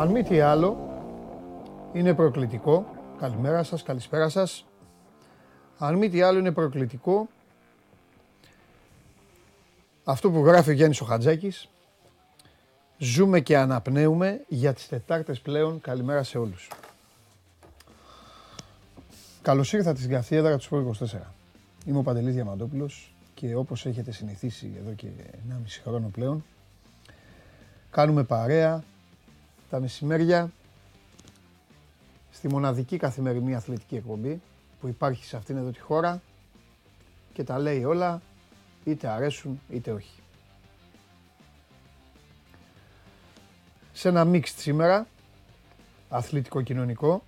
Αν μη τι άλλο, είναι προκλητικό. Καλημέρα σας, καλησπέρα σας. Αν μη τι άλλο, είναι προκλητικό αυτό που γράφει ο Γιάννης ο Χατζάκης. Ζούμε και αναπνέουμε για τις Τετάρτες πλέον. Καλημέρα σε όλους. Καλώς ήρθατε στην καθιέδρα του Σπορ 24. Είμαι ο Παντελής Διαμαντόπουλος και όπως έχετε συνηθίσει εδώ και 1,5 χρόνο πλέον, κάνουμε παρέα τα μεσημέρια στη μοναδική καθημερινή αθλητική εκπομπή που υπάρχει σε αυτήν εδώ τη χώρα και τα λέει όλα, είτε αρέσουν είτε όχι. Σε ένα mix σήμερα, αθλητικο-κοινωνικό,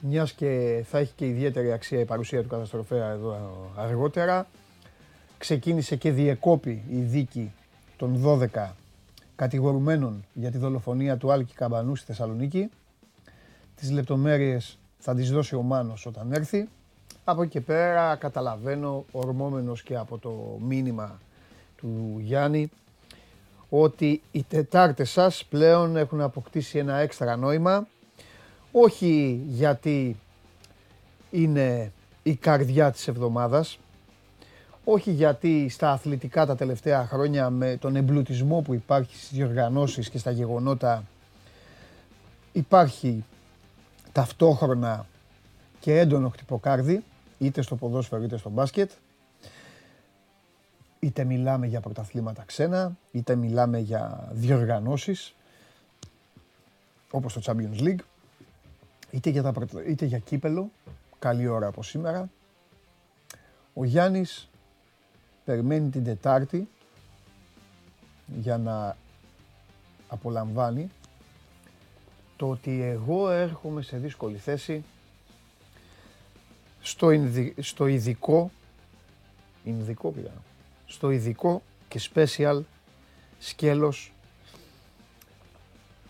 μιας και θα έχει και ιδιαίτερη αξία η παρουσία του καταστροφέα εδώ αργότερα. Ξεκίνησε και διεκόπη η δίκη των 12 κατηγορουμένων για τη δολοφονία του Άλκη Καμπανού στη Θεσσαλονίκη. Τις λεπτομέρειες θα τις δώσει ο Μάνος όταν έρθει. Από εκεί και πέρα καταλαβαίνω, ορμόμενος και από το μήνυμα του Γιάννη, ότι οι Τετάρτες σας πλέον έχουν αποκτήσει ένα έξτρα νόημα. Όχι γιατί είναι η καρδιά της εβδομάδας, όχι γιατί στα αθλητικά τα τελευταία χρόνια με τον εμπλουτισμό που υπάρχει στις διοργανώσεις και στα γεγονότα υπάρχει ταυτόχρονα και έντονο χτυποκάρδι, είτε στο ποδόσφαιρο είτε στο μπάσκετ, είτε μιλάμε για πρωταθλήματα ξένα, είτε μιλάμε για διοργανώσεις όπως το Champions League, είτε για κύπελο, καλή ώρα από σήμερα. Ο Γιάννης περιμένει την Τετάρτη για να απολαμβάνει το ότι εγώ έρχομαι σε δύσκολη θέση στο ειδικό και special σκέλος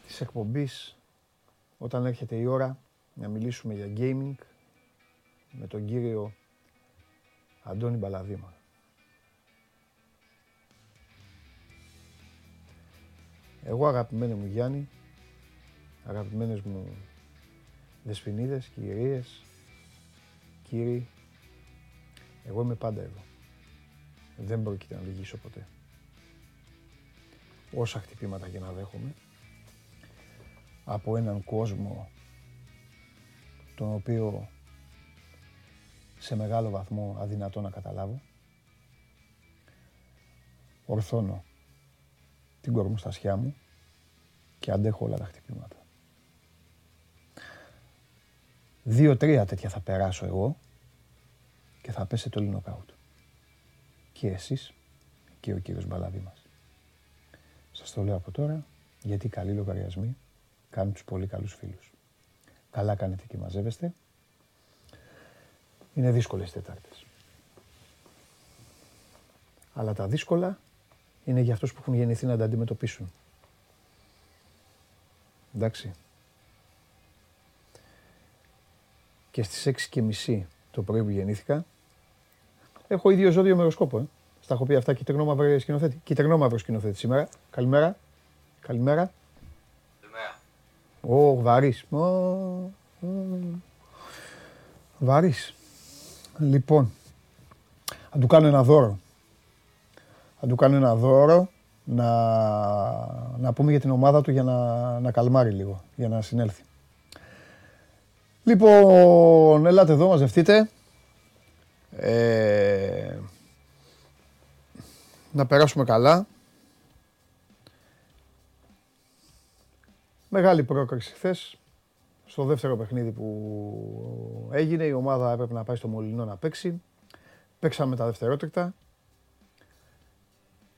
της εκπομπής, όταν έρχεται η ώρα να μιλήσουμε για gaming με τον κύριο Αντώνη Μπαλαδίμα. Εγώ, αγαπημένοι μου Γιάννη, αγαπημένες μου δεσποινίδες, κυρίες, κύριοι, εγώ είμαι πάντα εδώ. Δεν πρόκειται να λυγίσω ποτέ. Όσα χτυπήματα και να δέχομαι από έναν κόσμο τον οποίο σε μεγάλο βαθμό αδυνατό να καταλάβω, ορθώνω την κορμοστασιά μου και αντέχω όλα τα χτυπήματα. 2-3 τέτοια θα περάσω εγώ και θα πέσει το νοκάουτ. Και εσείς και ο κύριος Μπαλαδίμας. Σας το λέω από τώρα, γιατί οι καλοί λογαριασμοί κάνουν τους πολύ καλούς φίλους. Καλά κάνετε και μαζεύεστε. Είναι δύσκολες Τετάρτες. Αλλά τα δύσκολα είναι για αυτούς που έχουν γεννηθεί να τα αντιμετωπίσουν. Εντάξει. Και στις 6:30 το πρωί που γεννήθηκα, έχω ίδιο ζώδιο με οροσκόπο. Στα έχω πει αυτά, κυτρινόμαυρο σκηνοθέτη. Κυτρινόμαυρο σκηνοθέτη σήμερα. Καλημέρα. Καλημέρα. Ω, βαρύς. Βαρύς. Λοιπόν, θα του κάνω ένα δώρο. Θα του κάνω ένα δώρο να πούμε για την ομάδα του για να καλμάρει λίγο, για να συνέλθει. Λοιπόν, ελάτε εδώ, μαζευτείτε. Να περάσουμε καλά. Μεγάλη πρόκριση χθες. Στο δεύτερο παιχνίδι που έγινε, η ομάδα έπρεπε να πάει στο Μολυνό να παίξει. Παίξαμε τα δευτερότρικτα.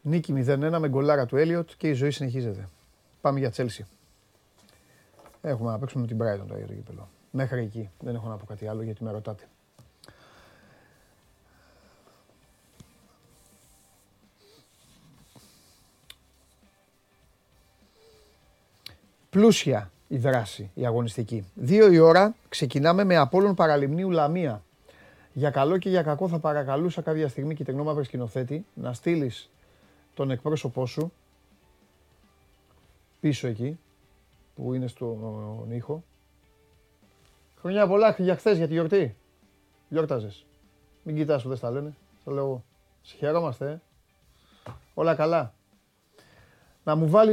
Νίκη 0-1 με γκολάρα του Έλιοτ και η ζωή συνεχίζεται. Πάμε για Chelsea. Έχουμε να παίξουμε την Brighton τώρα για το κύπελλο. Μέχρι εκεί. Δεν έχω να πω κάτι άλλο γιατί με ρωτάτε. Πλούσια η δράση, η αγωνιστική. 2 η ώρα ξεκινάμε με Απόλλων Παραλιμνίου Λαμία. Για καλό και για κακό θα παρακαλούσα κάποια στιγμή, κυτρινόμαυρο σκηνοθέτη, να στείλεις τον εκπρόσωπό σου πίσω εκεί, που είναι στον ήχο. Χρονιά πολλά για χθες, για τη γιορτή. Γιόρταζες. Μην κοιτάς που δεν στα λένε. Στα λέω, συγχαίρομαστε, Όλα καλά. Να μου βάλει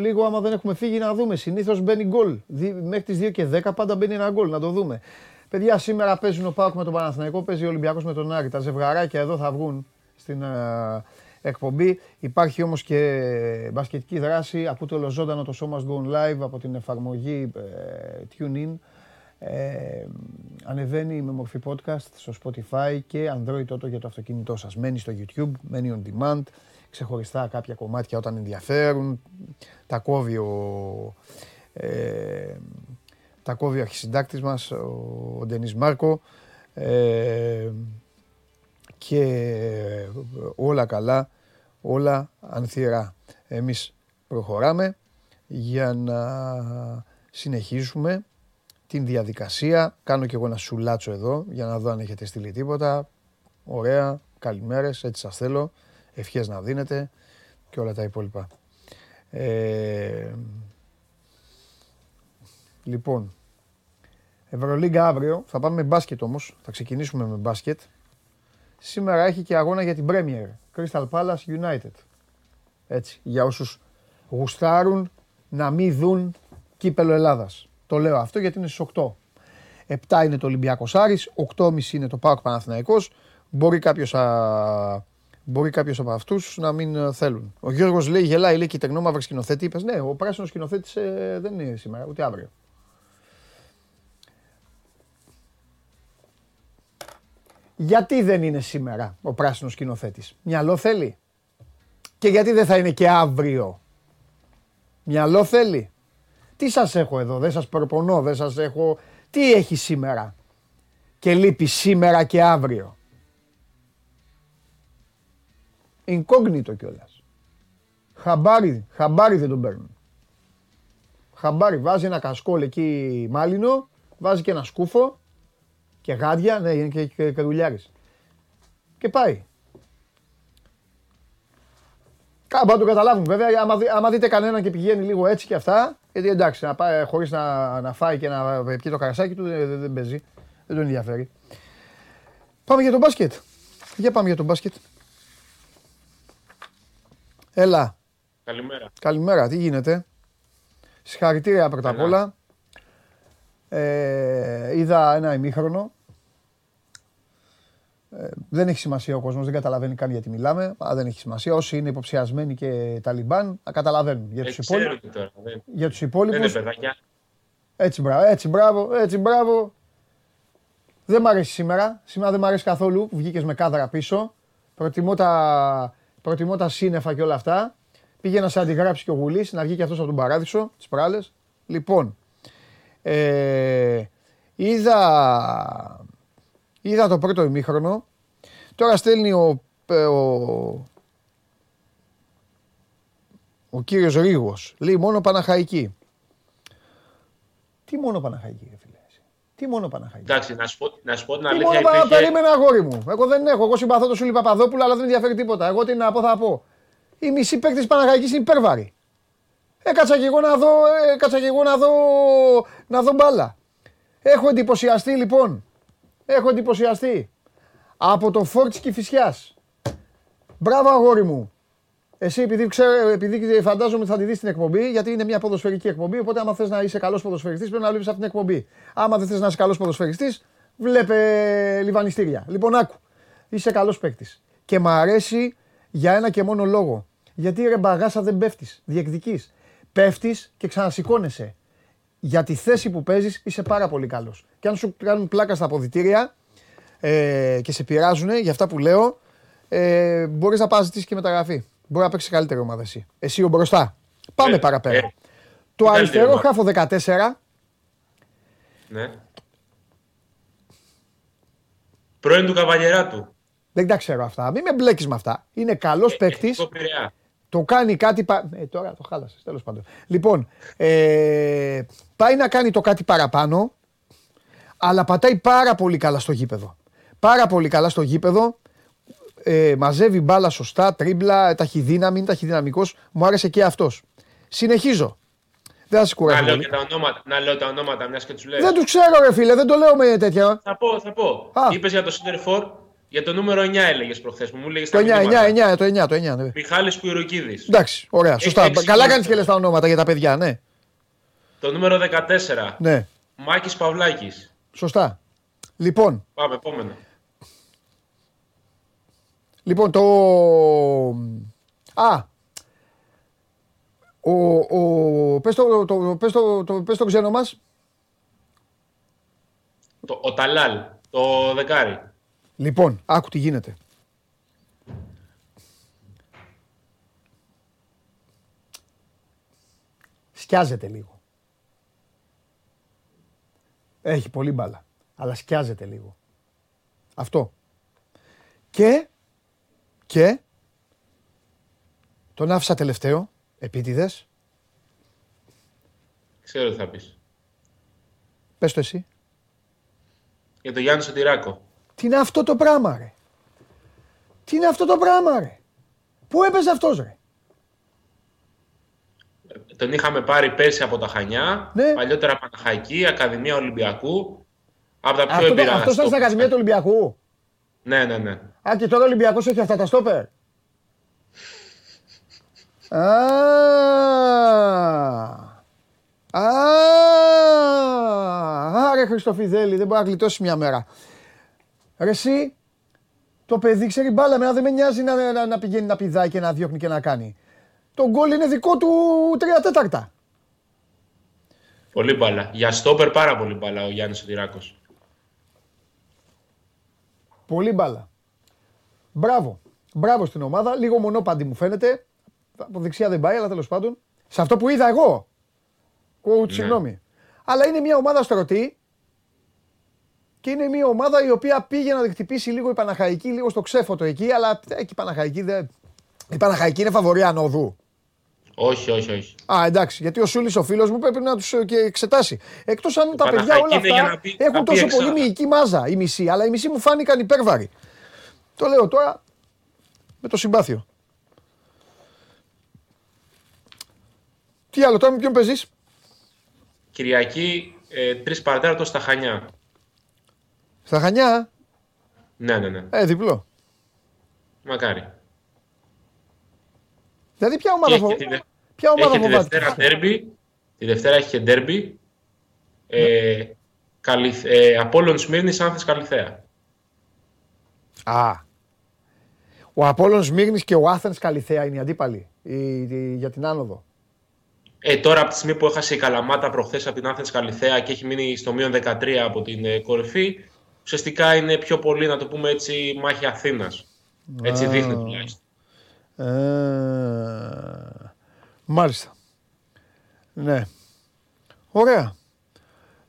λίγο άμα δεν έχουμε φύγει να δούμε. Συνήθως μπαίνει γκολ. Μέχρι τις 2 και 10 πάντα μπαίνει ένα γκολ. Να το δούμε. Παιδιά, σήμερα παίζουν ο ΠΑΟΚ με τον Παναθηναϊκό, παίζει ο Ολυμπιακός με τον Άρη. Τα ζευγαράκια εδώ θα βγουν στην εκπομπή. Υπάρχει όμως και μπασκετική δράση. Ακούτε όλο ζωντανό το Show Must Go Live από την εφαρμογή TuneIn. Ανεβαίνει με μορφή podcast στο Spotify και Android Auto για το αυτοκίνητό σας. Μένει στο YouTube, μένει on demand. Ξεχωριστά κάποια κομμάτια όταν ενδιαφέρουν. Τα κόβει ο αρχισυντάκτης μας, ο Ντενής Μάρκο. Και όλα καλά, όλα ανθυρά. Εμείς προχωράμε για να συνεχίσουμε την διαδικασία. Κάνω και εγώ ένα σουλάτσο εδώ για να δω αν έχετε στείλει τίποτα. Ωραία, καλημέρες, έτσι σας θέλω. Ευχές να δίνετε και όλα τα υπόλοιπα. Λοιπόν, Ευρωλίγκα αύριο, θα πάμε με μπάσκετ όμως, θα ξεκινήσουμε με μπάσκετ. Σήμερα έχει και αγώνα για την Premier, Crystal Palace United. Έτσι, για όσους γουστάρουν να μην δουν κύπελο Ελλάδας. Το λέω αυτό γιατί είναι στις 8. 7 είναι το Ολυμπιακός Άρης, 8.30 είναι το ΠΑΟΚ Παναθηναϊκός. Μπορεί κάποιος από αυτούς να μην θέλουν. Ο Γιώργος λέει, γελάει, λέει κυτρινόμαυρο σκηνοθέτη. Είπες, ναι, ο πράσινος σκηνοθέτης δεν είναι σήμερα, ούτε αύριο. Γιατί δεν είναι σήμερα ο πράσινος σκηνοθέτης? Μυαλό θέλει. Και γιατί δεν θα είναι και αύριο? Μυαλό θέλει. Τι σας έχω εδώ, δεν σας προπονώ, δεν σας έχω... Τι έχει σήμερα και λείπει σήμερα και αύριο? Incognito κιόλας. Χαμπάρι δεν τον παίρνουν. Χαμπάρι, βάζει ένα κασκόλ εκεί μάλινο, βάζει και ένα σκούφο και γάντια, ναι, είναι και καρουλιάρης. Και πάει. Κάμπα το καταλάβουν βέβαια, άμα δείτε κανέναν και πηγαίνει λίγο έτσι και αυτά, γιατί εντάξει, να πάει χωρίς να φάει και να πιει το καρασάκι του, δεν παίζει, δεν τον ενδιαφέρει. Πάμε για τον μπάσκετ. Για πάμε για τον μπάσκετ. Έλα. Καλημέρα. Καλημέρα. Τι γίνεται? Συγχαρητήρια πρώτα απ' όλα. Είδα ένα ημίχρονο. Δεν έχει σημασία ο κόσμος, δεν καταλαβαίνει καν γιατί μιλάμε. Αλλά δεν έχει σημασία. Όσοι είναι υποψιασμένοι και Ταλιμπάν, καταλαβαίνουν. Για τους υπόλοιπους. Δεν είναι παιδάκια. Έτσι μπράβο. Δεν μ' αρέσει σήμερα. Σήμερα δεν μ' αρέσει καθόλου που βγήκες με κάδρα πίσω. Προτιμώ τα σύννεφα και όλα αυτά. Πήγε να σε αντιγράψει και ο Γουλής, να βγει και αυτός από τον Παράδεισο, τις πράλες. Λοιπόν, είδα το πρώτο ημίχρονο. Τώρα στέλνει ο κύριος Ρίγος. Λέει μόνο Παναχαϊκή. Τι μόνο Παναχαϊκή, ρε φίλε? Τι μόνο Παναχαϊκή? Εντάξει, να σου πω την αλήθεια. Περίμενα, αγόρι μου. Εγώ δεν έχω. Εγώ συμπαθώ τον Σούλη Παπαδόπουλο, αλλά δεν με ενδιαφέρει τίποτα. Εγώ τι να πω, θα πω. Η μισή παίκτη της Παναχαϊκής είναι υπέρβαρη. Κάτσα κι εγώ να δω μπάλα. Έχω εντυπωσιαστεί από το φόρ της Κηφισιάς. Μπράβο, αγόρι μου. Εσύ, επειδή φαντάζομαι ότι θα τη δεις την εκπομπή, γιατί είναι μια ποδοσφαιρική εκπομπή, οπότε άμα θες να είσαι καλός ποδοσφαιριστής πρέπει να βλέπεις αυτήν την εκπομπή. Άμα δεν θες να είσαι καλός ποδοσφαιριστής, βλέπε λιβανιστήρια. Λοιπόν, άκου, είσαι καλός παίκτης. Και μ' αρέσει για ένα και μόνο λόγο. Γιατί ρε μπαγάσα δεν πέφτεις, διεκδικείς. Πέφτεις και ξανασηκώνεσαι. Για τη θέση που παίζεις είσαι πάρα πολύ καλός. Και αν σου κάνουν πλάκα στα αποδυτήρια και σε πειράζουν για αυτά που λέω, μπορείς να πας να ζητήσεις και μεταγραφή. Μπορεί να παίξει καλύτερη ομάδα εσύ. Εσύ ο μπροστά. Πάμε παραπέρα. Το αριστερό χάφο 14. Ναι. Πρώην του καβαλιερά του. Δεν τα ξέρω αυτά. Μην με μπλέκεις με αυτά. Είναι καλός παίκτης. Το κάνει κάτι... τώρα το χάλασες. Τέλος πάντων. Λοιπόν, πάει να κάνει το κάτι παραπάνω. Αλλά πατάει πάρα πολύ καλά στο γήπεδο. Μαζεύει μπάλα σωστά, τρίμπλα, ταχυδύναμη, είναι ταχυδυναμικός. Μου άρεσε και αυτός. Συνεχίζω. Δεν θα σε κουράζω. Να λέω τα ονόματα, μιας και τους λέω. Δεν τους ξέρω, ρε φίλε, δεν το λέω με τέτοια. Θα πω. Είπες για το Σιντερφόρ, για το νούμερο 9 έλεγες προχθές. Μου έλεγες το 9. Ναι. Μιχάλης Κουιροκίδης. Εντάξει, ωραία, σωστά. Καλά κάνεις και λες τα ονόματα για τα παιδιά, ναι. Το νούμερο 14. Ναι. Μάκης Παυλάκης. Σωστά. Λοιπόν. Πάμε, επόμενο. Λοιπόν, το. Α! Πες το ξένο μας. Ο Ταλάλ, το δεκάρι. Λοιπόν, άκου τι γίνεται. Σκιάζεται λίγο. Έχει πολύ μπάλα, αλλά σκιάζεται λίγο. Αυτό. Και τον άφησα τελευταίο, επίτηδες. Ξέρω τι θα πεις. Πες το εσύ. Για τον Γιάννη Σωτηράκο. Τι είναι αυτό το πράγμα, ρε. Πού έπαιζε αυτός, ρε. Τον είχαμε πάρει πέρσι από τα Χανιά, ναι. Παλιότερα Παναχαϊκή, Ακαδημία Ολυμπιακού. Από τα πιο εμπειρά. Αυτός ήταν στην Ακαδημία του Ολυμπιακού. Ναι. Α, και τώρα ο Ολυμπιακός έχει αυτά τα στόπερ. Ρε Χριστοφιδέλη, δεν μπορεί να γλιτώσει μια μέρα. Ρε εσύ, το παιδί ξέρει μπάλα, εμένα δεν με νοιάζει να πηγαίνει να πηδάει και να διώχνει και να κάνει. Το γκολ είναι δικό του 3/4. Πολύ μπάλα. Για στόπερ πάρα πολύ μπάλα ο Γιάννης Σωτηράκος. Πολύ μπάλα. Μπράβο στην ομάδα. Λίγο μονόπαντι μου φαίνεται. Από δεξιά δεν πάει, αλλά τέλος πάντων. Σε αυτό που είδα εγώ. Coach, συγγνώμη. Αλλά είναι μια ομάδα στρωτή. Και είναι μια ομάδα η οποία πήγε να χτυπήσει λίγο η Παναχαϊκή, λίγο στο ξέφωτο εκεί. Αλλά εκεί η Παναχαϊκή δεν. Η Παναχαϊκή είναι φαβορή ανόδου. Όχι. Α, εντάξει, γιατί ο Σούλης ο φίλος μου πρέπει να τους εξετάσει. Εκτός αν τα παιδιά όλα αυτά έχουν τόσο πολύ μυϊκή μάζα, η μισή, αλλά η μισή μου φάνηκαν υπέρβαροι. Το λέω τώρα με το συμπάθειο. Τι άλλο, τώρα με ποιον παίζεις? Κυριακή 3 παρατέταρτο στα Χανιά. Στα Χανιά? Ναι. Διπλό. Μακάρι. Δηλαδή ποια ομάδα φοβάται. Τη Δευτέρα έχει και ντέρμπι. Απόλλων Σμύρνης, Άνθης Καλυθέα. Ο Απόλλων Σμύρνης και ο Άνθης Καλυθέα είναι οι αντίπαλοι για την άνοδο. Τώρα από τη στιγμή που έχασε η Καλαμάτα προχθές από την Άνθης Καλυθέα και έχει μείνει στο μείον 13 από την κορυφή, ουσιαστικά είναι πιο πολύ, να το πούμε έτσι, μάχη Αθήνας. Έτσι δείχνει τουλάχιστον. Μάλιστα. Ναι. Ωραία.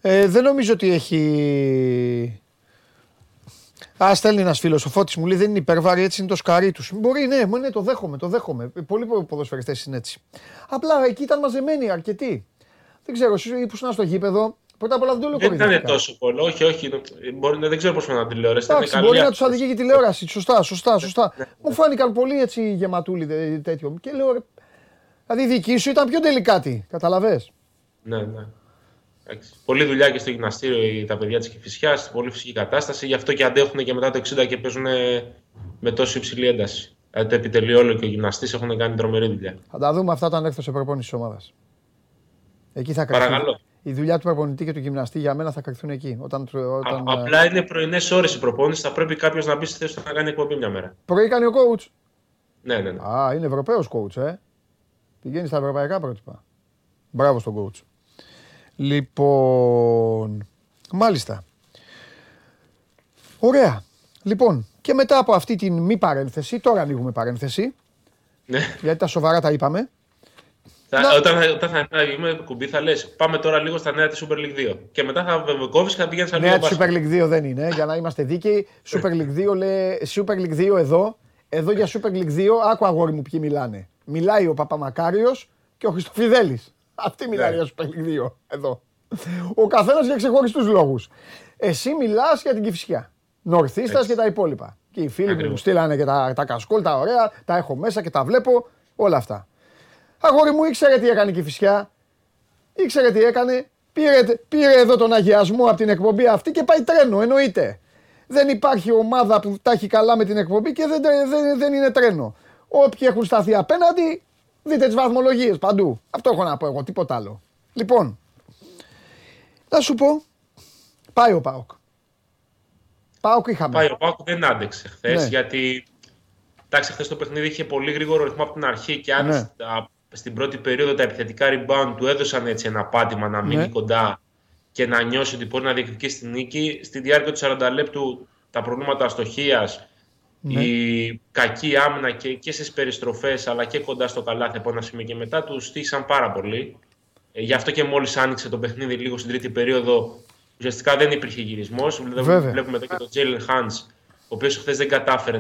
Δεν νομίζω ότι έχει. Στέλνει ένας φίλος, ο Φώτης μου λέει δεν είναι υπερβάρη, έτσι είναι το σκαρί τους. Μπορεί, ναι, το δέχομαι. Πολλοί ποδοσφαιριστές είναι έτσι. Απλά εκεί ήταν μαζεμένοι αρκετοί. Δεν ξέρω, ήσουν στο γήπεδο. Πρώτα απ' όλα δεν το λέω κορυφαία. Δεν ήταν τόσο πολύ, όχι. Δεν ξέρω πώς φαίνονταν τηλεόραση. Εντάξει, μπορεί να τους αδικεί και τηλεόραση. Σωστά. Μου φάνηκαν πολύ έτσι γεματούλοι τέτοιο. Και λέω. Δηλαδή η δική σου ήταν πιο τελικάτη. Καταλαβες. Ναι. Πολύ δουλειά και στο γυμναστήριο τα παιδιά της Κηφισιάς. Πολύ φυσική κατάσταση. Γι' αυτό και αντέχουν και μετά το 60 και παίζουν με τόσο υψηλή ένταση. Δηλαδή το επιτελείο και ο γυμναστής έχουν κάνει τρομερή δουλειά. Θα τα δούμε αυτά όταν έρθω σε προπόνηση της ομάδας. Εκεί θα κρατήσω. Παρακαλώ. Η δουλειά του προπονητή και του γυμναστή για μένα θα κρατηθούν εκεί. Απλά είναι πρωινές ώρες η προπόνηση. Θα πρέπει κάποιος να μπει στη θέση του να κάνει εκπομπή μια μέρα. Πρωί κάνει ο coach. Ναι. Είναι Ευρωπαίος coach, Πηγαίνει στα ευρωπαϊκά πρότυπα. Μπράβο στον coach. Λοιπόν. Μάλιστα. Ωραία. Λοιπόν, και μετά από αυτή την μη παρένθεση, τώρα ανοίγουμε παρένθεση. Ναι. Γιατί τα σοβαρά τα είπαμε. Όταν θα είμαι κουμπί θα λες πάμε τώρα λίγο στα νέα της Super League 2 και μετά θα κόβεις και θα πηγαίνεις αλλού. Νέα της Super League 2 δεν είναι, για να είμαστε δίκαιοι. Super League 2 εδώ για Super League 2 άκου αγόρι μου ποιοι μιλάνε. Μιλάει ο Παπαμακάριος και ο Χριστοφιδέλης. Αυτοί μιλάνε για Super League 2 εδώ. Ο καθένας για ξεχωριστούς λόγους. Εσύ μιλάς για την Κηφισιά, Νορθίστας και τα υπόλοιπα. Και οι φίλοι μου στείλανε και τα κασκόλ, τα ωραία, τα έχω μέσα και τα βλέπω όλα αυτά. Αγόρι μου, ήξερε τι έκανε η Κηφισιά. Ήξερε τι έκανε. Πήρε εδώ τον αγιασμό από την εκπομπή αυτή και πάει τρένο, εννοείται. Δεν υπάρχει ομάδα που τα έχει καλά με την εκπομπή και δεν είναι τρένο. Όποιοι έχουν σταθεί απέναντι, δείτε τις βαθμολογίες παντού. Αυτό έχω να πω εγώ, τίποτα άλλο. Λοιπόν, θα σου πω, πάει ο ΠΑΟΚ. ΠΑΟΚ είχαμε. Πάει ο ΠΑΟΚ, δεν άντεξε χθες, ναι. Γιατί εντάξει, χθες το παιχνίδι είχε πολύ γρήγορο ρυθμό από την αρχή και αν ναι. Στην πρώτη περίοδο τα επιθετικά rebound του έδωσαν έτσι ένα πάτημα να μείνει ναι. κοντά και να νιώσει ότι μπορεί να διεκδικήσει τη νίκη. Στη διάρκεια του 40 λεπτού τα προβλήματα αστοχίας, ναι. η κακή άμυνα και στις περιστροφές αλλά και κοντά στο καλάθι από ένα σημείο και μετά τους στήχησαν πάρα πολύ. Γι' αυτό και μόλις άνοιξε το παιχνίδι λίγο στην τρίτη περίοδο, ουσιαστικά δεν υπήρχε γυρισμός. Βέβαια. Βλέπουμε εδώ και τον Τζέιλεν Χάντς, ο οποίος χθες δεν κατάφερε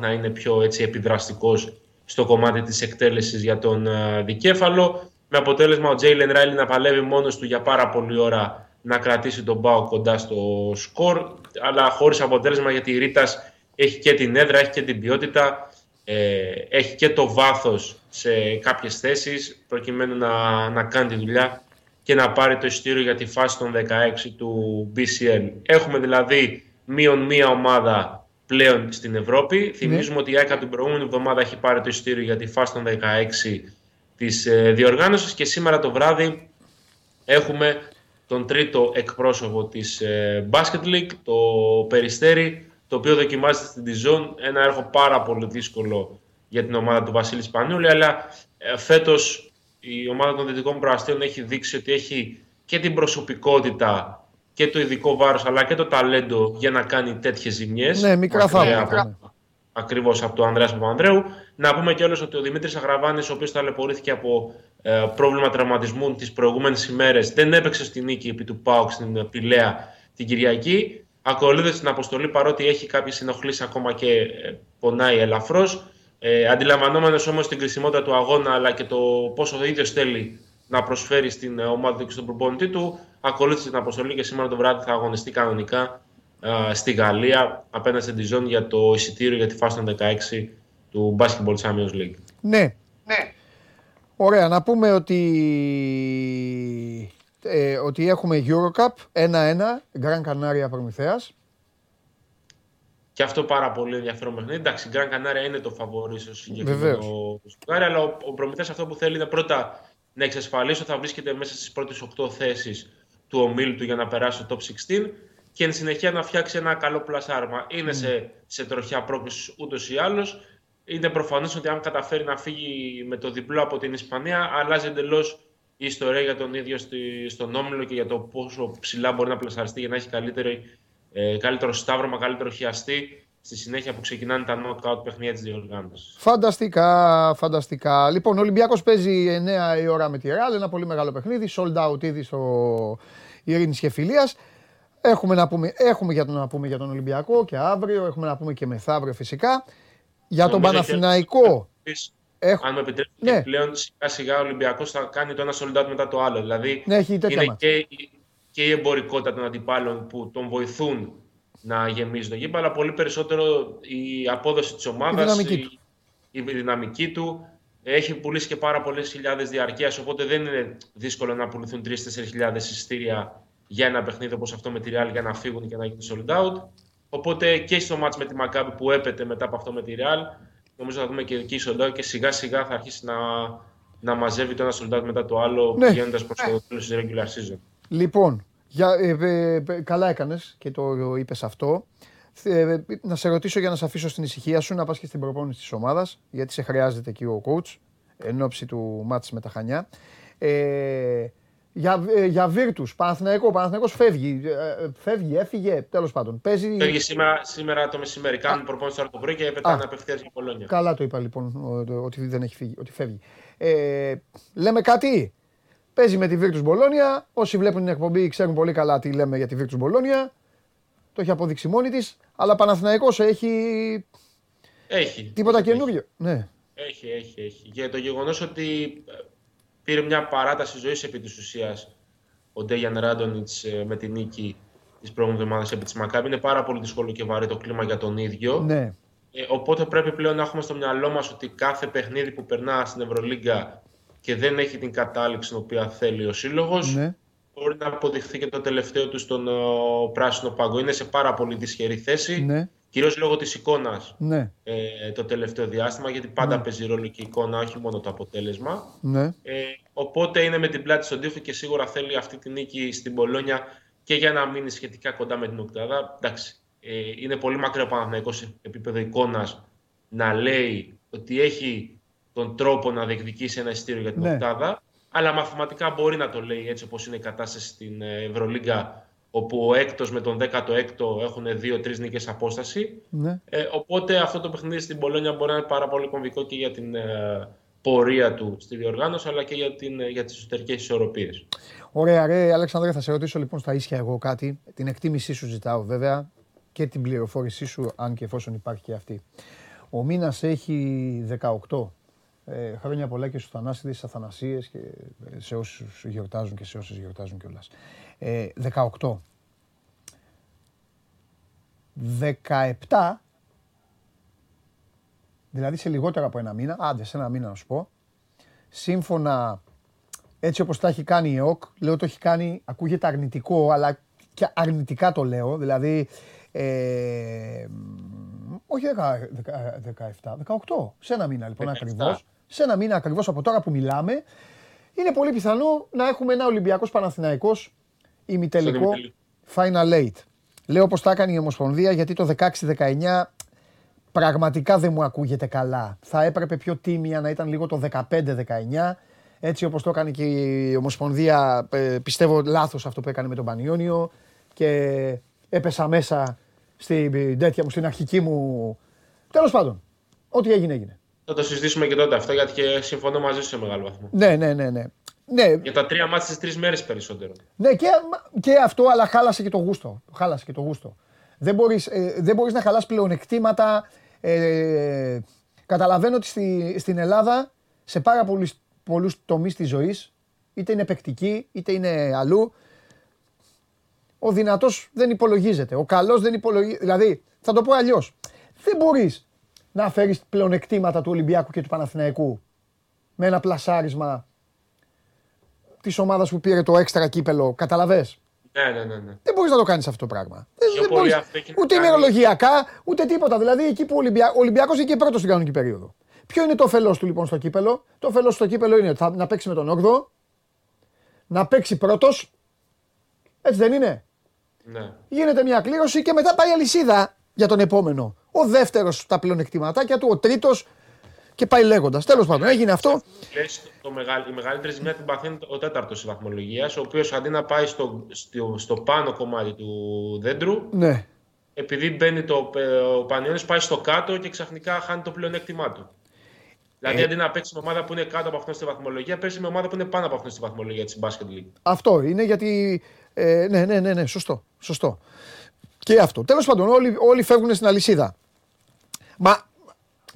να είναι πιο έτσι, επιδραστικός στο κομμάτι της εκτέλεσης για τον δικέφαλο. Με αποτέλεσμα ο Τζέιλεν Ράιλι να παλεύει μόνος του για πάρα πολλή ώρα να κρατήσει τον ΠΑΟΚ κοντά στο σκορ, αλλά χωρίς αποτέλεσμα γιατί η Ρίτας έχει και την έδρα, έχει και την ποιότητα, έχει και το βάθος σε κάποιες θέσεις προκειμένου να κάνει τη δουλειά και να πάρει το εισιτήριο για τη φάση των 16 του BCL. Έχουμε δηλαδή μείον μία ομάδα πλέον στην Ευρώπη. Mm. Θυμίζουμε ότι η ΑΕΚ από την προηγούμενη εβδομάδα έχει πάρει το εισιτήριο για τη φάση των 16 της διοργάνωσης και σήμερα το βράδυ έχουμε τον τρίτο εκπρόσωπο της Basket League, το Περιστέρι, το οποίο δοκιμάζεται στην DAZN, ένα έργο πάρα πολύ δύσκολο για την ομάδα του Βασίλη Σπανούλη, αλλά φέτος η ομάδα των Δυτικών Προαστίων έχει δείξει ότι έχει και την προσωπικότητα και το ειδικό βάρος, αλλά και το ταλέντο για να κάνει τέτοιες ζημιές. Ναι, μικρά θαύματα. Ακριβώς από τον Ανδρέα Παπανδρέου. Να πούμε κιόλας ότι ο Δημήτρης Αγραβάνης, ο οποίος ταλαιπωρήθηκε από πρόβλημα τραυματισμού τις προηγούμενες ημέρες, δεν έπαιξε στη νίκη επί του ΠΑΟΚ στην Πηλαία την Κυριακή. Ακολούθησε την αποστολή παρότι έχει κάποιες συνοχλήσεις ακόμα και πονάει ελαφρώς. Αντιλαμβανόμενος όμως την κρισιμότητα του αγώνα αλλά και το πόσο ο ίδιος θέλει να προσφέρει στην ομάδα του και στον προπονητή του, ακολούθησε την αποστολή και σήμερα το βράδυ θα αγωνιστεί κανονικά στη Γαλλία απέναντι στην DAZN για το εισιτήριο για τη φάση των 16 του Basketball Champions League. Ναι. Ναι. Ωραία, να πούμε ότι έχουμε Eurocup 1-1, Gran Canaria Προμηθέας. Και αυτό πάρα πολύ ενδιαφέρον παιχνίδι. Εντάξει, η Gran Canaria είναι το φαβορί στο συγκεκριμένο σκουπάρι, αλλά ο Προμηθέας αυτό που θέλει είναι πρώτα να εξασφαλίσει ότι θα βρίσκεται μέσα στις πρώτες 8 θέσεις του ομίλου του για να περάσει το Top 16 και εν συνεχεία να φτιάξει ένα καλό πλασάρμα. Είναι σε τροχιά πρόκλησης ούτως ή άλλως. Είναι προφανές ότι αν καταφέρει να φύγει με το διπλό από την Ισπανία, αλλάζει εντελώς η ιστορία για τον ίδιο στον όμιλο και για το πόσο ψηλά μπορεί να πλασαριστεί για να έχει καλύτερο σταύρωμα, καλύτερο χιαστή στη συνέχεια που ξεκινάνε τα knockout παιχνίδια της διοργάνωσης. Φανταστικά, φανταστικά. Λοιπόν, ο Ολυμπιακός παίζει 9 η ώρα με τη Ρεάλ, ένα πολύ μεγάλο παιχνίδι, sold out ήδη στο Ειρήνης και Φιλίας. Έχουμε να πούμε για τον Ολυμπιακό και αύριο, έχουμε να πούμε και μεθαύριο φυσικά. Για τον Παναθηναϊκό. Αν με επιτρέπετε, ναι. Πλέον σιγά σιγά ο Ολυμπιακός θα κάνει το ένα sold out μετά το άλλο. Δηλαδή ναι, είναι και η εμπορικότητα των αντιπάλων που τον βοηθούν να γεμίζει το γήπα, αλλά πολύ περισσότερο η απόδοση της ομάδας, η δυναμική του. Έχει πουλήσει και πάρα πολλές χιλιάδες διαρκείας, οπότε δεν είναι δύσκολο να πουληθούν 3-4 χιλιάδες εισιτήρια για ένα παιχνίδι όπως αυτό με τη Real για να φύγουν και να γίνει sold out. Οπότε και στο μάτς με τη Μακάμπη που έπεται μετά από αυτό με τη Real, νομίζω θα δούμε και εκεί sold out και σιγά σιγά θα αρχίσει να μαζεύει το ένα sold out μετά το άλλο, ναι. Πηγαίνοντας προς το τέλος της regular season. Λοιπόν, καλά έκανες και το είπες αυτό. Να σε ρωτήσω για να σε αφήσω στην ησυχία σου, να πας και στην προπόνηση της ομάδας, γιατί σε χρειάζεται εκεί ο coach, εν ώψη του μάτς με τα Χανιά. Για Βίρτους, Παναθηναϊκός φεύγει, έφυγε, τέλος πάντων. Φεύγει σήμερα το μεσημέρι, κάνουν προπόνηση τώρα το πρωί και πετάνε απευθείας για Πολόνια. Καλά το είπα λοιπόν, ότι δεν έχει φύγει, ότι φεύγει. Λέμε κάτι. Παίζει με τη Virtus Bologna. Όσοι βλέπουν την εκπομπή ξέρουν πολύ καλά τι λέμε για τη Virtus Bologna. Το έχει αποδείξει μόνη της. Αλλά Παναθηναϊκός έχει τίποτα καινούριο. Ναι. Έχει. Για το γεγονός ότι πήρε μια παράταση ζωής επί της ουσίας ο Ντέιαν Ράντονιτς με την νίκη της προηγούμενης ομάδας επί της Μακάμπη. Είναι πάρα πολύ δύσκολο και βαρύ το κλίμα για τον ίδιο. Ναι. Οπότε πρέπει πλέον να έχουμε στο μυαλό μας ότι κάθε παιχνίδι που περνά στην Ευρωλίγκα και δεν έχει την κατάληξη την οποία θέλει ο σύλλογος, ναι, μπορεί να αποδειχθεί και το τελευταίο του στον Πράσινο Πάγκο. Είναι σε πάρα πολύ δυσχερή θέση, ναι, κυρίως λόγω της εικόνας, ναι, το τελευταίο διάστημα, γιατί πάντα, ναι, παίζει ρόλο και η εικόνα, όχι μόνο το αποτέλεσμα. Ναι. Οπότε είναι με την πλάτη στον τοίχο και σίγουρα θέλει αυτή τη νίκη στην Μπολόνια και για να μείνει σχετικά κοντά με την οκτάδα. Εντάξει, είναι πολύ μακριά ο Παναθηναϊκός σε επίπεδο εικόνας να λέει ότι έχει τον τρόπο να διεκδικήσει ένα εισιτήριο για την, ναι, οκτάδα, αλλά μαθηματικά μπορεί να το λέει έτσι όπως είναι η κατάσταση στην Ευρωλίγκα, όπου ο έκτος με τον 16ο έχουν 2-3 νίκες απόσταση. Ναι. Οπότε αυτό το παιχνίδι στην Μπολόνια μπορεί να είναι πάρα πολύ κομβικό και για την πορεία του στη διοργάνωση, αλλά και για τις εσωτερικές ισορροπίες. Ωραία, ρε Αλέξανδρε, θα σε ρωτήσω λοιπόν στα ίσια εγώ κάτι. Την εκτίμησή σου ζητάω βέβαια και την πληροφόρησή σου, αν και εφόσον υπάρχει και αυτή. Ο μήνας έχει 18. Χρόνια πολλά και στους Θανάσιδες, στις Αθανασίες και σε όσους γιορτάζουν και σε όσες γιορτάζουν κιόλας. 18. 17, δηλαδή σε λιγότερα από ένα μήνα, άντε σε ένα μήνα να σου πω, σύμφωνα έτσι όπως τα έχει κάνει η ΕΟΚ, λέω το έχει κάνει, ακούγεται αρνητικό, αλλά και αρνητικά το λέω, δηλαδή... Όχι 17, 18. Σε ένα μήνα λοιπόν ακριβώς. Σε ένα μήνα ακριβώς από τώρα που μιλάμε, είναι πολύ πιθανό να έχουμε ένα Ολυμπιακός Παναθηναϊκός ημιτελικό Final Eight. Λέω πως τα έκανε η Ομοσπονδία, γιατί το 16-19 πραγματικά δεν μου ακούγεται καλά. Θα έπρεπε πιο τίμια να ήταν λίγο το 15-19. Έτσι όπως το έκανε και η Ομοσπονδία, πιστεύω λάθος αυτό που έκανε με τον Πανιόνιο και έπεσα μέσα... Στην τέτοια μου, στην αρχική μου. Τέλος πάντων, ό,τι έγινε, έγινε. Θα το συζητήσουμε και τότε αυτό, γιατί και συμφωνώ μαζί σου σε μεγάλο βαθμό. Ναι. Για τα 3 μάτς στις 3 μέρες περισσότερο. Ναι, και αυτό, αλλά χάλασε και το γούστο. Δεν μπορείς να χαλάσεις πλεονεκτήματα. Καταλαβαίνω ότι στην Ελλάδα σε πάρα πολλούς τομείς της ζωής, είτε είναι παικτική, είτε είναι αλλού, ο δυνατός δεν υπολογίζεται, ο καλός δεν υπολογίζεται. Δηλαδή, θα το πω αλλιώς. Δεν μπορείς να φέρεις πλεονεκτήματα του Ολυμπιακού και του Παναθηναϊκού με ένα πλασάρισμα της ομάδας που πήρε το έξτρα κύπελο. Καταλαβες. Ναι. Δεν μπορείς να το κάνεις αυτό το πράγμα. Δεν μπορείς. Ούτε ημερολογιακά, ούτε τίποτα. Δηλαδή, εκεί που ο Ολυμπιακός είναι και πρώτος στην κανονική περίοδο. Ποιο είναι το όφελος του λοιπόν στο κύπελο? Το όφελος στο κύπελο είναι να παίξει με τον 8ο, να παίξει πρώτος. Έτσι δεν είναι? Ναι. Γίνεται μια κλήρωση και μετά πάει η αλυσίδα για τον επόμενο. Ο δεύτερος τα πλεονεκτηματάκια του, ο τρίτος και πάει λέγοντας. Τέλος πάντων, έγινε αυτό. Η μεγαλύτερη ζημιά την παθαίνει ο τέταρτος της βαθμολογίας, ο οποίος αντί να πάει στο πάνω κομμάτι του δέντρου, ναι, επειδή μπαίνει ο Πανιώνης, πάει στο κάτω και ξαφνικά χάνει το πλεονέκτημά του. Δηλαδή, αντί να παίξει με ομάδα που είναι κάτω από αυτήν στη βαθμολογία, παίζει με ομάδα που είναι πάνω από αυτήν στη βαθμολογία της Basket League. Αυτό είναι, γιατί. Ναι, σωστό. Και αυτό. Τέλος πάντων, όλοι φεύγουν στην αλυσίδα. Μα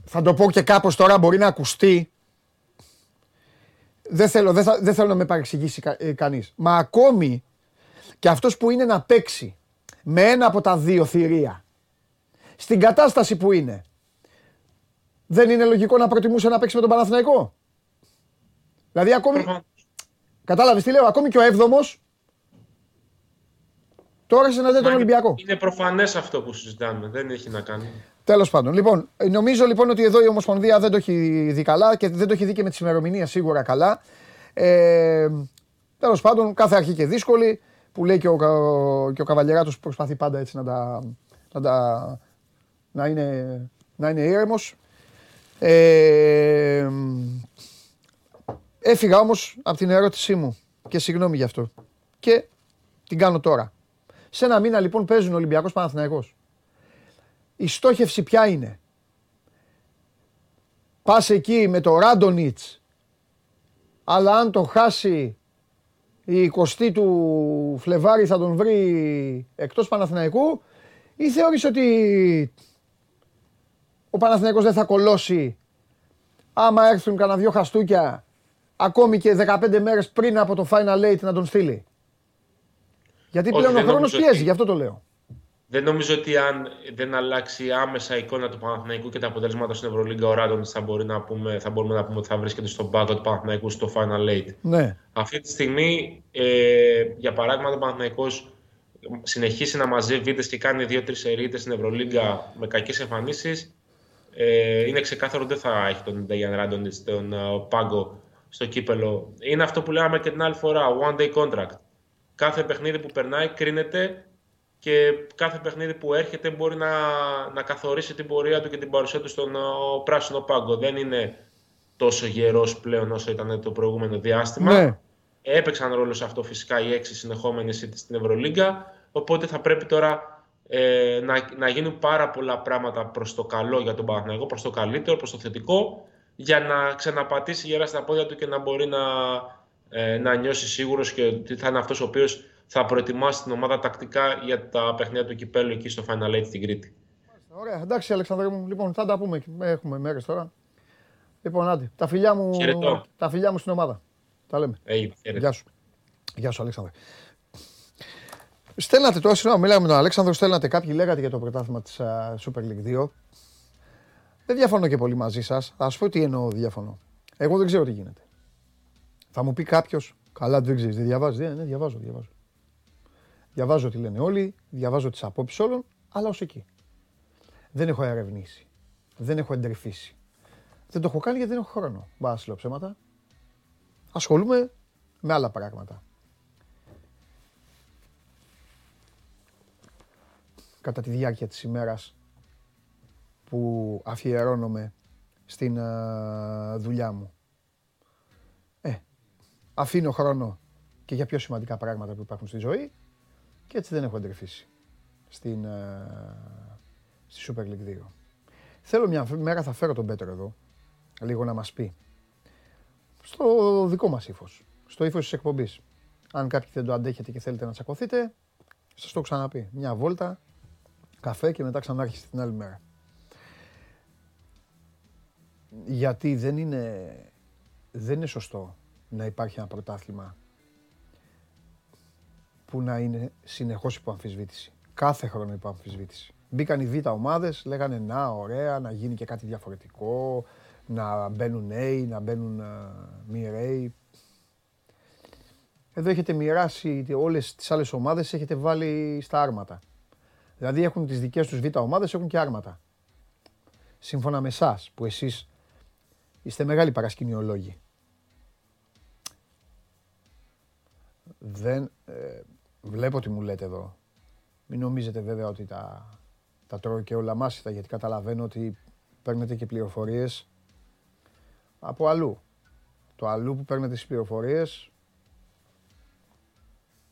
θα το πω και κάπως τώρα, μπορεί να ακουστεί. Δεν θέλω να με παρεξηγήσει κανείς. Μα ακόμη και αυτός που είναι να παίξει με ένα από τα δύο θηρία, στην κατάσταση που είναι, δεν είναι λογικό να προτιμούσε να παίξει με τον Παναθηναϊκό. Δηλαδή ακόμη. Κατάλαβες τι λέω, ακόμη και ο 7ος. Τώρα συναντάτε τον Ολυμπιακό. Είναι προφανές αυτό που συζητάμε, δεν έχει να κάνει. Τέλος πάντων. Λοιπόν, νομίζω λοιπόν ότι εδώ η Ομοσπονδία δεν το έχει δει καλά και δεν το έχει δει και με τις ημερομηνίες σίγουρα καλά. Τέλος πάντων, κάθε αρχή και δύσκολη, που λέει και ο Καβαλιεράτος προσπαθεί πάντα έτσι να είναι ήρεμος. Έφυγα όμως από την ερώτησή μου και συγγνώμη γι' αυτό. Και την κάνω τώρα. Σε ένα μήνα λοιπόν παίζουν Ολυμπιακός Παναθηναϊκός. Η στόχευση ποια είναι? Πας εκεί με το Ράντονιτς, αλλά αν το χάσει η 20η του Φλεβάρη θα τον βρει εκτός Παναθηναϊκού, ή θεωρείς ότι ο Παναθηναϊκός δεν θα κολώσει άμα έρθουν κανένα δυο χαστούκια ακόμη και 15 μέρες πριν από το Final Eight να τον στείλει? Γιατί πλέον ο χρόνος πιέζει, γι' αυτό το λέω. Δεν νομίζω ότι αν δεν αλλάξει άμεσα η εικόνα του Παναθηναϊκού και τα αποτελέσματα στην Ευρωλίγκα, ο Ράντονιτς θα μπορούμε να πούμε ότι θα βρίσκεται στον πάγκο του Παναθηναϊκού στο Final Eight. Ναι. Αυτή τη στιγμή, για παράδειγμα, ο Παναθηναϊκός συνεχίσει να μαζεύει βίτες και κάνει 2-3 ερείτες στην Ευρωλίγκα με κακές εμφανίσεις. Είναι ξεκάθαρο ότι δεν θα έχει τον Ντέιαν Ράντονιτς στον πάγκο στο κύπελο. Είναι αυτό που λέγαμε και την άλλη φορά, one day contract. Κάθε παιχνίδι που περνάει κρίνεται. Και κάθε παιχνίδι που έρχεται μπορεί να καθορίσει την πορεία του και την παρουσία του στον πράσινο πάγκο. Δεν είναι τόσο γερός πλέον όσο ήταν το προηγούμενο διάστημα. Ναι. Έπαιξαν ρόλο σε αυτό φυσικά οι 6 συνεχόμενες ήττες στην Ευρωλίγκα. Οπότε θα πρέπει τώρα να γίνουν πάρα πολλά πράγματα προς το καλό για τον Παναθηναϊκό, προς το καλύτερο, προς το θετικό, για να ξαναπατήσει γερά στα πόδια του και να μπορεί να νιώσει σίγουρος και ότι θα είναι αυτός ο οποίος θα προετοιμάσει την ομάδα τακτικά για τα παιχνίδια του κυπέλλου εκεί στο Final Eight στην Κρήτη. Ωραία, εντάξει Αλεξανδρέ μου, λοιπόν θα τα πούμε, έχουμε μέρες τώρα. Λοιπόν, άντε, τα φιλιά μου στην ομάδα, τα λέμε. Γεια σου. Γεια σου Αλεξανδρέ. Στέλνατε τώρα, συγγνώμη, μιλάμε με τον Αλέξανδρο, στέλνατε κάποιοι, λέγατε για το πρωτάθλημα της Super League 2. Δεν διαφωνώ και πολύ μαζί σας, θα σου πω τι εννοώ διαφωνώ. Εγώ δεν ξέρω τι γίνεται. Θα μου πει κάποιος, καλά δεν ξέρεις, δεν διαβάζεις, ναι, διαβάζω. Διαβάζω τι λένε όλοι, διαβάζω τις απόψεις όλων, αλλά ως εκεί. Δεν έχω ερευνήσει, δεν έχω εντρυφήσει. Δεν το έχω κάνει γιατί δεν έχω χρόνο. Μπας λέω ψέματα. Ασχολούμαι με άλλα πράγματα. Κατά τη διάρκεια της ημέρας που αφιερώνομαι στην δουλειά μου. Αφήνω χρόνο και για πιο σημαντικά πράγματα που υπάρχουν στη ζωή. Και έτσι δεν έχω εντρυφήσει στη Super League 2. Θέλω μια μέρα θα φέρω τον Πέτρο εδώ, λίγο να μας πει. Στο δικό μας ύφος, στο ύφος της εκπομπής. Αν κάποιοι δεν το αντέχετε και θέλετε να τσακωθείτε, σας το ξαναπεί. Μια βόλτα, καφέ και μετά ξανάρχισε την άλλη μέρα. Γιατί δεν είναι σωστό να υπάρχει ένα πρωτάθλημα που να είναι συνεχώς υπό αμφισβήτηση. Κάθε χρόνο υπό αμφισβήτηση. Μπήκαν οι β' ομάδες, λέγανε να ωραία, να γίνει και κάτι διαφορετικό, να μπαίνουν νέοι, να μπαίνουν μοιραίοι. Εδώ έχετε μοιράσει όλες τις άλλες ομάδες, έχετε βάλει στα άρματα. Δηλαδή έχουν τις δικές τους β' ομάδες, έχουν και άρματα. Σύμφωνα με εσάς, που εσείς είστε μεγάλοι παρασκηνιολόγοι. Δεν... Βλέπω τι μου λέτε εδώ. Μην νομίζετε βέβαια ότι τα τρώω και όλα μάσιτα, γιατί καταλαβαίνω ότι παίρνετε και πληροφορίες από αλλού. Το αλλού που παίρνετε τις πληροφορίες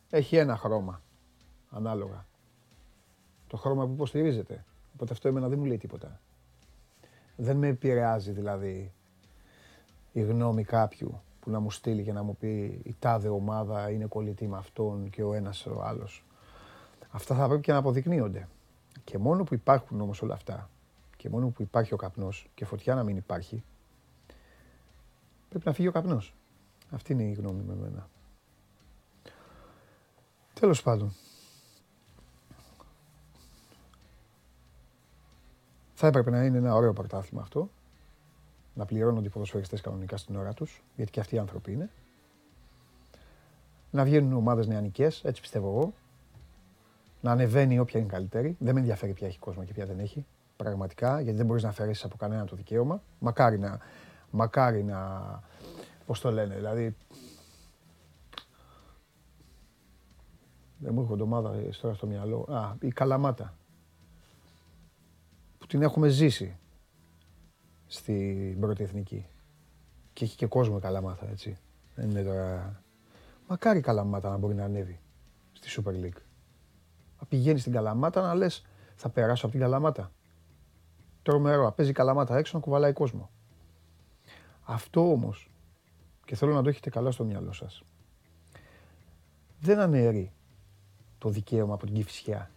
έχει ένα χρώμα, ανάλογα. Το χρώμα που υποστηρίζετε. Οπότε αυτό εμένα δεν μου λέει τίποτα. Δεν με επηρεάζει δηλαδή η γνώμη κάποιου που να μου στείλει και να μου πει η τάδε ομάδα είναι κολλητή με αυτόν και ο ένας ο άλλος. Αυτά θα πρέπει και να αποδεικνύονται. Και μόνο που υπάρχουν όμως όλα αυτά, και μόνο που υπάρχει ο καπνός και φωτιά να μην υπάρχει, πρέπει να φύγει ο καπνός. Αυτή είναι η γνώμη με εμένα. Τέλος πάντων. Θα έπρεπε να είναι ένα ωραίο πρωτάθλημα αυτό. Να πληρώνονται οι ποδοσφαιριστές κανονικά στην ώρα τους, γιατί και αυτοί οι άνθρωποι είναι. Να βγαίνουν ομάδες νεανικές, έτσι πιστεύω εγώ. Να ανεβαίνει όποια είναι καλύτερη. Δεν με ενδιαφέρει ποια έχει κόσμο και ποια δεν έχει. Πραγματικά, γιατί δεν μπορείς να αφαιρέσεις από κανένα το δικαίωμα. Μακάρι να... Πώς το λένε, δηλαδή... Δεν μου έρχονται ομάδες τώρα στο μυαλό. Α, η Καλαμάτα. Που την έχουμε ζήσει. Στην πρώτη εθνική. Και έχει και κόσμο Καλαμάτα, έτσι. Δεν είναι τώρα... Μακάρι Καλαμάτα να μπορεί να ανέβει στη Super League. Να πηγαίνεις στην Καλαμάτα να λες, θα περάσω από την Καλαμάτα. Τρομερό, παίζει Καλαμάτα έξω να κουβαλάει κόσμο. Αυτό όμως, και θέλω να το έχετε καλά στο μυαλό σας, δεν αναιρεί το δικαίωμα από την Κηφισιά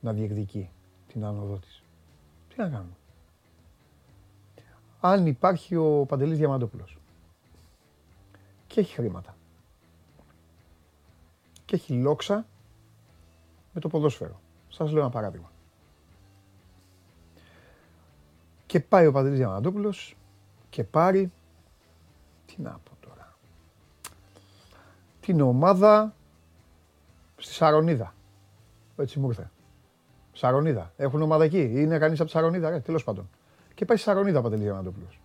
να διεκδικεί την άνοδό της. Τι να κάνουμε. Αν υπάρχει ο Παντελής Διαμαντόπουλος και έχει χρήματα και έχει λόξα με το ποδόσφαιρο. Σας λέω ένα παράδειγμα. Και πάει ο Παντελής Διαμαντόπουλος και πάρει, τι να πω τώρα, την ομάδα στη Σαρονίδα. Έτσι μου ήρθε. Σαρονίδα. Έχουν ομάδα εκεί. Είναι κανείς από τη Σαρονίδα, ρε, τέλος πάντων. Και πάει στη Σαρονίδα ο Παντελής Διαμαντόπουλος.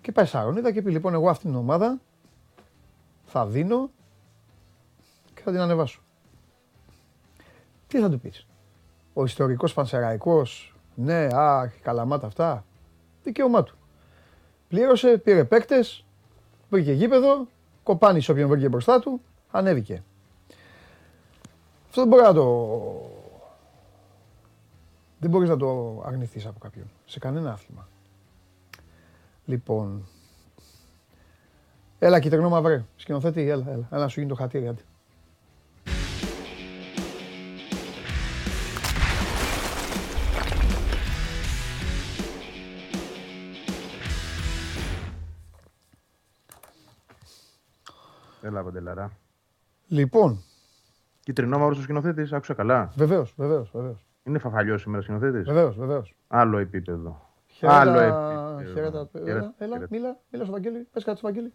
Και πάει στη Σαρονίδα και πει, λοιπόν, εγώ αυτήν την ομάδα θα δίνω και θα την ανεβάσω. Τι θα του πεις? Ο ιστορικός πανσεραϊκός, ναι, αχ, Καλαμάτα αυτά, δικαίωμά του. Πλήρωσε, πήρε παίκτες, βρήκε γήπεδο, κοπάνισε όποιον βρήκε μπροστά του, ανέβηκε. Αυτό δεν μπορεί να το... Δεν μπορείς να το αρνηθείς από κάποιον, σε κανένα άθλημα. Λοιπόν... Έλα, κυτρινό μαυρέ, σκηνοθέτη, έλα, να σου γίνει το χατήρι, άντε. Έλα, Παντελάρα. Λοιπόν. Κιτρινό μαύρο ο σκηνοθέτης, άκουσα καλά. Βεβαίως. Είναι φαφαλιός σήμερα ο σκηνοθέτης. Βεβαίως. Άλλο επίπεδο. Χαίρετα, άλλο επίπεδο. Χαίρετα. Έλα, μίλα στο Βαγγέλη. Πες κάτι στο Βαγγέλη.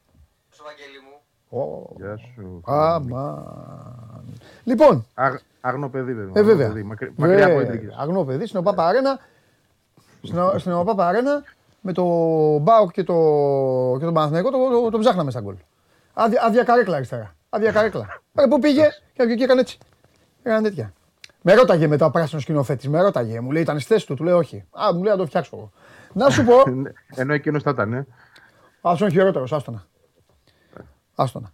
Στο Βαγγέλη μου. Γεια σου. Αμάν. Λοιπόν. Αγνό παιδί, βέβαια. Μακριά από έντρικες. Αγνό παιδί, στην ΟΠΑΠΑ Αρένα. Στην ΟΠΑΠΑ Αρένα με το Μπάουκ και τον Παναθηναϊκό τον ψάχναμε στα γκολ. Άδεια καρέκλα αριστερά. Ρε που πήγε και έκανε έτσι. Έκανε τέτοια. Με ρώταγε μετά ο πράσινος σκηνοθέτης, μου λέει ήταν στη θέση του, του λέω όχι. Α, μου λέει να το φτιάξω εγώ. Να σου πω. Ενώ εκείνος θα ήταν, ε. Ας τον χειρότερος, άστονα.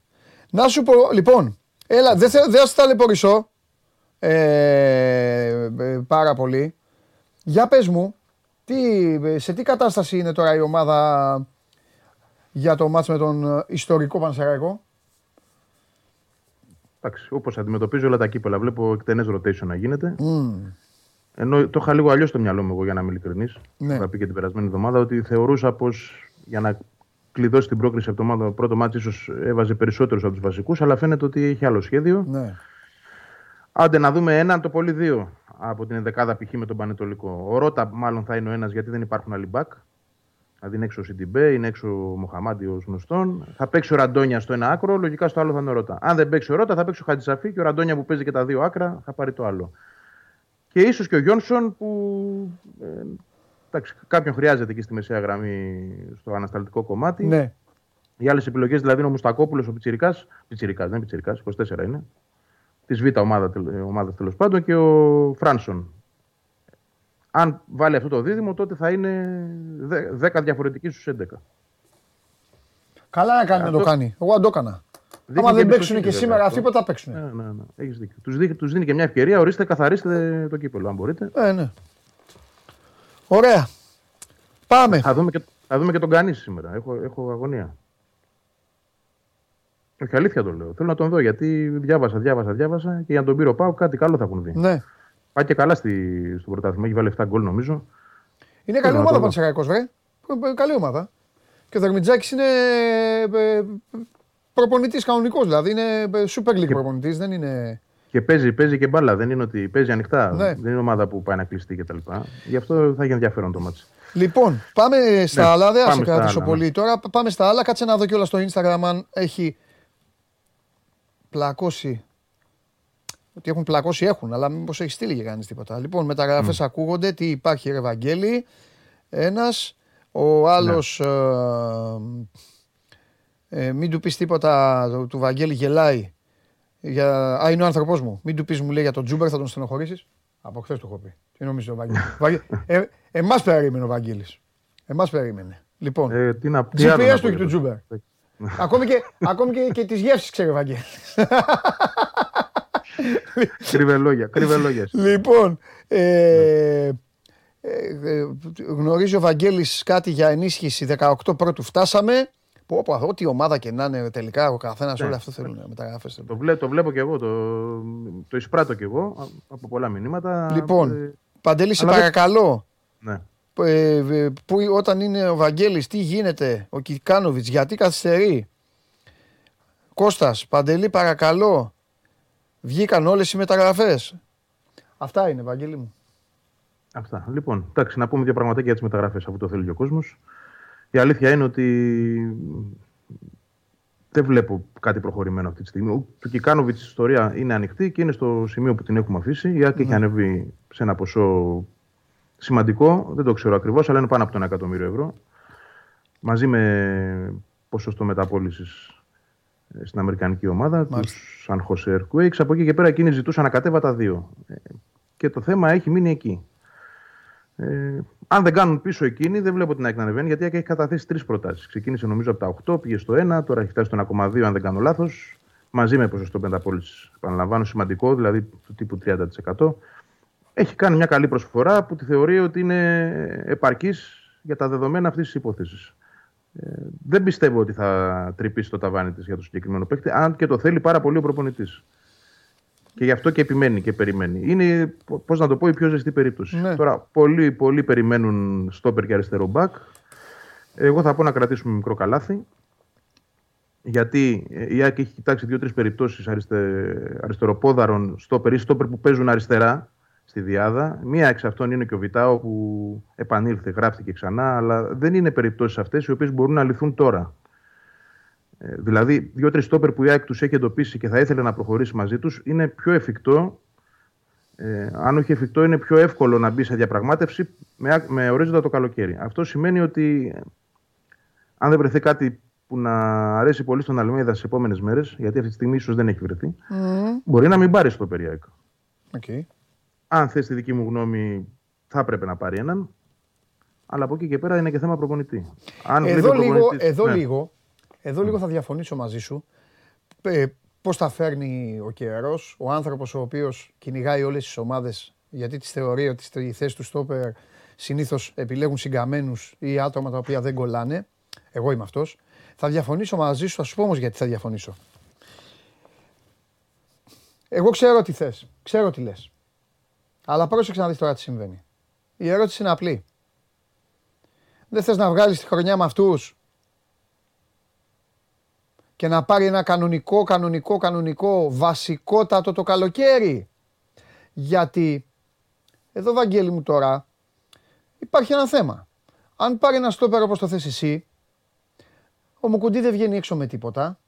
Να σου πω, λοιπόν, έλα, δεν θα σε ταλαιπωρήσω πάρα πολύ. Για πες μου, σε τι κατάσταση είναι τώρα η ομάδα για το μάτς με τον ιστορικό Πανσεραϊκό? Εντάξει, όπως αντιμετωπίζω όλα τα κύπελα, βλέπω εκτενές rotation να γίνεται. Ενώ το είχα λίγο αλλιώς στο μυαλό μου εγώ, για να είμαι ειλικρινής. Ναι. Θα πει και την περασμένη εβδομάδα ότι θεωρούσα πως για να κλειδώσει την πρόκριση από το πρώτο μάτς ίσως έβαζε περισσότερους από τους βασικούς, αλλά φαίνεται ότι έχει άλλο σχέδιο. Ναι. Άντε να δούμε έναν, το πολύ δύο από την ενδεκάδα π.χ. με τον Πανετολικό. Ο Ρώτα μάλλον θα είναι ο ένας, γιατί δεν υπάρχουν άλλοι μπακ. Δηλαδή είναι έξω ο Σιντιμπέ, είναι έξω ο Μοχαμάντι ως γνωστόν. Θα παίξει ο Ραντόνια στο ένα άκρο, λογικά στο άλλο θα είναι ο Ρώτα. Αν δεν παίξει ο Ρώτα, θα παίξει ο Χατζησαφή και ο Ραντόνια που παίζει και τα δύο άκρα θα πάρει το άλλο. Και ίσως και ο Γιόνσον που εντάξει, κάποιον χρειάζεται εκεί στη μεσαία γραμμή, στο ανασταλτικό κομμάτι. Ναι. Οι άλλες επιλογές δηλαδή είναι ο Μουστακόπουλος, ο Πιτσιρικάς. Πιτσιρικάς, δεν Πιτσιρικάς, 24 είναι. Της Β' ομάδα τέλος πάντων και ο Φράνσον. Αν βάλει αυτό το δίδυμο, τότε θα είναι 10 διαφορετικοί στους 11. Καλά να κάνει να το κάνει. Εγώ αν το έκανα. Άμα δεν παίξουν και σήμερα αυτοί, πότε θα παίξουν. Ναι. Έχεις δίκιο. Τους δίνει και μια ευκαιρία. Ορίστε, καθαρίστε το κύπελλο, αν μπορείτε. Ναι. Ωραία. Πάμε. Θα δούμε και τον Κανή σήμερα. Έχω αγωνία. Όχι, αλήθεια το λέω. Θέλω να τον δω, γιατί διάβασα και για να τον πήρω πάω, κάτι καλό θα έχουν δει. Ναι. Πάει και καλά στο πρωτάθλημα, έχει βάλει 7 γκολ νομίζω. Είναι καλή ομάδα ο Πανσεραϊκός, βρε. Καλή ομάδα. Και ο Δερμιτζάκης είναι προπονητής κανονικός, δηλαδή είναι Super League προπονητής, δεν είναι... Και παίζει και μπάλα, δεν είναι ότι παίζει ανοιχτά, ναι. Δεν είναι ομάδα που πάει να κλειστεί κτλ. Γι' αυτό θα έχει ενδιαφέρον το μάτσι. Λοιπόν, πάμε στα άλλα, δεν θα σε κρατήσω πολύ τώρα. Πάμε στα άλλα, κάτσε να δω κιόλας στο Instagram αν έχει πλακώσει. Ότι έχουν πλακώσει έχουν, αλλά μήπως έχει στείλει και κανείς τίποτα. Λοιπόν, μεταγραφές ακούγονται, τι υπάρχει ρε Βαγγέλη, ένας, ο άλλος, μην του πεις τίποτα, του Βαγγέλη γελάει. Είναι ο άνθρωπός μου, μην του πεις, μου λέει, για τον Τζούμπερ θα τον στενοχωρήσεις. Από χθες το έχω πει, τι νομίζεις ο Βαγγέλης. Εμάς περίμενε ο Βαγγέλης, εμάς περίμενε. Λοιπόν, GPS του έχει του Τζούμπερ. Ακόμη και τις γεύσεις ξέρει ο Βαγγέλης. Κρύβε λόγια. Λοιπόν, γνωρίζει ο Βαγγέλης κάτι για ενίσχυση, 18 πρώτου φτάσαμε. Πω, ό,τι ομάδα και να είναι τελικά, ο καθένας όλα αυτό θέλουν να μεταγράφεστε. Το βλέπω και εγώ, το εισπράττω και εγώ από πολλά μηνύματα. Λοιπόν, Παντελή, σε παρακαλώ, που όταν είναι ο Βαγγέλης, τι γίνεται, ο Κικάνοβιτς, γιατί καθυστερεί. Κώστας, Παντελή, παρακαλώ. βγήκαν όλες οι μεταγραφές. Αυτά είναι, Βαγγέλη μου. Αυτά. Λοιπόν, εντάξει, να πούμε δύο πραγματάκια για τις μεταγραφές, αφού το θέλει ο κόσμος. Η αλήθεια είναι ότι δεν βλέπω κάτι προχωρημένο αυτή τη στιγμή. Το Κικάνοβιτς η ιστορία είναι ανοιχτή και είναι στο σημείο που την έχουμε αφήσει. Η Άκη έχει ανέβει σε ένα ποσό σημαντικό, δεν το ξέρω ακριβώς, αλλά είναι πάνω από το 1 εκατομμύριο ευρώ. Μαζί με ποσοστό μεταπώλησης στην αμερικανική ομάδα, τους San Jose Earthquakes. Από εκεί και πέρα εκείνοι ζητούσαν ακατέβατα 2. Και το θέμα έχει μείνει εκεί. Αν δεν κάνουν πίσω εκείνοι, δεν βλέπω την ΑΕΚ να ανεβαίνει, γιατί έχει καταθέσει 3 προτάσεις. Ξεκίνησε νομίζω από τα 8, πήγε στο 1, τώρα έχει φτάσει στο 1,2, αν δεν κάνω λάθος. Μαζί με ποσοστό μεταπώλησης, επαναλαμβάνω, σημαντικό, δηλαδή του τύπου 30%. Έχει κάνει μια καλή προσφορά που τη θεωρεί ότι είναι επαρκής για τα δεδομένα αυτής της υπόθεσης. Δεν πιστεύω ότι θα τρυπήσει το ταβάνι της για το συγκεκριμένο παίκτη, αν και το θέλει πάρα πολύ ο προπονητής. Και γι' αυτό και επιμένει και περιμένει. Είναι, πώς να το πω, η πιο ζεστή περίπτωση. Ναι. Τώρα, πολλοί περιμένουν στόπερ και αριστερό μπακ. Εγώ θα πω να κρατήσουμε μικρό καλάθι. Γιατί η Άκη έχει κοιτάξει 2-3 περιπτώσεις αριστεροπόδαρων στόπερ ή στόπερ που παίζουν αριστερά στη διάδα. Μία εξ αυτών είναι και ο Βιτάο που επανήλθε, γράφτηκε ξανά. Αλλά δεν είναι περιπτώσεις αυτές οι οποίες μπορούν να λυθούν τώρα. Δηλαδή, 2-3 στόπερ που η ΑΕΚ τους έχει εντοπίσει και θα ήθελε να προχωρήσει μαζί τους, είναι πιο εφικτό. Αν όχι εφικτό, είναι πιο εύκολο να μπει σε διαπραγμάτευση με ορίζοντα το καλοκαίρι. Αυτό σημαίνει ότι αν δεν βρεθεί κάτι που να αρέσει πολύ στον Αλμέιδα στις επόμενες μέρες, γιατί αυτή τη στιγμή ίσως δεν έχει βρεθεί, μπορεί να μην πάρει στόπερ η ΑΕΚ. Okay. Αν θες τη δική μου γνώμη, θα πρέπει να πάρει έναν. Αλλά από εκεί και πέρα είναι και θέμα προπονητή. Αν Εδώ λίγο θα διαφωνήσω μαζί σου. Πώς τα φέρνει ο καιρός, ο άνθρωπος ο οποίος κυνηγάει όλες τις ομάδες, γιατί τις θεωρεί ότι στη θέση του στόπερ συνήθως επιλέγουν συγκαμμένους ή άτομα τα οποία δεν κολλάνε. Εγώ είμαι αυτός. Θα διαφωνήσω μαζί σου, θα σου πω όμως γιατί θα διαφωνήσω. Εγώ ξέρω τι θες, ξέρω τι λες. Αλλά πρόσεξε να δεις τώρα τι συμβαίνει. Η ερώτηση είναι απλή. Δεν θες να βγάλεις τη χρονιά με αυτούς και να πάρει ένα κανονικό, βασικότατο το καλοκαίρι. Γιατί, εδώ Βαγγέλη μου τώρα, υπάρχει ένα θέμα. Αν πάρει ένα στόπερ όπως το θες εσύ, ο Μουκουντή δεν βγαίνει έξω με τίποτα.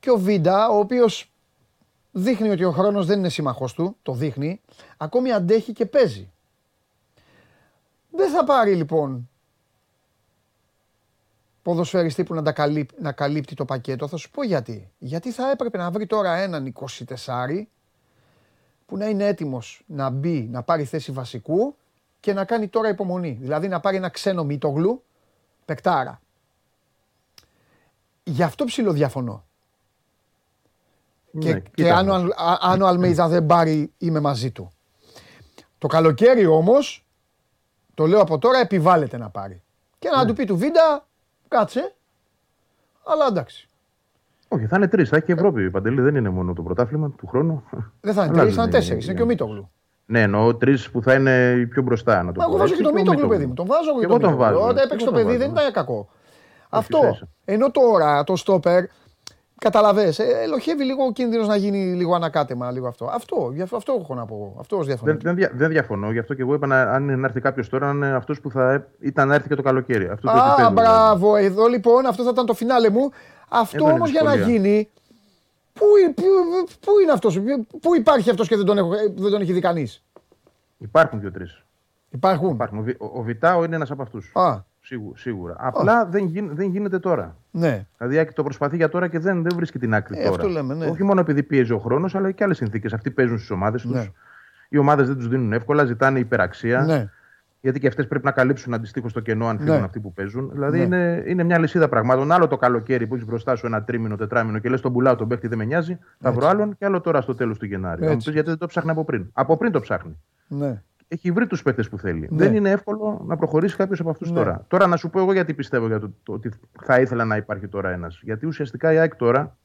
Και ο Βίντα, ο οποίος δείχνει ότι ο χρόνος δεν είναι σύμμαχός του, το δείχνει, ακόμη αντέχει και παίζει. Δεν θα πάρει λοιπόν ποδοσφαιριστή που να καλύπτει το πακέτο. Θα σου πω γιατί. Γιατί θα έπρεπε να βρει τώρα έναν 24 που να είναι έτοιμος να μπει, να πάρει θέση βασικού και να κάνει τώρα υπομονή. Δηλαδή να πάρει ένα ξένο Μύτογλου, παικτάρα. Γι' αυτό ψιλοδιαφωνώ. Ναι, και αν ο Αλμέιδα δεν πάρει, είμαι μαζί του. Το καλοκαίρι όμως, το λέω από τώρα, επιβάλλεται να πάρει. Και να του πει του Βίντα, κάτσε, αλλά εντάξει. Όχι, θα είναι 3, θα έχει και Ευρώπη. Παντελή, δεν είναι μόνο το πρωτάθλημα του χρόνου. Δεν θα είναι 3, θα είναι 4, είναι και ο Μύτογλου. Ναι, εννοώ 3 που θα είναι πιο μπροστά. Να το μα, εγώ βάζω και το Μύτογλου, παιδί μου. Τον βάζω και το Μύτογλου. Όταν έπαιξε το παιδί δεν ήταν κακό. Αυτό. Ενώ τώρα το στόπερ, καταλαβες, ελοχεύει λίγο ο κίνδυνος να γίνει λίγο ανακάτεμα. Λίγο αυτό. Αυτό έχω να πω. Αυτό ως διαφωνώ. Δεν διαφωνώ. Γι' αυτό και εγώ είπα αν έρθει κάποιος τώρα, αν είναι αυτός που θα ήταν να έρθει και το καλοκαίρι. Α, μπράβο. Εδώ λοιπόν, αυτό θα ήταν το φινάλε μου. Αυτό όμως για να γίνει. Πού είναι αυτός, πού υπάρχει αυτός και δεν τον έχει δει κανείς. Υπάρχουν 2-3. Ο Βιτάο είναι ένας από αυτούς. Σίγουρα. Απλά δεν γίνεται τώρα. Ναι. Δηλαδή το προσπαθεί για τώρα και δεν βρίσκει την άκρη τώρα. Αυτό λέμε, ναι. Όχι μόνο επειδή πιέζει ο χρόνος, αλλά και άλλες συνθήκες. Αυτοί παίζουν στις ομάδες τους. Ναι. Οι ομάδες δεν τους δίνουν εύκολα, ζητάνε υπεραξία. Ναι. Γιατί και αυτές πρέπει να καλύψουν αντιστοίχως το κενό, αν φύγουν αυτοί που παίζουν. Δηλαδή είναι μια λυσίδα πραγμάτων. Άλλο το καλοκαίρι που έχεις μπροστά σου ένα τρίμηνο, τετράμηνο και λες τον πουλάω τον παίχτη, δεν με νοιάζει. Θα βρω άλλον, και άλλο τώρα στο τέλος του Γενάρη. Θα μου πεις γιατί δεν το ψάχνει από πριν. Από πριν το ψάχνει. Ναι. Έχει βρει τους παίκτες που θέλει. Ναι. Δεν είναι εύκολο να προχωρήσει κάποιος από αυτούς τώρα. Τώρα να σου πω εγώ γιατί πιστεύω για το ότι θα ήθελα να υπάρχει τώρα ένας. Γιατί ουσιαστικά η ΑΕΚ τώρα,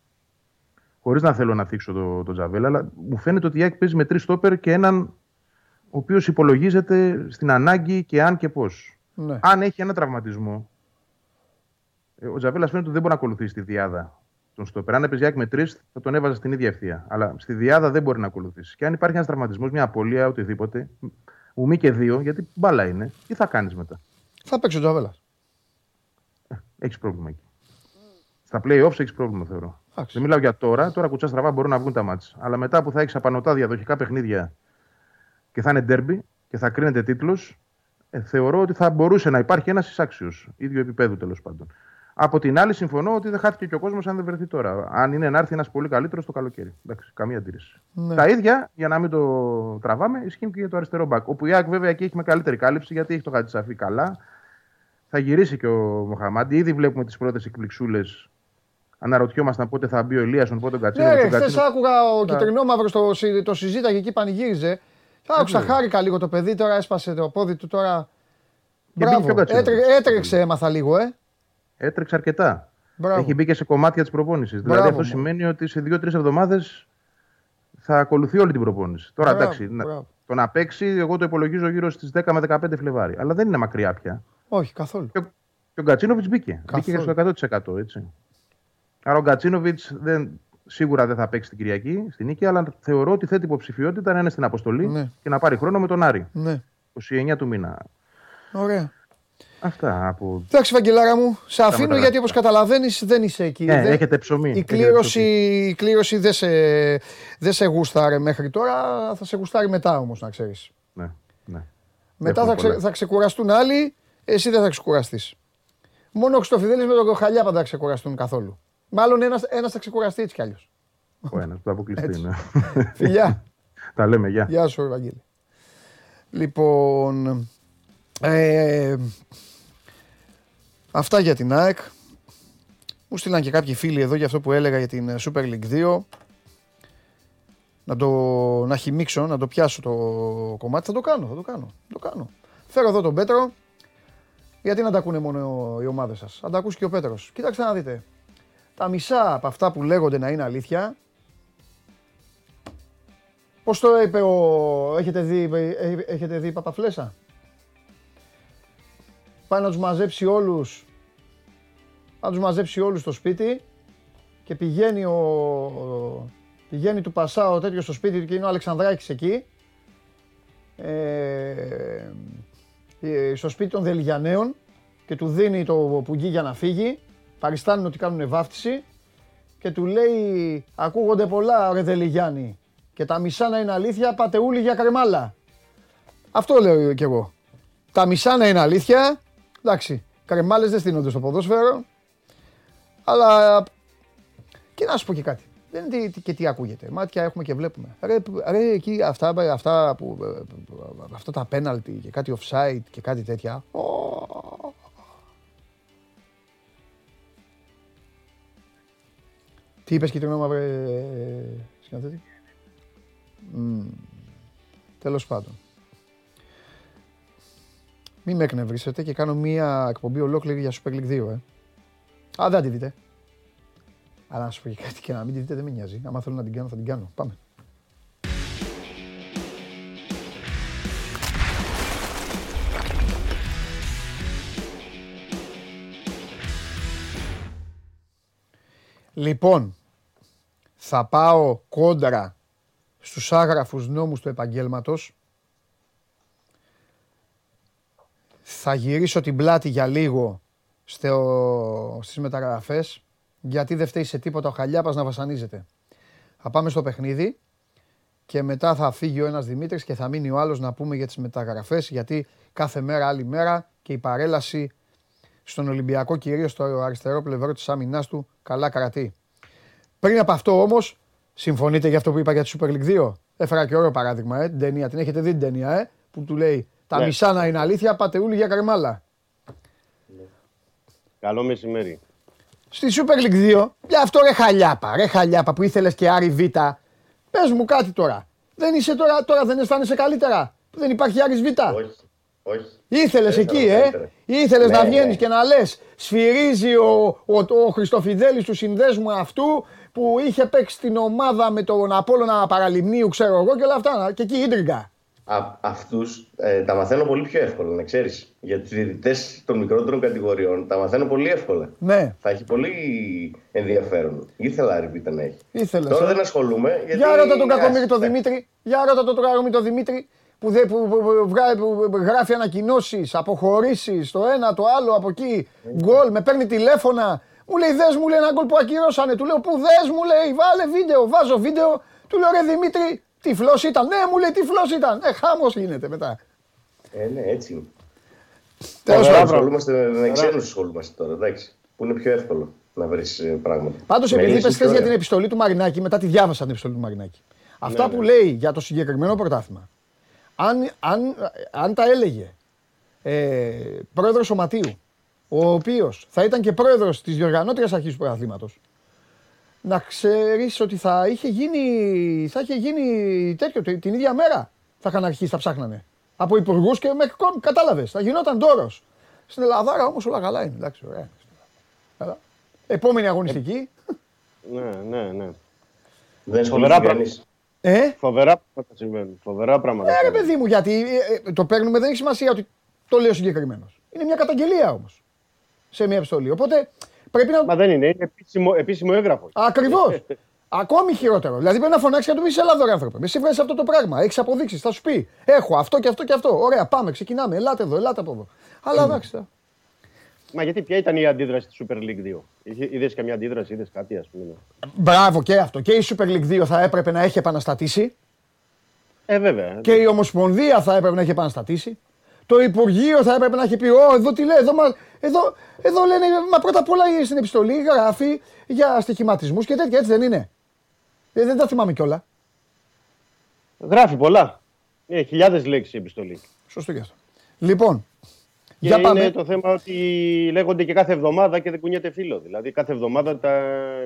χωρίς να θέλω να θίξω το Τζαβέλα, αλλά μου φαίνεται ότι η ΑΕΚ παίζει με 3 στόπερ και έναν ο οποίος υπολογίζεται στην ανάγκη και αν και πώς. Ναι. Αν έχει ένα τραυματισμό, ο Τζαβέλα φαίνεται ότι δεν μπορεί να ακολουθήσει τη διάδα Τον στοπεράν έπαιζε με τρεις, θα τον έβαζα στην ίδια ευθεία. Αλλά στη διάδα δεν μπορεί να ακολουθήσει. Και αν υπάρχει ένας τραυματισμός, μια απολία, οτιδήποτε, ουμή και δύο, γιατί μπάλα είναι, τι θα κάνεις μετά. Θα παίξει ο Τζαβέλα. Έχεις πρόβλημα εκεί. Στα play-offs έχεις πρόβλημα, θεωρώ. Άξι. Δεν μιλάω για τώρα. Τώρα κουτσά στραβά μπορούν να βγουν τα μάτς. Αλλά μετά που θα έχεις απανωτά διαδοχικά παιχνίδια και θα είναι ντέρμπι και θα κρίνεται τίτλος, θεωρώ ότι θα μπορούσε να υπάρχει ένας εισάξιος, ίδιο επίπεδο τέλος πάντων. Από την άλλη, συμφωνώ ότι δεν χάθηκε και ο κόσμος αν δεν βρεθεί τώρα. Αν είναι να έρθει ένας πολύ καλύτερος το καλοκαίρι. Εντάξει, καμία αντίρρηση. Ναι. Τα ίδια, για να μην το τραβάμε, ισχύουν και για το αριστερό μπακ. Όπου η ΑΚ βέβαια εκεί έχει με καλύτερη κάλυψη, γιατί έχει το Χατζησαφή καλά. Θα γυρίσει και ο Μοχαμάντη. Ήδη βλέπουμε τις πρώτες εκπληξούλες. Αναρωτιόμασταν πότε θα μπει ο Ηλίασον, πότε ο Κατσίνο. Ναι, χθες άκουγα ο Κιτρινόμαυρος το συζήταγε εκεί, πανηγύριζε. Άκουσα, χάρηκα λίγο το παιδί, τώρα έσπασε το πόδι του τώρα. Μπράβο, έτρεξε, έμαθα λίγο, Έτρεξε αρκετά. Μπράβο. Έχει μπει και σε κομμάτια της προπόνησης. Δηλαδή αυτό σημαίνει ότι σε 2-3 εβδομάδες θα ακολουθεί όλη την προπόνηση. Τώρα εντάξει, το να παίξει, εγώ το υπολογίζω γύρω στις 10 με 15 Φλεβάρι. Αλλά δεν είναι μακριά πια. Όχι, καθόλου. Και ο Γκατσίνοβιτς μπήκε. Μπήκε στο 100%. Έτσι. Άρα ο Γκατσίνοβιτς σίγουρα δεν θα παίξει την Κυριακή στην νίκη, αλλά θεωρώ ότι θέτει υποψηφιότητα να είναι στην αποστολή και να πάρει χρόνο με τον Άρη. Ναι. 29 του μήνα. Ωραία. Αυτά από. Εντάξει, Βαγγελάρα μου, σε αφήνω γιατί όπως καταλαβαίνεις δεν είσαι εκεί. Έχετε ψωμί. Η κλήρωση δεν σε γούσταρε μέχρι τώρα, θα σε γουστάρει μετά όμως, να ξέρεις. Ναι. Μετά θα ξεκουραστούν άλλοι, εσύ δεν θα ξεκουραστείς. Μόνο ο Χριστοφιδέλης με τον Κοχαλιάπα δεν θα ξεκουραστούν καθόλου. Μάλλον ένας θα ξεκουραστεί έτσι κι αλλιώς. Ο ένας θα αποκλειστεί. Φιλιά. Τα λέμε, γεια. Γεια σου, Βαγγέλη. Λοιπόν. Αυτά για την ΑΕΚ. Μου στείλαν και κάποιοι φίλοι εδώ για αυτό που έλεγα για την Super League 2. Να χυμίξω, να το πιάσω το κομμάτι. Θα το κάνω. Φέρω εδώ τον Πέτρο. Γιατί να τα ακούνε μόνο οι ομάδες σας. Αν τα ακούσει και ο Πέτρος. Κοιτάξτε να δείτε. Τα μισά από αυτά που λέγονται να είναι αλήθεια. Πώς το είπε έχετε δει η Παπαφλέσσα. Πάει να τους μαζέψει όλους. Να τους μαζέψει όλους στο σπίτι και πηγαίνει πηγαίνει του Πασά ο τέτοιος στο σπίτι του και είναι ο Αλεξανδράκης εκεί. Στο σπίτι των Δελγιανέων και του δίνει το πουγγί για να φύγει. Παριστάνουν ότι κάνουν βάφτιση και του λέει ακούγονται πολλά ρε Δελιγιάννη και τα μισά να είναι αλήθεια, πατεούλη για κρεμάλα. Αυτό λέω κι εγώ. Τα μισά να είναι αλήθεια, εντάξει, κρεμάλες δεν στείνονται στο ποδόσφαιρο, αλλά και να σου πω και κάτι, δεν είναι και τι ακούγεται, μάτια έχουμε και βλέπουμε. Ρε εκεί αυτά τα πέναλτι και κάτι offside και κάτι τέτοια. Τι είπες και το νόμα, σκηνοθέτη. Τέλος πάντων. Μην με εκνευρίσετε και κάνω μία εκπομπή ολόκληρη για Super League 2, Α, δεν τη δείτε. Αλλά να σου πω και κάτι και να μην τη δείτε δεν με νοιάζει. Άμα θέλω να την κάνω, θα την κάνω. Πάμε. Λοιπόν, θα πάω κόντρα στους άγραφους νόμους του επαγγέλματος. Θα γυρίσω την πλάτη για λίγο στις μεταγραφές, γιατί δεν φταίει σε τίποτα ο Χαλιάπας να βασανίζεται. Θα πάμε στο παιχνίδι και μετά θα φύγει ο ένας Δημήτρης και θα μείνει ο άλλος να πούμε για τις μεταγραφές, γιατί κάθε μέρα άλλη μέρα και η παρέλαση στον Ολυμπιακό, κυρίως στο αριστερό πλευρό της άμυνας του, καλά κρατεί. Πριν από αυτό όμως, συμφωνείτε για αυτό που είπα για τη Super League 2. Έφερα και ωραίο παράδειγμα, την ταινία. Την έχετε δει την ταινία, που του λέει «Τα μισά να είναι αλήθεια, πατεούλη για κρεμάλα». Καλό μεσημέρι. Στη Super League 2, για αυτό ρε Χαλιάπα που ήθελες και Άρη Β. Πες μου κάτι τώρα. Δεν είσαι τώρα δεν αισθάνεσαι καλύτερα. Δεν υπάρχει Άρης Β. Ήθελες εκεί, ήθελες να βγαίνεις και να λες σφυρίζει ο Χριστοφιδέλης του συνδέσμου αυτού που είχε παίξει την ομάδα με τον Απόλλωνα Παραλιμνίου, ξέρω εγώ και όλα αυτά. Και εκεί ίντριγκα. αυτούς τα μαθαίνω πολύ πιο εύκολα, να ξέρεις. Για τους διαιτητές των μικρότερων κατηγοριών τα μαθαίνω πολύ εύκολα. Ναι. Θα έχει πολύ ενδιαφέρον. Ήθελα ρεπίτα να έχει. Ήθελες, τώρα δεν ασχολούμαι. Γιατί... Για ρώτα τον κακομοίρη τον Δημήτρη. Για ρώτα τον κακομοίρη τον Δημήτρη που γράφει ανακοινώσεις, αποχωρήσεις, το ένα, το άλλο, από εκεί. Γκολ, με παίρνει τηλέφωνα. Μου λέει, δες μου λέει ένα γκολ που ακυρώσανε. Του λέω, πού δες μου λέει, βάλε βίντεο. Βάζω βίντεο. Του λέω, ρε Δημήτρη. Τυφλός ήταν, ναι μου λέει τυφλός ήταν, χάμος γίνεται μετά. Ναι, έτσι. Τέλος πάντων. Ασχολούμαστε με ξένους, ασχολούμαστε τώρα, εντάξει, που είναι πιο εύκολο να βρεις πράγματα. Πάντως επειδή είπες χθες για την επιστολή του Μαρινάκη, μετά τη διάβασα την επιστολή του Μαρινάκη. Αυτά που λέει για το συγκεκριμένο πρωτάθλημα, αν τα έλεγε πρόεδρος σωματείου, ο οποίος θα ήταν και πρόεδρος της διοργανώτριας αρχής του πρωταθλήματος, να ξέρεις ότι θα είχε γίνει τέτοιο, την ίδια μέρα θα είχαν αρχίσει, θα ψάχνανε. Από υπουργούς και μέχρι κόμμα, κατάλαβες, θα γινόταν τόρος. Στην Ελλάδα όμως όλα καλά είναι, εντάξει, ωραία. Επόμενη αγωνιστική. Ναι. Δεν σχολιάζει κανείς. Φοβερά πράγματα συμβαίνουν, φοβερά πράγματα. Ναι, ρε παιδί μου, γιατί το παίρνουμε, δεν έχει σημασία ότι το λέω συγκεκριμένος. Είναι μια καταγγελία όμως, σε μια επιστολή, οπότε... Να... Μα δεν είναι επίσημο έγγραφο. Ακριβώς. Ακόμη χειρότερο. Δηλαδή πρέπει να φωνάξει και να του πει: σε λάθο άνθρωπο. Με συμβαίνει αυτό το πράγμα. Έχει αποδείξει. Θα σου πει: έχω αυτό και αυτό και αυτό. Ωραία, πάμε, ξεκινάμε. Ελάτε εδώ, ελάτε από εδώ. Αλλά εντάξει. Μα γιατί ποια ήταν η αντίδραση τη Super League 2? Είδες καμιά αντίδραση, είδες κάτι, ας πούμε? Μπράβο και αυτό. Και η Super League 2 θα έπρεπε να έχει επαναστατήσει. Βέβαια. Και η Ομοσπονδία θα έπρεπε να έχει επαναστατήσει. Το Υπουργείο θα έπρεπε να έχει πει: ω, εδώ τι λέει, εδώ λένε, μα πρώτα απ' όλα στην επιστολή γράφει για στοιχηματισμούς και τέτοια, έτσι δεν είναι? Δεν τα θυμάμαι κιόλα. Γράφει πολλά. Είναι χιλιάδες λέξεις η επιστολή. Σωστό και αυτό. Λοιπόν, και για πάμε. Είναι το θέμα ότι λέγονται και κάθε εβδομάδα και δεν κουνιέται φίλο. Δηλαδή, κάθε εβδομάδα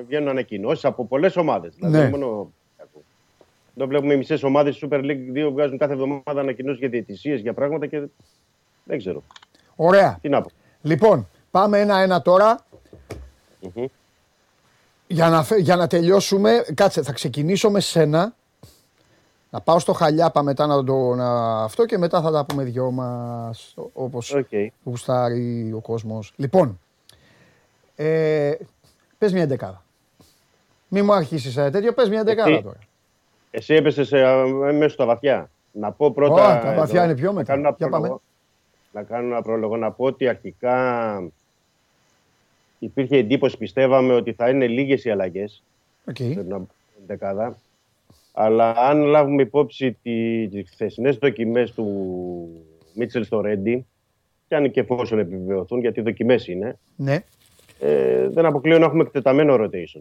βγαίνουν ανακοινώσεις από πολλές ομάδες. Δηλαδή, ναι. Μόνο... Εδώ βλέπουμε οι μισές ομάδες της Super League 2 βγάζουν κάθε εβδομάδα ανακοινώσεις για διαιτησίες, για πράγματα και δεν ξέρω. Ωραία. Τι να πω. Λοιπόν, πάμε ένα-ένα τώρα. Mm-hmm. Για να τελειώσουμε, κάτσε, θα ξεκινήσω με σένα. Να πάω στο Χαλιάπα μετά αυτό και μετά θα τα πούμε δυο μας, όπως γουστάρει ο κόσμος. Λοιπόν, πες μια εντεκάδα. Μη μου αρχίσεις τέτοιο, πες μια εντεκάδα τώρα. Εσύ έπεσες μέσα στα βαθιά. Να πω πρώτα... τα βαθιά είναι πιο μετά. Να κάνω ένα πρόλογο, να πω ότι αρχικά υπήρχε εντύπωση, πιστεύαμε ότι θα είναι λίγες οι αλλαγές. Αλλά αν λάβουμε υπόψη τις χθεσινές δοκιμές του Μίτσελ στο Ρέντι, και αν και εφόσον επιβεβαιωθούν, γιατί δοκιμές είναι, ναι. Δεν αποκλείω να έχουμε εκτεταμένο rotation.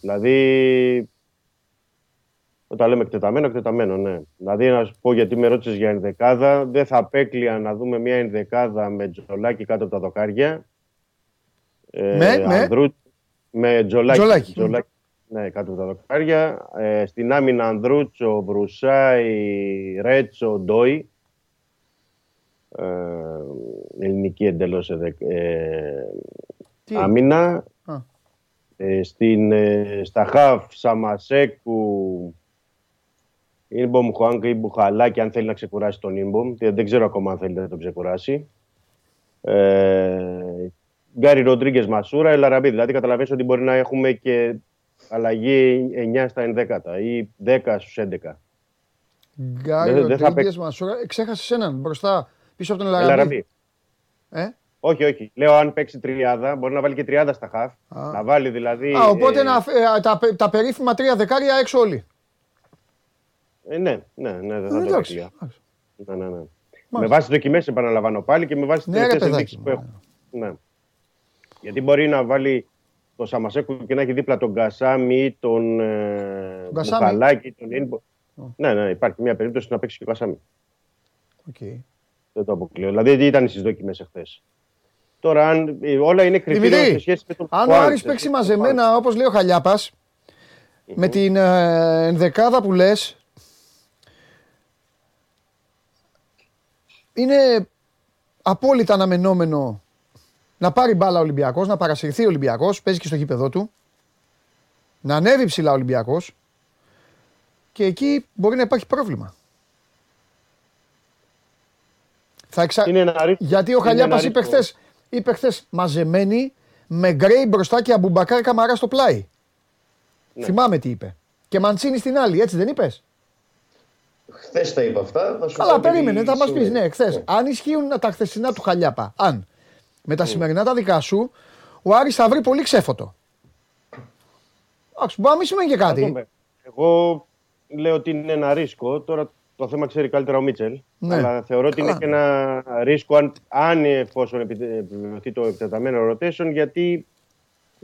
Δηλαδή... Όταν λέμε εκτεταμένο, ναι. Δηλαδή, να σου πω γιατί με ρώτησες για ενδεκάδα, δεν θα απέκλεια να δούμε μια ενδεκάδα με τζολάκι κάτω από τα δοκάρια. Με τζολάκι. Ναι, κάτω από τα δοκάρια. Στην άμυνα Ανδρούτσο, Μπρουσάι, Ρέτσο, Ντόι. Ελληνική εντελώς άμυνα. Στα χαφ, Σαμασέκου... Ήμπομ Χουάνκ ή Μπουχαλάκη, αν θέλει να ξεκουράσει τον Ήμπομ. Δεν ξέρω ακόμα αν θέλει να τον ξεκουράσει. Γκάρι Ροντρίγκες, Μασούρα, Ελαραμπή. Δηλαδή, καταλαβαίνεις ότι μπορεί να έχουμε και αλλαγή 9 στα 11 ή 10 στους 11. Γκάρι Ροντρίγκες, Μασούρα. Ξέχασες έναν μπροστά, πίσω από τον Ελαραμπή. Όχι. Λέω αν παίξει τριάδα, μπορεί να βάλει και τριάδα στα χαφ. Να βάλει δηλαδή. Οπότε τα περίφημα τρία δεκάρια έξω όλοι. Ναι, δεν θα το πει. Ναι. Με βάση δοκιμές, επαναλαμβάνω πάλι και με βάση τις τελευταίες ενδείξεις που έχω. Ναι. Γιατί μπορεί να βάλει το Σαμασέκου και να έχει δίπλα τον Κασάμι ή τον Μπουχαλάκη, τον Ίνμπο. Ναι, υπάρχει μια περίπτωση να παίξει και ο Κασάμι. Δεν το αποκλείω. Δηλαδή ήταν στις δοκιμές εχθές. Τώρα, αν όλα είναι κριτήριο σε σχέση με τον Πουάνς. Αν ο Άρης παίξει μαζεμένα, όπως λέει ο Χαλιάπας, με την ενδεκάδα που λες, είναι απόλυτα αναμενόμενο να πάρει μπάλα ο Ολυμπιακός, να παρασυρθεί ο Ολυμπιακός, παίζει και στο γήπεδό του, να ανέβει ψηλά ο Ολυμπιακός και εκεί μπορεί να υπάρχει πρόβλημα. Γιατί ο Χαλιάπας είπε χθες μαζεμένοι με γκρέι μπροστά και Μπουμπακάρ Καμαρά στο πλάι. Ναι. Θυμάμαι τι είπε. Και Μαντσίνη στην άλλη, έτσι δεν είπες? Χθες τα είπα αυτά. Καλά, περίμενε, θα μας πεις. Ναι, χθες. Αν ισχύουν τα χθεσινά του Χαλιάπα, αν με τα σημερινά τα δικά σου, ο Άρης θα βρει πολύ ξέφωτο. Εντάξει, μπορεί να μην σημαίνει και κάτι. Εγώ λέω ότι είναι ένα ρίσκο. Τώρα το θέμα ξέρει καλύτερα ο Μίτσελ. Ναι. Αλλά θεωρώ ότι είναι και ένα ρίσκο αν εφόσον επιβεβαιωθεί το εκτεταμένο rotation, γιατί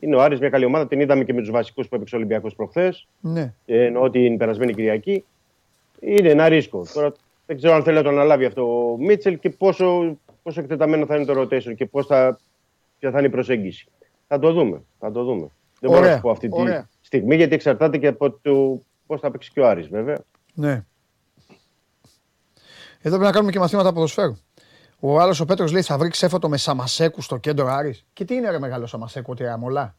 είναι ο Άρης μια καλή ομάδα. Την είδαμε και με τους βασικούς που έπαιξε ο Ολυμπιακός προχθές. Ναι. Εννοώ την περασμένη Κυριακή. Είναι ένα ρίσκο. Τώρα δεν ξέρω αν θέλει να το αναλάβει αυτό ο Μίτσελ και πόσο εκτεταμένο θα είναι το rotation και ποια θα είναι η προσέγγιση. Θα το δούμε. Δεν μπορώ να σου πω αυτή τη στιγμή, γιατί εξαρτάται και από το πώς θα παίξει και ο Άρης, βέβαια. Ναι. Εδώ πρέπει να κάνουμε και μαθήματα ποδοσφαίρου. Ο άλλος ο Πέτρος λέει θα βρει ξέφωτο με Σαμασέκου στο κέντρο Άρης. Και τι είναι ρε μεγάλο Σαμασέκου, ότι αμολά.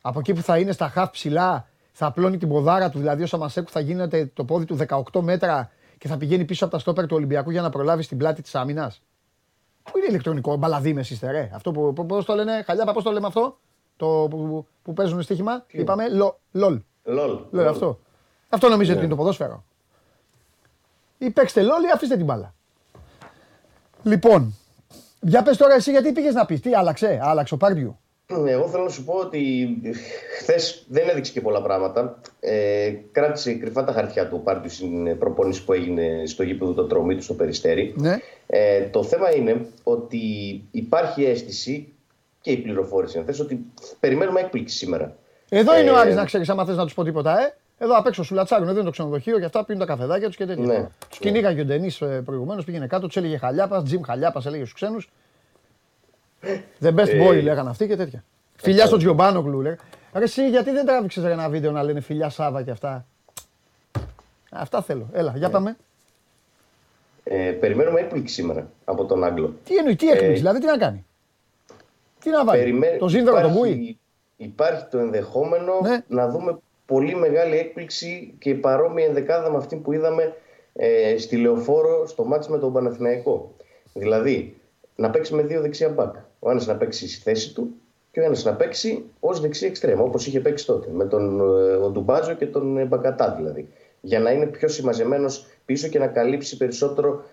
Από εκεί που θα είναι στα χαφ ψηλά, θα απλώνει την ποδάρα του. Δηλαδή ο Σαμασέκου θα γίνεται το πόδι του 18 μέτρα και θα πηγαίνει πίσω από τα στόπερ του Ολυμπιακού για να προλάβει στην πλάτη της άμυνας. Πού είναι ηλεκτρονικό, Μπαλαδίμες είστε ρε. Αυτό που πώς το λένε, Χαλιάπα, πώς το λέμε αυτό. Το που παίζουν στοίχημα, είπαμε LOL. Λέω αυτό. Αυτό νομίζετε ότι είναι το ποδόσφαιρο. Ή παίξτε LOL ή αφήστε την μπάλα. Λοιπόν, για πες τώρα εσύ γιατί πήγες να πεις, τι άλλαξε ο Πάρντιου. Εγώ θέλω να σου πω ότι χθες δεν έδειξε και πολλά πράγματα. Κράτησε κρυφά τα χαρτιά του ο Πάρντιου στην προπόνηση που έγινε στο γήπεδο του Ατρωμήτου του στο Περιστέρι. Ναι. Το θέμα είναι ότι υπάρχει αίσθηση και η πληροφόρηση, αν θες, ότι περιμένουμε έκπληξη σήμερα. Εδώ είναι ο Άρης, να ξέρεις, άμα θες να τους πω τίποτα, Εδώ απ' έξω σου λατσάρουν, εδώ είναι το ξενοδοχείο και αυτά, πίνουν τα καφεδάκια τους και τέτοια. Ναι. Τους κυνήγαν και ο Ντενής προηγουμένως, πήγαινε κάτω, τους έλεγε Χαλιάπας, Τζιμ Χαλιάπας, έλεγε στους ξένους. The best boy λέγανε αυτοί και τέτοια. Φιλιά στο Γιωβάνογλου, λέγανε. Ρε εσύ, γιατί δεν τράβηξες ένα βίντεο να λένε φιλιά Σάββα και αυτά? Αυτά θέλω. Έλα, για πάμε. Περιμένουμε έκπληξη σήμερα από τον Άγγλο. Τι εννοεί, τι έκπληξη, δηλαδή τι να κάνει? Τι να βάλει, το σύνδρομο τον Μπούι. Υπάρχει το ενδεχόμενο να δούμε πολύ μεγάλη έκπληξη και παρόμοια ενδεκάδα με αυτή που είδαμε στη Λεωφόρο στο μάτς με τον Παναθηναϊκό. Δηλαδή, να παίξει με δύο δεξιά μπακ. Ο ένας να παίξει στη θέση του και ο ένας να παίξει ως δεξί εξτρέμ, όπως είχε παίξει τότε, με τον Ντουμπάζο και τον Μπακατά δηλαδή. Για να είναι πιο συμμαζεμένος πίσω και να καλύψει περισσότερο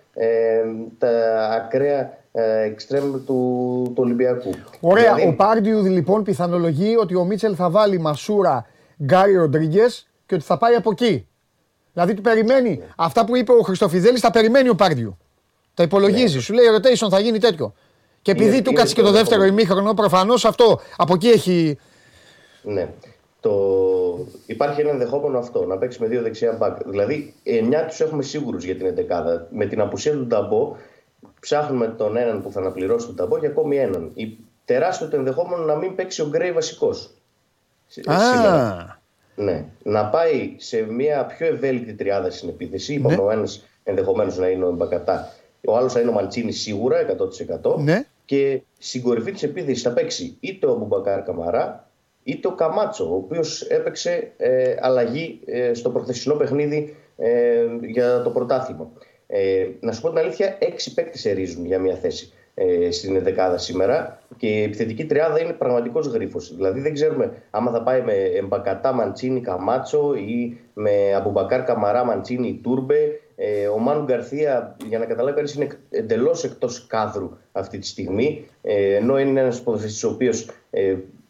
τα ακραία εξτρέμ του Ολυμπιακού. Ωραία, δηλαδή, ο Πάρντιου λοιπόν πιθανολογεί ότι ο Μίτσελ θα βάλει Μασούρα, Γκάρι Ροντρίγκες και ότι θα πάει από εκεί. Δηλαδή του περιμένει αυτά που είπε ο Χριστοφιδέλης, τα περιμένει ο Πάρντιου. Τα υπολογίζει, σου λέει rotation θα γίνει τέτοιο. Και επειδή του κάτσε και το δεύτερο ημίχρονο, προφανώς αυτό από εκεί έχει. Ναι. Υπάρχει ένα ενδεχόμενο αυτό, να παίξει με δύο δεξιά μπακ. Δηλαδή, 9 τους έχουμε σίγουρους για την 11η. Με την απουσία του Νταμπό, ψάχνουμε τον έναν που θα αναπληρώσει τον Νταμπό και ακόμη έναν. Τεράστιο το ενδεχόμενο να μην παίξει ο Γκρέι βασικός. Ναι. Να πάει σε μια πιο ευέλικτη τριάδα στην επίθεση. Είπαμε ο ένας ενδεχομένως να είναι ο Μπακατά, ο άλλος να είναι ο Μαντσίνη σίγουρα 100%. Ναι. Και στην κορυφή της επίθεσης θα παίξει είτε ο Μπουμπακάρ Καμαρά, είτε ο Καμάτσο, ο οποίος έπαιξε αλλαγή στο προχθεσινό παιχνίδι για το πρωτάθλημα. Να σου πω την αλήθεια, 6 παίκτες ερίζουν για μια θέση στην 11η σήμερα και η επιθετική τριάδα είναι πραγματικός γρίφος. Δηλαδή δεν ξέρουμε άμα θα πάει με Εμπακατά, Μαντσίνη, Καμάτσο ή με Αμπουμπακάρ Καμαρά, Μαντσίνη, Τούρμπε. Ο Μάνου Γκαρθία, για να καταλάβει κανείς, είναι εντελώς εκτός κάδρου αυτή τη στιγμή, ενώ είναι ένας ποδοσφαιριστής ο οποίος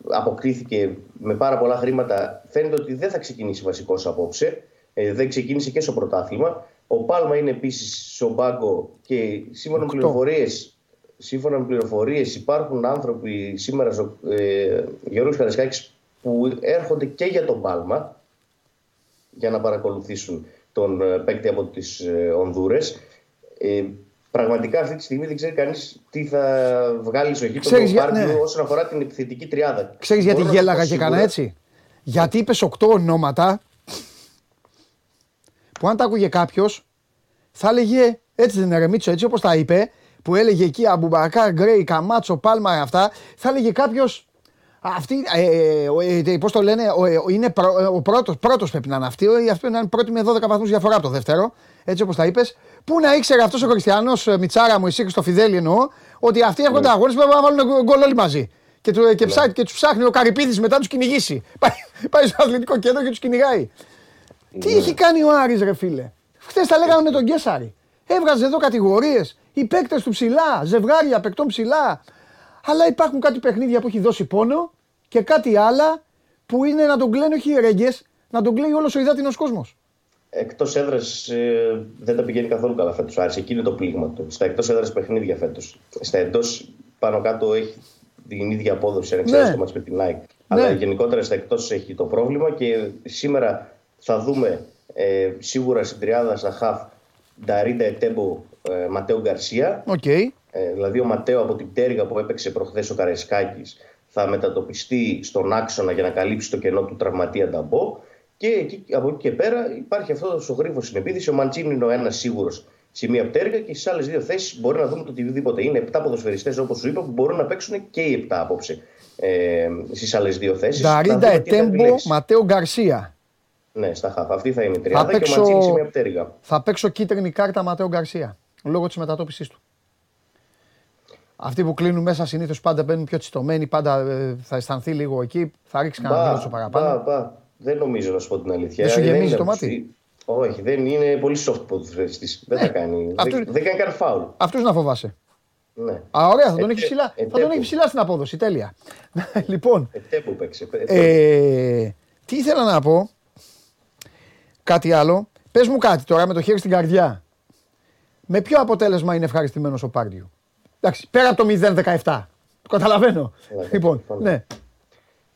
αποκτήθηκε με πάρα πολλά χρήματα. Φαίνεται ότι δεν θα ξεκινήσει βασικός απόψε. Δεν ξεκίνησε και στο πρωτάθλημα. Ο Πάλμα είναι επίσης στον πάγκο και σύμφωνα με πληροφορίες υπάρχουν άνθρωποι σήμερα στο Γιώργος Καρασκάκης που έρχονται και για τον Πάλμα για να παρακολουθήσουν τον παίκτη από τις Ονδούρες. Πραγματικά αυτή τη στιγμή δεν ξέρει κανείς τι θα βγάλει στο γήπεδο του Πάρντιου όσον αφορά την επιθετική τριάδα. Ξέρεις γιατί γέλαγα και έκανα έτσι? Γιατί είπες 8 ονόματα που αν τα άκουγε κάποιος θα έλεγε έτσι δεν είναι Μίτσο, έτσι όπως τα είπε, που έλεγε εκεί Αμπουμπακάρ, Γκρέι, Καμάτσο, Πάλμα, αυτά, θα έλεγε κάποιος Αυτή, πώς το λένε, είναι ο πρώτος πρέπει να είναι αυτή, αυτή πρέπει να είναι πρώτη με 12 βαθμούς διαφορά από το δεύτερο, έτσι όπως τα είπες. Πού να ήξερε αυτός ο Χριστιανός, Μιτσάρα μου, εσύ και στο Φιδέλη εννοώ, ότι αυτοί έρχονται αγώνες που να βάλουν γκολ όλοι μαζί. Και τους ψάχνει ο Καρυπίδης μετά να τους κυνηγήσει. Πάει στο αθλητικό κέντρο και τους κυνηγάει. Τι έχει κάνει ο Άρης, ρε φίλε. Χθες τα λέγαμε με τον Κέσσαρη. Έβγαζε εδώ κατηγορίες, οι παίκτες του ψηλά, ζευγάρια παίκτων ψηλά. Αλλά υπάρχουν κάτι παιχνίδια που έχει δώσει πόνο και κάτι άλλα που είναι να τον κλαίνουν όχι οι ρέγγες, να τον κλαίει όλος ο υδάτινος κόσμος. Εκτός έδρας δεν τα πηγαίνει καθόλου καλά φέτος. Άρης, εκεί είναι το πλήγμα του. Στα εκτός έδρας παιχνίδια φέτος. Στα εντός πάνω κάτω έχει την ίδια απόδοση, ανεξάρτητα στο μάτς με την ΑΕΚ. Αλλά γενικότερα στα εκτός έχει το πρόβλημα και σήμερα θα δούμε σίγουρα στην τριάδα στα χαφ Νταρίτα, Ετέμπο, Ματέο Γκαρσία. Okay. Δηλαδή ο Ματέο από την πτέρυγα που έπαιξε προχθές ο Καραϊσκάκης θα μετατοπιστεί στον άξονα για να καλύψει το κενό του τραυματία Νταμπό. Και από εκεί και πέρα υπάρχει αυτό ο γρίφος συνεπίδηση. Ο Μαντσίνι είναι ο ένας σίγουρος σε μία πτέρυγα και στις άλλες δύο θέσεις μπορεί να δούμε το οτιδήποτε. Είναι 7 ποδοσφαιριστές όπως σου είπα που μπορούν να παίξουν και οι 7 απόψε στις άλλες δύο θέσεις. Νταρίτα, Ετέμπο, Ματέο Γκαρσία. Ναι, στα χαφ. Αυτή θα είναι η τριάδα και ο Μαντσίνι σε μία πτέρυγα. Θα παίξω κίτρινη κάρτα Ματέο Γκαρσία λόγω της μετατόπισης του. Αυτοί που κλείνουν μέσα συνήθως πάντα μπαίνουν πιο τσιτωμένοι, πάντα θα αισθανθεί λίγο εκεί, θα ρίξει κανένα δίλωσο παραπάνω. Δεν νομίζω να σου πω την αλήθεια. Δεν σου γεμίζει το μάτι. Όχι, δεν είναι πολύ soft ποδοσφαιριστής. Δεν τα κάνει. Δεν κάνει καν φάουλ. Αυτούς να φοβάσαι. Ναι. Α, ωραία, θα τον έχει ψηλά. Θα τον έχει ψηλά στην απόδοση. Τέλεια. Λοιπόν. Ετέπου παίξε. Τι ήθελα να πω. Κάτι άλλο. Πες μου κάτι τώρα με το χέρι στην καρδιά. Με ποιο αποτέλεσμα είναι ευχαριστημένος ο Πάρντιου? Εντάξει, πέρα από το 0-17. Το καταλαβαίνω. Λοιπόν, ναι.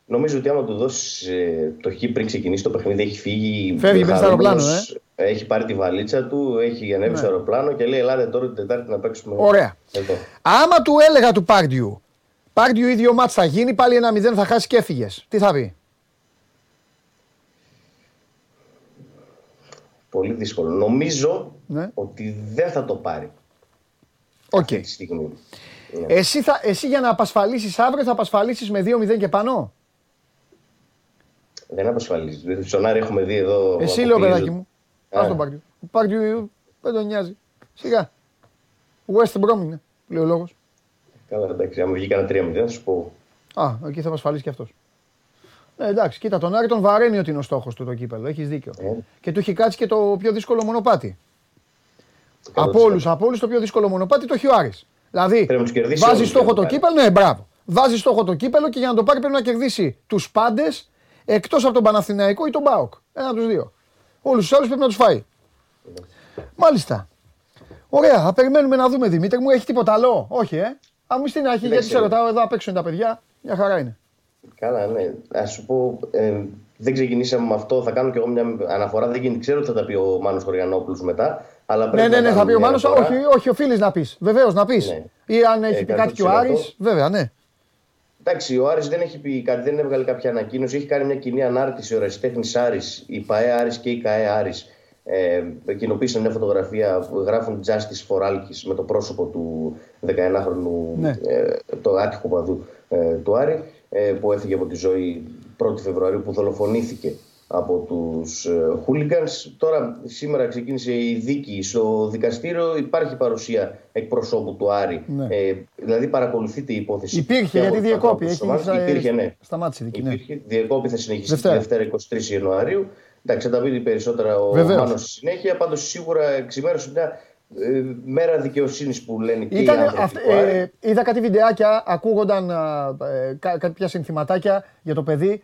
Νομίζω ότι άμα του δώσει το χ πριν ξεκινήσει το παιχνίδι, έχει φύγει. Φεύγει με στο αεροπλάνο, έχει πάρει τη βαλίτσα του, έχει ανέβει στο αεροπλάνο και λέει: ελάτε τώρα την Τετάρτη να παίξουμε. Ωραία. Εδώ. Άμα του έλεγα του Πάρντιου, Πάρντιου ίδιο μάτς θα γίνει, πάλι ένα 0 θα χάσει και έφυγε. Τι θα πει? Πολύ δύσκολο. Νομίζω ότι δεν θα το πάρει. Okay. Εσύ για να απασφαλίσεις αύριο θα απασφαλίσεις με 2-0 και πάνω. Δεν απασφαλίζεις. Στον Άρη έχουμε δει εδώ. Εσύ λέω παιδάκι μου. Ας τον Πάρντιου. Ο Πάρντιου δεν τον νοιάζει. Σιγά. West Brom είναι, λέει ο λόγος. Καλά, εντάξει. Αν βγει κανένα 3-0 θα σου πω. Α, εκεί θα απασφαλίσει και αυτός. Εντάξει, κοίτα τον Άρη τον βαραίνει ότι είναι ο στόχος του το κύπελλο. Έχεις δίκιο. Και του έχει κάτσει και το πιο δύσκολο μονοπάτι. Από όλους το πιο δύσκολο μονοπάτι το έχει ο Άρης. Δηλαδή, βάζει στόχο το κύπελλο, ναι, μπράβο. Βάζει στόχο το κύπελλο και για να το πάρει πρέπει να κερδίσει τους πάντες εκτός από τον Παναθηναϊκό ή τον ΠΑΟΚ. Ένα από τους δύο. Όλους τους άλλους πρέπει να τους φάει. Μάλιστα. Ωραία, θα περιμένουμε να δούμε. Δημήτρη μου, έχει τίποτα άλλο? Όχι, Αν μου στην αρχή, γιατί σε ρωτάω, εδώ απ' έξω είναι τα παιδιά, μια χαρά είναι. Καλά, ναι. Ας σου πω. Δεν ξεκινήσαμε με αυτό. Θα κάνω και εγώ μια αναφορά. Ξέρω ότι θα τα πει ο Μάνος Χωριανόπουλος μετά. Ναι, θα πει ο Μάνος. Όχι, ο Φίλης να πει. Βεβαίως να πει. Ναι. Ή αν έχει πει κάτι και ο Άρης. Βέβαια, ναι. Εντάξει, ο Άρης δεν έχει πει κάτι, δεν έβγαλε κάποια ανακοίνωση. Έχει κάνει μια κοινή ανάρτηση. Ο Ερασιτέχνης Άρης, η ΠαΕ Άρης και η ΚαΕ Άρης κοινοποίησαν μια φωτογραφία. Γράφουν Justice for Άλκης με το πρόσωπο του 19χρονου, το άτυχο παδού του Άρη, που έφυγε από τη ζωή 1η Φεβρουαρίου, που δολοφονήθηκε από τους χούλιγκανς. Τώρα σήμερα ξεκίνησε η δίκη στο δικαστήριο, υπάρχει παρουσία εκπροσώπου του Άρη. Ναι. Δηλαδή παρακολουθείται η υπόθεση. Υπήρχε, γιατί διεκόπη. Υπήρχε, ναι. Σταμάτησε η δίκη. Υπήρχε, διεκόπη, θα συνεχίσει τη Δευτέρα 23 Ιανουαρίου. Εντάξει, θα τα πει περισσότερα ο Μάνος στη συνέχεια. Πάντως σίγουρα εξημέρωσε μια μέρα δικαιοσύνης που λένε και είδα κάτι βιντεάκια, ακούγονταν κάποια συνθηματάκια για το παιδί.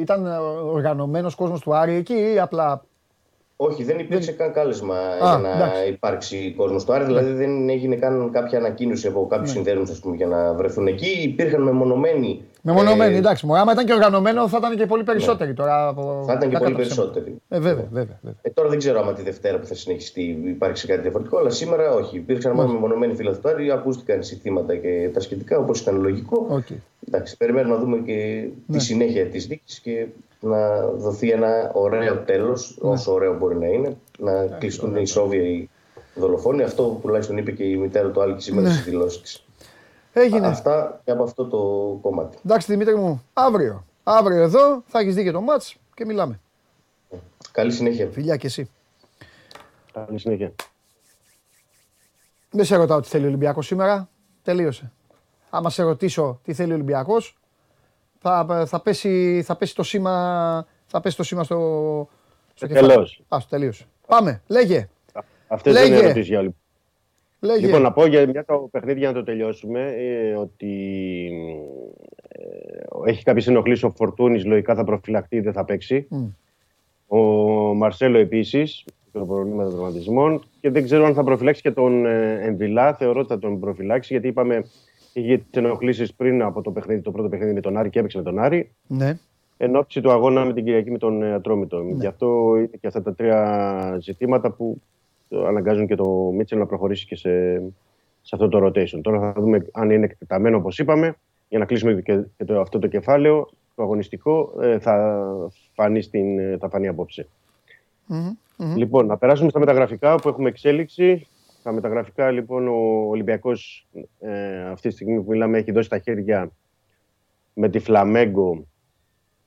Ήταν οργανωμένος κόσμος του Άρη εκεί ή απλά? Όχι, δεν υπήρξε καν κάλεσμα για να υπάρξει κόσμος του Άρη. Δηλαδή δεν έγινε καν κάποια ανακοίνωση από κάποιους συνδέονους, ας πούμε, για να βρεθούν εκεί. Υπήρχαν μεμονωμένοι. Μεμονωμένοι, εντάξει. Άμα ήταν και οργανωμένο, θα ήταν και πολύ περισσότεροι τώρα. Θα ήταν και πολύ περισσότεροι. Βέβαια. Τώρα δεν ξέρω άμα τη Δευτέρα που θα συνεχιστεί υπάρξει κάτι διαφορετικό, αλλά σήμερα όχι. Υπήρξαν μόνο μεμονωμένοι φίλοι του Άρη, ακούστηκαν συνθήματα και τα σχετικά, όπως ήταν λογικό. Εντάξει, περιμένουμε να δούμε και τη συνέχεια της δίκης και να δοθεί ένα ωραίο τέλος, όσο ωραίο μπορεί να είναι, να κλειστούν οι Σόβιοι δολοφόνοι. Αυτό τουλάχιστον είπε και η μητέρα του Άλκη σήμερα στις δηλώσεις της. Έγινε. Αυτά και από αυτό το κομμάτι. Εντάξει, Δημήτρη μου, αύριο εδώ θα έχεις δει και το μάτς και μιλάμε. Καλή συνέχεια. Φιλιά και εσύ. Καλή συνέχεια. Δεν σε ρωτάω τι θέλει ο Ολυμπιακός σήμερα. Τελείωσε. Άμα σε ρωτήσω τι θέλει ο Ολυμπιακός, θα πέσει το σήμα, στο κεφάλι. Ας, τελείωσε. Πάμε, λέγε. Αυτές δεν είναι ερωτήσεις για Ολυμπιακό. Λέγε. Λοιπόν, να πω για μια το παιχνίδι για να το τελειώσουμε, ότι έχει κάποιες ενοχλήσεις ο Φορτούνης, λογικά θα προφυλακτεί, δεν θα παίξει. Ο Μαρσέλο επίσης, προβλήματα τραυματισμών, και δεν ξέρω αν θα προφυλάξει και τον Εμβιλά. Θεωρώ ότι θα τον προφυλάξει, γιατί είπαμε είχε τις ενοχλήσεις πριν από το παιχνίδι, το πρώτο παιχνίδι με τον Άρη, και έπαιξε με τον Άρη. Ναι. Εν ώψη του αγώνα με την Κυριακή με τον Ατρόμητο. Ναι. Γι' αυτό είναι και αυτά τα τρία ζητήματα που αναγκάζουν και το Μίτσελ να προχωρήσει και σε αυτό το rotation. Τώρα θα δούμε αν είναι εκτεταμένο, όπως είπαμε, για να κλείσουμε και αυτό το κεφάλαιο, το αγωνιστικό, θα φανεί απόψε. Mm-hmm. Λοιπόν, να περάσουμε στα μεταγραφικά που έχουμε εξέλιξη. Στα μεταγραφικά, λοιπόν, ο Ολυμπιακός αυτή τη στιγμή που μιλάμε έχει δώσει τα χέρια με τη Φλαμέγκο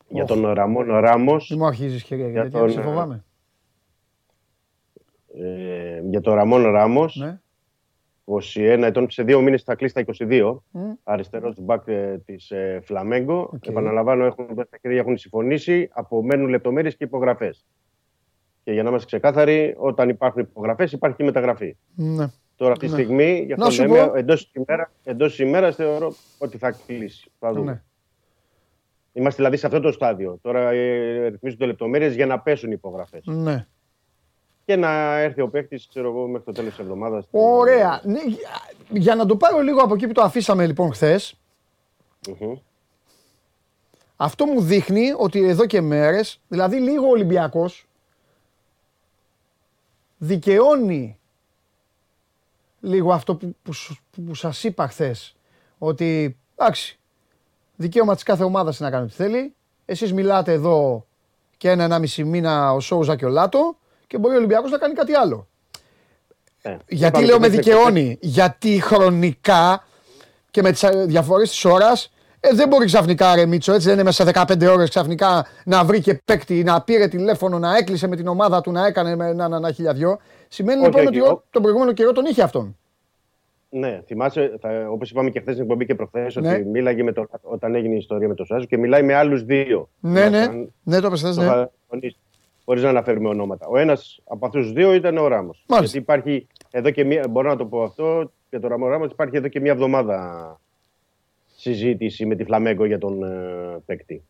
για τον Ραμόν Ράμος. Δεν μου αρχίζεις χέρια, γιατί σε φοβάμαι. Για τον Ραμόν Ράμος, ναι. 21 ετών, σε 2 μήνες θα κλείσει τα 22, αριστερός μπακ της Φλαμέγκο. Okay. Επαναλαμβάνω, τα χέρια έχουν συμφωνήσει, απομένουν λεπτομέρειες και υπογραφές. Και για να είμαστε ξεκάθαροι, όταν υπάρχουν υπογραφές, υπάρχει και μεταγραφή. Ναι. Τώρα, αυτή τη στιγμή, για αυτό λέμε, εντός ημέρας θεωρώ ότι θα κλείσει. Θα δούμε. Ναι. Είμαστε δηλαδή σε αυτό το στάδιο. Τώρα ρυθμίζονται λεπτομέρειες για να πέσουν οι υπογραφές. Ναι. Και να έρθει ο παίκτης, ξέρω εγώ, μέχρι το τέλος της εβδομάδας. Ωραία. Ναι, για να το πάρω λίγο από εκεί που το αφήσαμε λοιπόν χθες. Mm-hmm. Αυτό μου δείχνει ότι εδώ και μέρες, δηλαδή λίγο ο Ολυμπιακός, δικαιώνει λίγο αυτό που σας είπα χθες, ότι εντάξει, δικαίωμα της κάθε ομάδας είναι να κάνει ό,τι θέλει. Εσείς μιλάτε εδώ και ένα μισή μήνα ο Σόουζα και ο Λάτο και μπορεί ο Ολυμπιακός να κάνει κάτι άλλο. Γιατί λέω με δικαιώνει, γιατί χρονικά και με τις διαφορές της ώρας δεν μπορεί ξαφνικά, ρε Μίτσο, έτσι δεν είναι μέσα σε 15 ώρες ξαφνικά να βρει και παίκτη, να πήρε τηλέφωνο, να έκλεισε με την ομάδα του, να έκανε ένα χιλιαδιό. Σημαίνει λοιπόν ότι τον προηγούμενο καιρό τον είχε αυτόν. Ναι, θυμάσαι, όπως είπαμε και χθες στην εκπομπή και προχθές, ναι, ότι μίλαγε όταν έγινε η ιστορία με τον Σάζο και μιλάει με άλλους δύο. Ναι, ναι, το πες θες, ναι. Χωρίς να αναφέρουμε ονόματα. Ο ένας από αυτούς τους δύο ήταν ο Ράμος. Γιατί υπάρχει εδώ και μία, μπορώ να το πω αυτό, για τον Ράμος υπάρχει εδώ και μία εβδομάδα συζήτηση με τη Φλαμέγκο για τον παίκτη.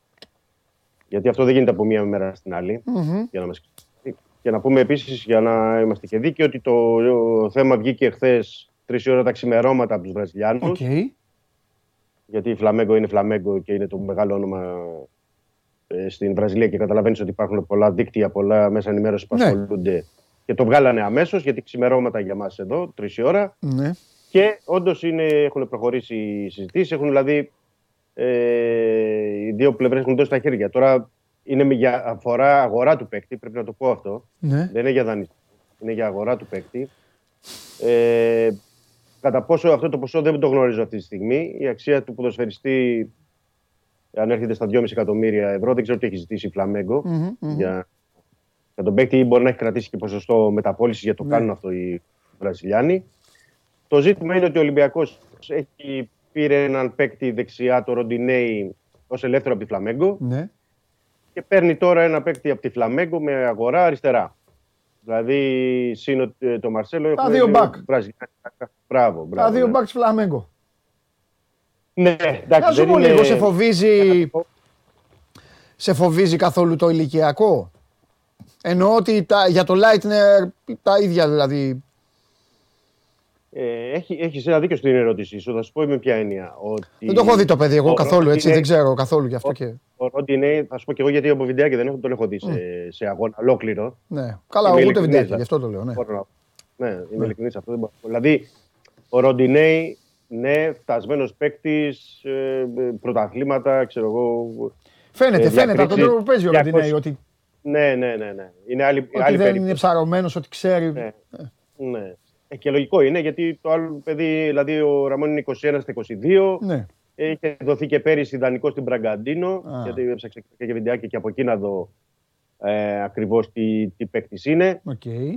Γιατί αυτό δεν γίνεται από μία μέρα στην άλλη. Mm-hmm. Για να μας... Και να πούμε επίσης, για να είμαστε και δίκαιοι, ότι το θέμα βγήκε χθες 3 η ώρα τα ξημερώματα από τους Βραζιλιάνους. Okay. Γιατί η Φλαμέγκο είναι Φλαμέγκο και είναι το μεγάλο όνομα στην Βραζιλία και καταλαβαίνεις ότι υπάρχουν πολλά δίκτυα, πολλά μέσα ενημέρωση που ασχολούνται. Ναι. Και το βγάλανε αμέσως, γιατί ξημερώματα για μας εδώ, 3 η ώρα. Ναι. Και όντως έχουν προχωρήσει οι συζητήσεις, δηλαδή οι δύο πλευρές έχουν δώσει τα χέρια. Τώρα είναι για αφορά αγορά του παίκτη, πρέπει να το πω αυτό. Ναι. Δεν είναι για δανεισμό, είναι για αγορά του παίκτη. Κατά πόσο αυτό το ποσό δεν το γνωρίζω αυτή τη στιγμή. Η αξία του ποδοσφαιριστή αν έρχεται στα 2,5 εκατομμύρια ευρώ, δεν ξέρω τι έχει ζητήσει η Φλαμέγκο για τον παίκτη, ή μπορεί να έχει κρατήσει και ποσοστό μεταπώλησης για το κάνουν αυτό οι Βραζιλιάνοι. Το ζήτημα είναι ότι ο Ολυμπιακός πήρε έναν παίκτη δεξιά, το Ροντινέι, ως ελεύθερο από τη Φλαμέγκο, ναι, και παίρνει τώρα ένα παίκτη από τη Φλαμέγκο με αγορά αριστερά. Δηλαδή, σύν το Μαρσέλο... Τα δύο μπακ. Μπράβο. Τα δύο μπακ της Φλαμέγκο. Ναι, εντάξει. Να σου πω λίγο, σε φοβίζει καθόλου το ηλικιακό? Εννοώ ότι για το Λάιτνερ τα ίδια δηλαδή... Έχεις ένα δίκιο στην ερώτησή σου, θα σου πω με ποια έννοια. Ότι δεν το έχω δει το παιδί εγώ καθόλου, έτσι, δεν ξέρω καθόλου γι' αυτό. Ο Ροντινέι, θα σου πω και εγώ γιατί από βιντεάκι δεν τον έχω δει σε αγώνα ολόκληρο. Ναι, καλά, ούτε βιντεάκι, γι' αυτό το λέω. Ναι, είμαι ειλικρινής αυτό. Δηλαδή, ο Ροντινέι, ναι, φτασμένος παίκτης, πρωταθλήματα, ξέρω εγώ. Φαίνεται από τον τρόπο που παίζει ο Ροντινέι ότι. Ναι. Είναι άλλη περίπτωση. Δεν είναι ψαρωμένος, ότι ξέρει. Ναι. Και λογικό είναι, γιατί το άλλο παιδί, δηλαδή ο Ραμόν είναι 21 στα 22. Ναι. Είχε δοθεί και πέρυσι ιδανικό στην Μπραγκαντίνο. Γιατί έψαξε και βιντεάκι και από εκεί να δω ακριβώς τι παίκτης είναι. Okay.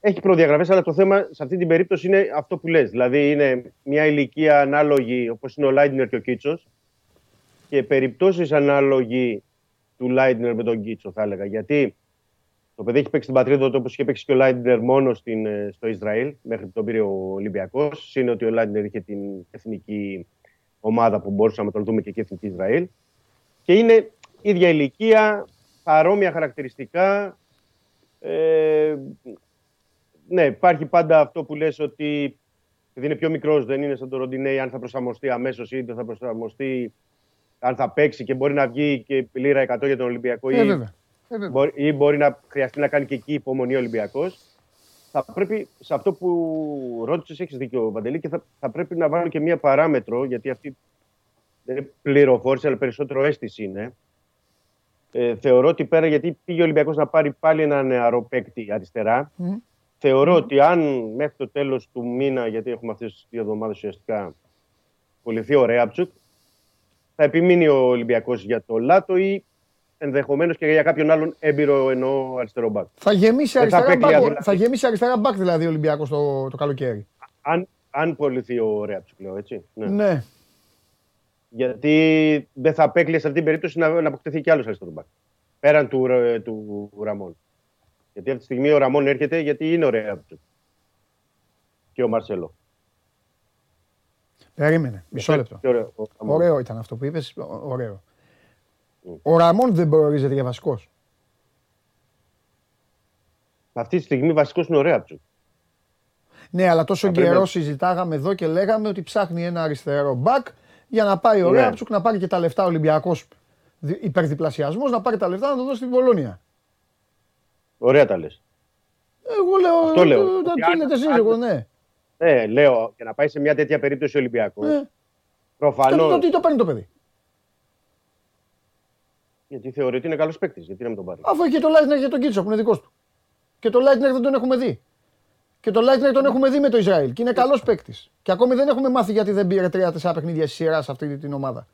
Έχει προδιαγραφές, αλλά το θέμα σε αυτή την περίπτωση είναι αυτό που λες. Δηλαδή είναι μια ηλικία ανάλογη, όπως είναι ο Λάιντνερ και ο Κίτσος, και περιπτώσεις ανάλογη του Λάιντνερ με τον Κίτσο, θα έλεγα. Γιατί το παιδί έχει παίξει στην πατρίδα του, όπως είχε παίξει και ο Λάιντνερ μόνο στο Ισραήλ, μέχρι που τον πήρε ο Ολυμπιακός. Είναι ότι ο Λάιντνερ είχε την εθνική ομάδα που μπορούσαμε να τον δούμε και εθνική Ισραήλ. Και είναι ίδια ηλικία, παρόμοια χαρακτηριστικά. Ναι, υπάρχει πάντα αυτό που λες ότι επειδή είναι πιο μικρός, δεν είναι σαν το Ροντινέι, αν θα προσαρμοστεί αμέσως ή δεν θα προσαρμοστεί, αν θα παίξει και μπορεί να βγει και λίρα 100 για τον Ολυμπιακό ή μπορεί να χρειαστεί να κάνει και εκεί υπομονή ο Ολυμπιακός. Θα πρέπει, σε αυτό που ρώτησες έχεις δίκιο, Βαντελή, και θα πρέπει να βάλω και μία παράμετρο, γιατί αυτή δεν είναι πληροφόρηση, αλλά περισσότερο αίσθηση είναι. Θεωρώ ότι πέρα, γιατί πήγε ο Ολυμπιακός να πάρει πάλι ένα νεαρό παίκτη αριστερά, θεωρώ ότι αν μέχρι το τέλος του μήνα, γιατί έχουμε αυτές τις δύο εβδομάδες ουσιαστικά, κολληθεί ο Ρέαπτσουκ, θα επιμείνει ο Ολυμπιακός για το Λάτο ή ενδεχομένως και για κάποιον άλλον έμπειρο, εννοώ αριστερό μπακ. Θα γεμίσει αριστερά μπακ δηλαδή ο Ολυμπιακός το καλοκαίρι. Αν κολληθεί ο Ρέαπτσουκ, λέω έτσι. Ναι. Γιατί δεν θα απέκλειε σε αυτή την περίπτωση να αποκτηθεί κι άλλος αριστερό μπακ. Πέραν του Ραμόν. Γιατί αυτή τη στιγμή ο Ραμόν έρχεται γιατί είναι ο Ρέαπτσουκ. Και ο Μαρσέλο. Περίμενε. Μισό λεπτό. Ωραίο ήταν αυτό που είπες. Ωραίο. Ο Ραμόν δεν προορίζεται για βασικός. Αυτή τη στιγμή βασικός είναι ο Ρέαπτσουκ. Ναι, αλλά τόσο καιρό συζητάγαμε εδώ και λέγαμε ότι ψάχνει ένα αριστερό μπακ για να πάει ο Ρέαπτσουκ να πάρει και τα λεφτά. Ολυμπιακός υπερδιπλασιασμός, να πάρει τα λεφτά να το δώσει στην Πολωνία. Ωραία τα λες. Εγώ λέω. Αυτό λέω. Ναι. Ναι, λέω. Και να πάει σε μια τέτοια περίπτωση ο Ολυμπιακός. Προφανώς. Τι το παίρνει το παιδί. Γιατί θεωρεί ότι είναι καλός παίκτης. Γιατί να μην τον πάρει. Αφού έχει το Λάιτνερ και τον Κίτσο που είναι δικός του. Και το Λάιτνερ δεν τον έχουμε δει. Και το Λάιτνερ τον έχουμε δει με το Ισραήλ. Και είναι καλός παίκτης. Και ακόμη δεν έχουμε μάθει γιατί δεν πήρε 3-4 παιχνίδια στη σειρά σε αυτή την ομάδα.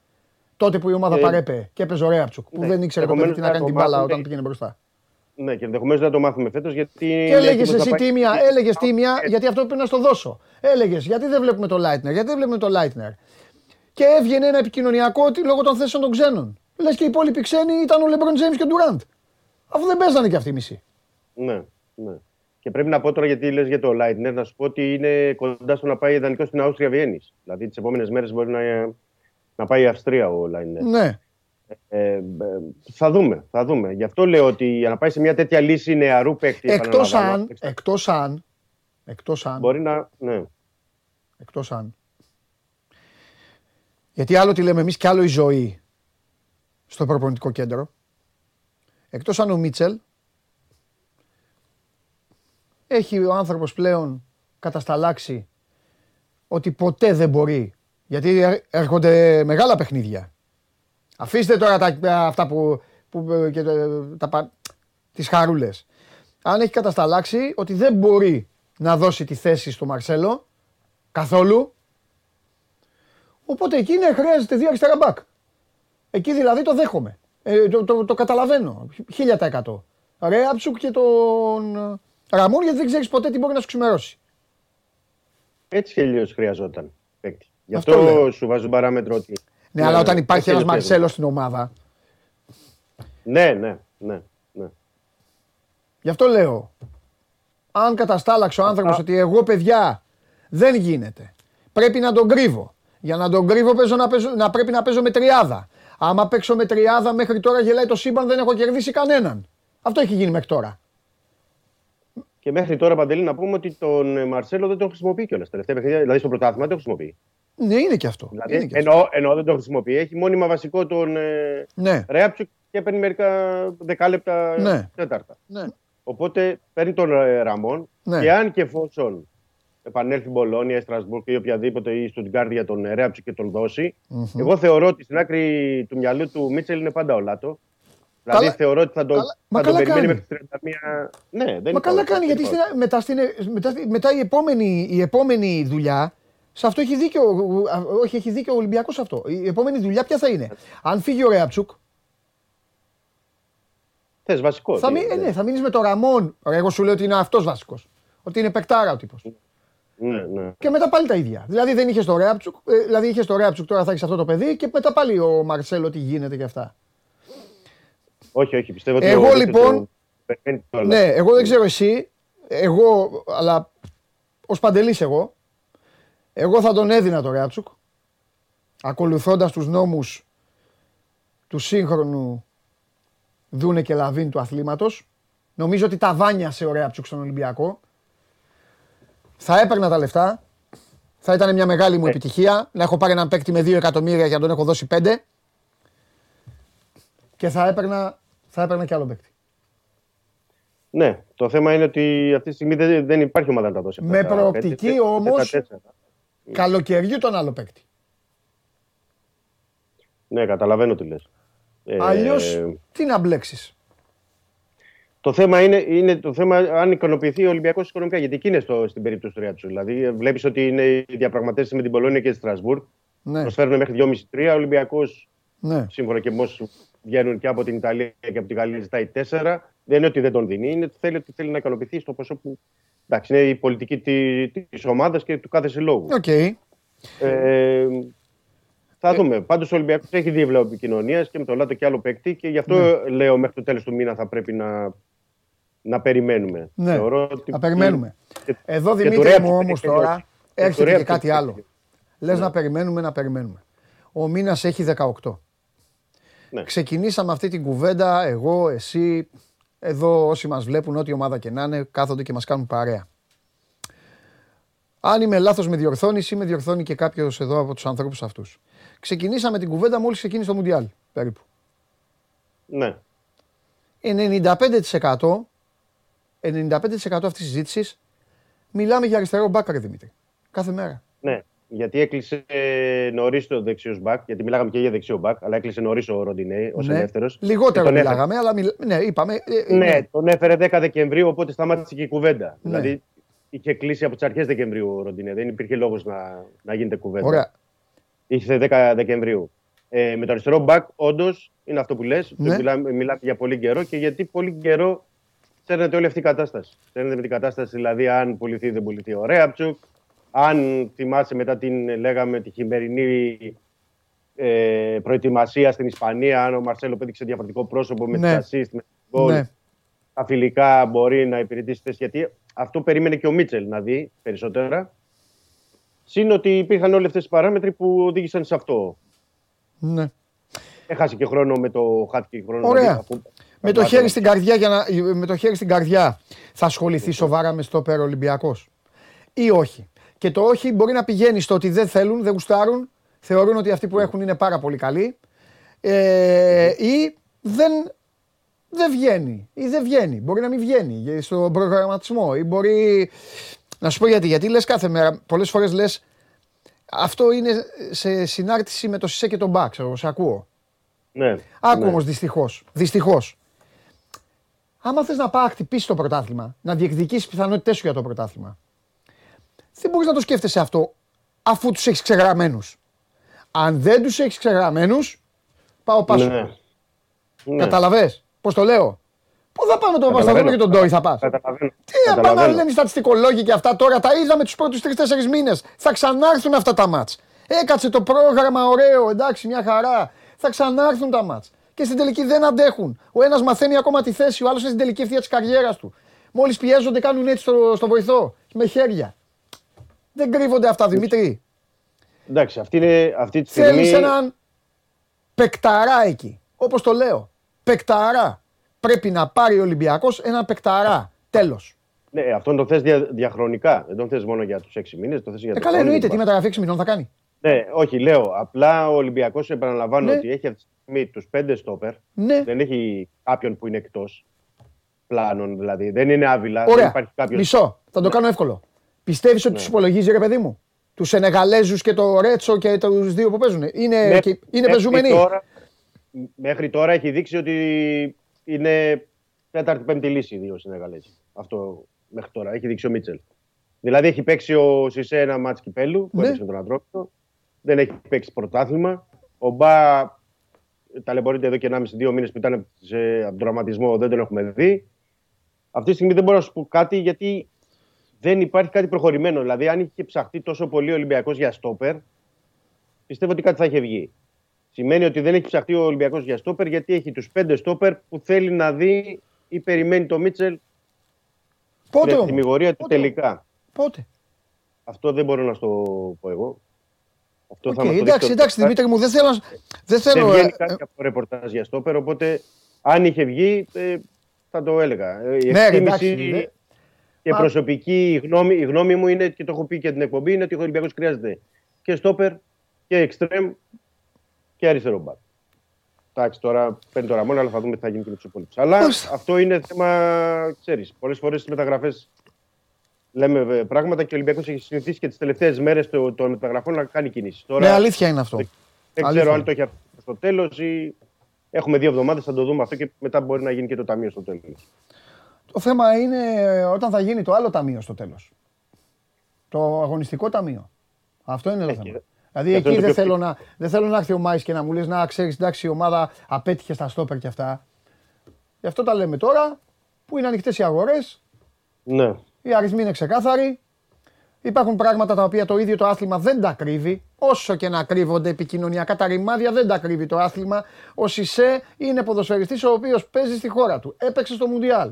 Τότε που η ομάδα παρέπεε και έπαιζε ο Ρέαπτσουκ. Που δεν ήξερε τι να κάνει την μπάλα όταν πήγαινε μπροστά. Ναι, και ενδεχομένως να το μάθουμε φέτος. Γιατί. Έλεγες εσύ τίμια, γιατί αυτό πρέπει να στο δώσω. Έλεγες γιατί δεν βλέπουμε το Λάιτνερ, Και έβγαινε ένα επικοινωνιακό ότι λόγω των θέσεων των ξένων. Λες και οι υπόλοιποι ξένοι ήταν ο Λεμπρόν Τζέιμς και ο Ντουράντ. Αφού δεν παίζανε και αυτοί οι μισοί. Ναι, ναι. Και πρέπει να πω τώρα γιατί λες για το Λάιτνερ, να σου πω ότι είναι κοντά στο να πάει ιδανικό στην Αύστρια Βιέννης. Δηλαδή τις επόμενες μέρες μπορεί να πάει η Αυστρία ο Λάιτνερ. Ναι. Θα δούμε. Γι' αυτό λέω ότι για να πάει σε μια τέτοια λύση νεαρού παίκτη. Εκτός αν. Μπορεί να. Ναι. Εκτός αν. Γιατί άλλο τι λέμε εμείς και άλλο η ζωή στο προπονητικό κέντρο. Εκτός αν ο Μίτσελ έχει ο άνθρωπος πλέον κατασταλάξει ότι ποτέ δεν μπορεί. Γιατί έρχονται μεγάλα παιχνίδια. Αφήστε τώρα αυτά που και τις χαρούλες. Αν έχει κατασταλάξει ότι δεν μπορεί να δώσει τη θέση στο Μαρσέλο καθόλου, οπότε εκεί χρειάζεται δύο αριστερά μπακ. Εκεί δηλαδή το δέχομαι. Το καταλαβαίνω. 1000%. Ρέαπτσουκ και τον Ραμόν, γιατί δεν ξέρεις ποτέ τι μπορεί να σου ξημερώσει. Έτσι και αλλιώς χρειαζόταν παίκτη. Γι' αυτό σου βάζω παράμετρο ότι. Ναι, αλλά όταν υπάρχει ένας Μαρσέλο στην ομάδα. Ναι. Γι' αυτό λέω. Αν καταστάλαξε ο άνθρωπος ότι εγώ παιδιά δεν γίνεται. Πρέπει να τον κρύβω. Για να τον κρύβω πρέπει να παίζω με τριάδα. Άμα παίξω με τριάδα μέχρι τώρα γελάει το σύμπαν, δεν έχω κερδίσει κανέναν. Αυτό έχει γίνει μέχρι τώρα. Και μέχρι τώρα, Παντελή, να πούμε ότι τον Μαρσέλο δεν τον χρησιμοποιεί κιόλας. Τελευταία παιχνίδια, δηλαδή στο πρωτάθλημα δεν τον χρησιμοποιεί. Ναι, είναι και αυτό. Δηλαδή, είναι και αυτό. Εννοώ δεν το χρησιμοποιεί. Έχει μόνιμα βασικό τον Ρέαπτσουκ και παίρνει μερικά δεκάλεπτα τέταρτα. Ναι. Οπότε παίρνει τον Ραμόν και αν και εφόσον επανέλθει Μπολόνια, Στρασβούργο ή οποιαδήποτε ή στον Γκάρδια για τον Ρέαπτσουκ και τον δώσει, εγώ θεωρώ ότι στην άκρη του μυαλού του Μίτσελ είναι πάντα ο Λάτο. Δηλαδή καλά, θεωρώ ότι θα τον περιμένει μέχρι τις 31. Ναι, δεν μα καλά κάνει, γιατί μετά η επόμενη δουλειά. Σε αυτό έχει δίκιο. Όχι, έχει δίκιο ο Ολυμπιακός αυτό. Η επόμενη δουλειά ποια θα είναι? Αν φύγει ο Ρέαπτσουκ. Θες βασικό. Θα μείνεις με τον Ραμόν. Εγώ σου λέω ότι είναι αυτός βασικός. Ότι είναι παικτάρα ο τύπος. Ναι, ναι. Και μετά πάλι τα ίδια. Δηλαδή δεν είχες το Ρέαπτσουκ. Δηλαδή είχες το Ρέαπτσουκ, τώρα θα έχεις αυτό το παιδί και μετά πάλι ο Μαρσέλο, τι γίνεται και αυτά. Όχι, πιστεύω ότι. Εγώ λοιπόν. Ναι, εγώ δεν ξέρω εσύ. Εγώ, αλλά ως Παντελής εγώ θα τον έδινα το Ρέαπτσουκ, ακολουθώντας τους νόμους του σύγχρονου Δούνε και Λαβίν του αθλήματος. Νομίζω ότι τα βάνιασε ο Ρέαπτσουκ στον Ολυμπιακό. Θα έπαιρνα τα λεφτά, θα ήταν μια μεγάλη μου επιτυχία να έχω πάρει έναν παίκτη με 2 εκατομμύρια και να τον έχω δώσει 5 και θα έπαιρνα και άλλο παίκτη. Ναι, το θέμα είναι ότι αυτή τη στιγμή δεν υπάρχει ομάδα να τα δώσει. Με προοπτική όμως καλοκαιριού τον άλλο παίκτη. Ναι, καταλαβαίνω τι λες. Αλλιώς τι να μπλέξεις. Το θέμα είναι το θέμα αν ικανοποιηθεί ο Ολυμπιακός οικονομικά. Γιατί εκεί είναι στην περίπτωση του Ρέαπτσουκ. Δηλαδή βλέπεις ότι είναι οι διαπραγματεύσεις με την Πολώνια και τη Στρασβούργ. Ναι. Προσφέρουν μέχρι 2,5-3. Ο Ολυμπιακός, ναι, σύμφωνα και μόσου βγαίνουν και από την Ιταλία και από την Γαλλία, ζητάει 4. Δεν είναι ότι δεν τον δίνει, είναι ότι θέλει να ικανοποιηθεί στο ποσό που. Εντάξει, είναι η πολιτική της ομάδας και του κάθε συλλόγου. Okay. Θα δούμε. Πάντως ο Ολυμπιακός έχει δίβλα επικοινωνίας και με τον Λάτο και άλλο παίκτη και γι' αυτό λέω μέχρι το τέλος του μήνα θα πρέπει να περιμένουμε. Ναι, θα περιμένουμε. Εδώ Δημήτρη μου όμως τώρα έρχεται και κάτι άλλο. Λες να περιμένουμε, Ο μήνας έχει 18. Ναι. Ξεκινήσαμε αυτή την κουβέντα, εγώ, εσύ, εδώ όσοι μας βλέπουν, ό,τι ομάδα και να είναι, κάθονται και μας κάνουν παρέα. Αν είμαι λάθος με διορθώνεις ή με διορθώνει και κάποιος εδώ από τους ανθρώπους αυτούς. Ξεκινήσαμε την κουβέντα μόλις ξεκίνησε το Μουντιάλ, περίπου. Ναι. 95% αυτής της συζήτησης μιλάμε για αριστερό μπάκαρ, Δημήτρη. Κάθε μέρα. Ναι. Γιατί έκλεισε νωρίς το δεξιός μπακ, γιατί μιλάγαμε και για δεξιό μπακ, αλλά έκλεισε νωρίς ο Ροντινέι ως ελεύθερος. Λιγότερο μιλάγαμε, αλλά είπαμε. Ναι, τον έφερε 10 Δεκεμβρίου, οπότε σταμάτησε και η κουβέντα. Ναι. Δηλαδή είχε κλείσει από τις αρχές Δεκεμβρίου ο Ροντινέι, δεν υπήρχε λόγος να γίνεται κουβέντα. Ωραία. Είχε 10 Δεκεμβρίου. Με το αριστερό μπακ, όντως είναι αυτό που λες. Ναι. Μιλάμε για πολύ καιρό και γιατί πολύ καιρό ξέρετε όλη αυτή η κατάσταση. Ξέρετε με την κατάσταση, δηλαδή αν πουληθεί ή δεν πουληθεί ο Ρέαπτσουκ. Αν θυμάσαι μετά την λέγαμε τη χειμερινή προετοιμασία στην Ισπανία, αν ο Μαρσέλο πέτυχε διαφορετικό πρόσωπο με τις ασίστ, με την γκολ, τα φιλικά μπορεί να υπηρετήσει θέση. Γιατί αυτό περίμενε και ο Μίτσελ να δει περισσότερα. Συν ότι υπήρχαν όλες αυτές τις παράμετροι που οδήγησαν σε αυτό. Ναι. Έχασε και χρόνο με το χάθηκε χρόνο. Ωραία. Με το χέρι στην καρδιά, θα ασχοληθεί σοβαρά με στόπερ Ολυμπιακός ή όχι? Και το όχι μπορεί να πηγαίνει στο ότι δεν θέλουν, δεν γουστάρουν, θεωρούν ότι αυτοί που έχουν είναι πάρα πολύ καλοί ή δεν βγαίνει. Μπορεί να μην βγαίνει στον προγραμματισμό ή μπορεί... Να σου πω γιατί λες κάθε μέρα, πολλές φορές λες αυτό είναι σε συνάρτηση με το Σισέ και τον Μπα, ξέρω, σε ακούω. Ναι. Άκου όμως δυστυχώς. Άμα θες να πας να χτυπήσεις το πρωτάθλημα, να διεκδικήσεις πιθανότητές σου για το πρωτάθλημα, δεν μπορείς να το σκέφτεσαι αυτό αφού τους έχεις ξεγραμμένους. Αν δεν τους έχεις ξεγραμμένους, πάω πάσο. Ναι. Καταλαβες πώς το λέω? Πού θα πάμε το Παπασταθόπουλο και τον Ντόι θα πας? Τι απάνω να λένε οι στατιστικολόγοι και αυτά τώρα, τα είδαμε τους πρώτους 3-4 μήνες. Θα ξανάρθουν αυτά τα μάτς. Έκατσε το πρόγραμμα ωραίο, εντάξει, μια χαρά. Θα ξανάρθουν τα μάτς. Και στην τελική δεν αντέχουν. Ο ένας μαθαίνει ακόμα τη θέση, ο άλλος είναι στην τελική ευθεία της καριέρας του. Μόλις πιέζονται, κάνουν έτσι στο βοηθό, με χέρια. Δεν κρύβονται αυτά, Δημήτρη. Εντάξει, αυτή τη στιγμή... Θέλεις έναν παικταρά εκεί, όπως το λέω. Παικταρά. Πρέπει να πάρει ο Ολυμπιακός έναν παικταρά. Τέλος. Ναι, αυτόν τον θες διαχρονικά. Δεν τον θες μόνο για τους 6 μήνες, τον θες για τον χρόνο. Καλά, εννοείται. Τι μεταγραφή 6 μηνών θα κάνει? Ναι, όχι, λέω. Απλά ο Ολυμπιακός, επαναλαμβάνω ότι έχει αυτή τη στιγμή τους 5 στόπερ. Ναι. Δεν έχει κάποιον που είναι εκτός πλάνων, δηλαδή. Δεν είναι άβυλα. Ωραία. Μισό. Θα το κάνω εύκολο. Πιστεύεις ότι τους υπολογίζει, ρε παιδί μου? Τους Σενεγαλέζους και το Ρέτσο και τους δύο που παίζουν. Είναι πεζούμενοι. μέχρι τώρα έχει δείξει ότι είναι τέταρτη-πέμπτη λύση οι δύο Σενεγαλέζοι. Αυτό μέχρι τώρα έχει δείξει ο Μίτσελ. Δηλαδή έχει παίξει ο Σισέ ένα μάτς κυπέλλου που έπαιξε τον Αντρόκητο. Δεν έχει παίξει πρωτάθλημα. Ο Μπα ταλαιπωρείται εδώ και 1,5-2 μήνες που ήταν σε τραυματισμό, δεν τον έχουμε δει. Αυτή τη στιγμή δεν μπορώ να σου πω κάτι γιατί δεν υπάρχει κάτι προχωρημένο. Δηλαδή, αν είχε ψαχτεί τόσο πολύ ο Ολυμπιακός για στόπερ, πιστεύω ότι κάτι θα είχε βγει. Σημαίνει ότι δεν έχει ψαχτεί ο Ολυμπιακός για στόπερ γιατί έχει τους 5 στόπερ που θέλει να δει ή περιμένει το Μίτσελ πότε, την τιμιγορία του τελικά. Πότε. Αυτό δεν μπορώ να στο πω εγώ. Αυτό θα μας εντάξει, Δημήτρη μου, δεν θέλω. Δεν βγαίνει κάτι από ρεπορτάζ για στόπερ, οπότε αν είχε βγει θα το έλεγα. Η εκτίμηση και προσωπική η γνώμη μου είναι, και το έχω πει και την εκπομπή, είναι ότι ο Ολυμπιακός χρειάζεται και στόπερ και εξτρέμ και αριστερό μπακ. Εντάξει, τώρα παίρνει το Ραμόν, αλλά θα δούμε τι θα γίνει και με τους υπόλοιπους. Αλλά αυτό είναι θέμα, ξέρεις, πολλές φορές στις μεταγραφές λέμε πράγματα και ο Ολυμπιακός έχει συνηθίσει και τις τελευταίες μέρες των μεταγραφών να κάνει κινήσεις. Ναι, αλήθεια είναι αυτό. Δεν ξέρω αν το έχει στο τέλος ή έχουμε 2 εβδομάδες, θα το δούμε αυτό και μετά μπορεί να γίνει και το ταμείο στο τέλος. Το θέμα είναι όταν θα γίνει το άλλο ταμείο στο τέλος. Το αγωνιστικό ταμείο. Αυτό είναι το θέμα. Δηλαδή εκεί δεν θέλω να έρθει ο Μάης και να μου λες να ξέρεις, εντάξει, η ομάδα απέτυχε στα στόπερ και αυτά. Γι' αυτό τα λέμε τώρα που είναι ανοιχτές οι αγορές. Ναι. Οι αριθμοί είναι ξεκάθαροι. Υπάρχουν πράγματα τα οποία το ίδιο το άθλημα δεν τα κρύβει. Όσο και να κρύβονται επικοινωνιακά τα ρημάδια, δεν τα κρύβει το άθλημα. Ο Σισέ είναι ποδοσφαιριστής ο οποίος παίζει στη χώρα του. Έπαιξε στο Μουντιάλ.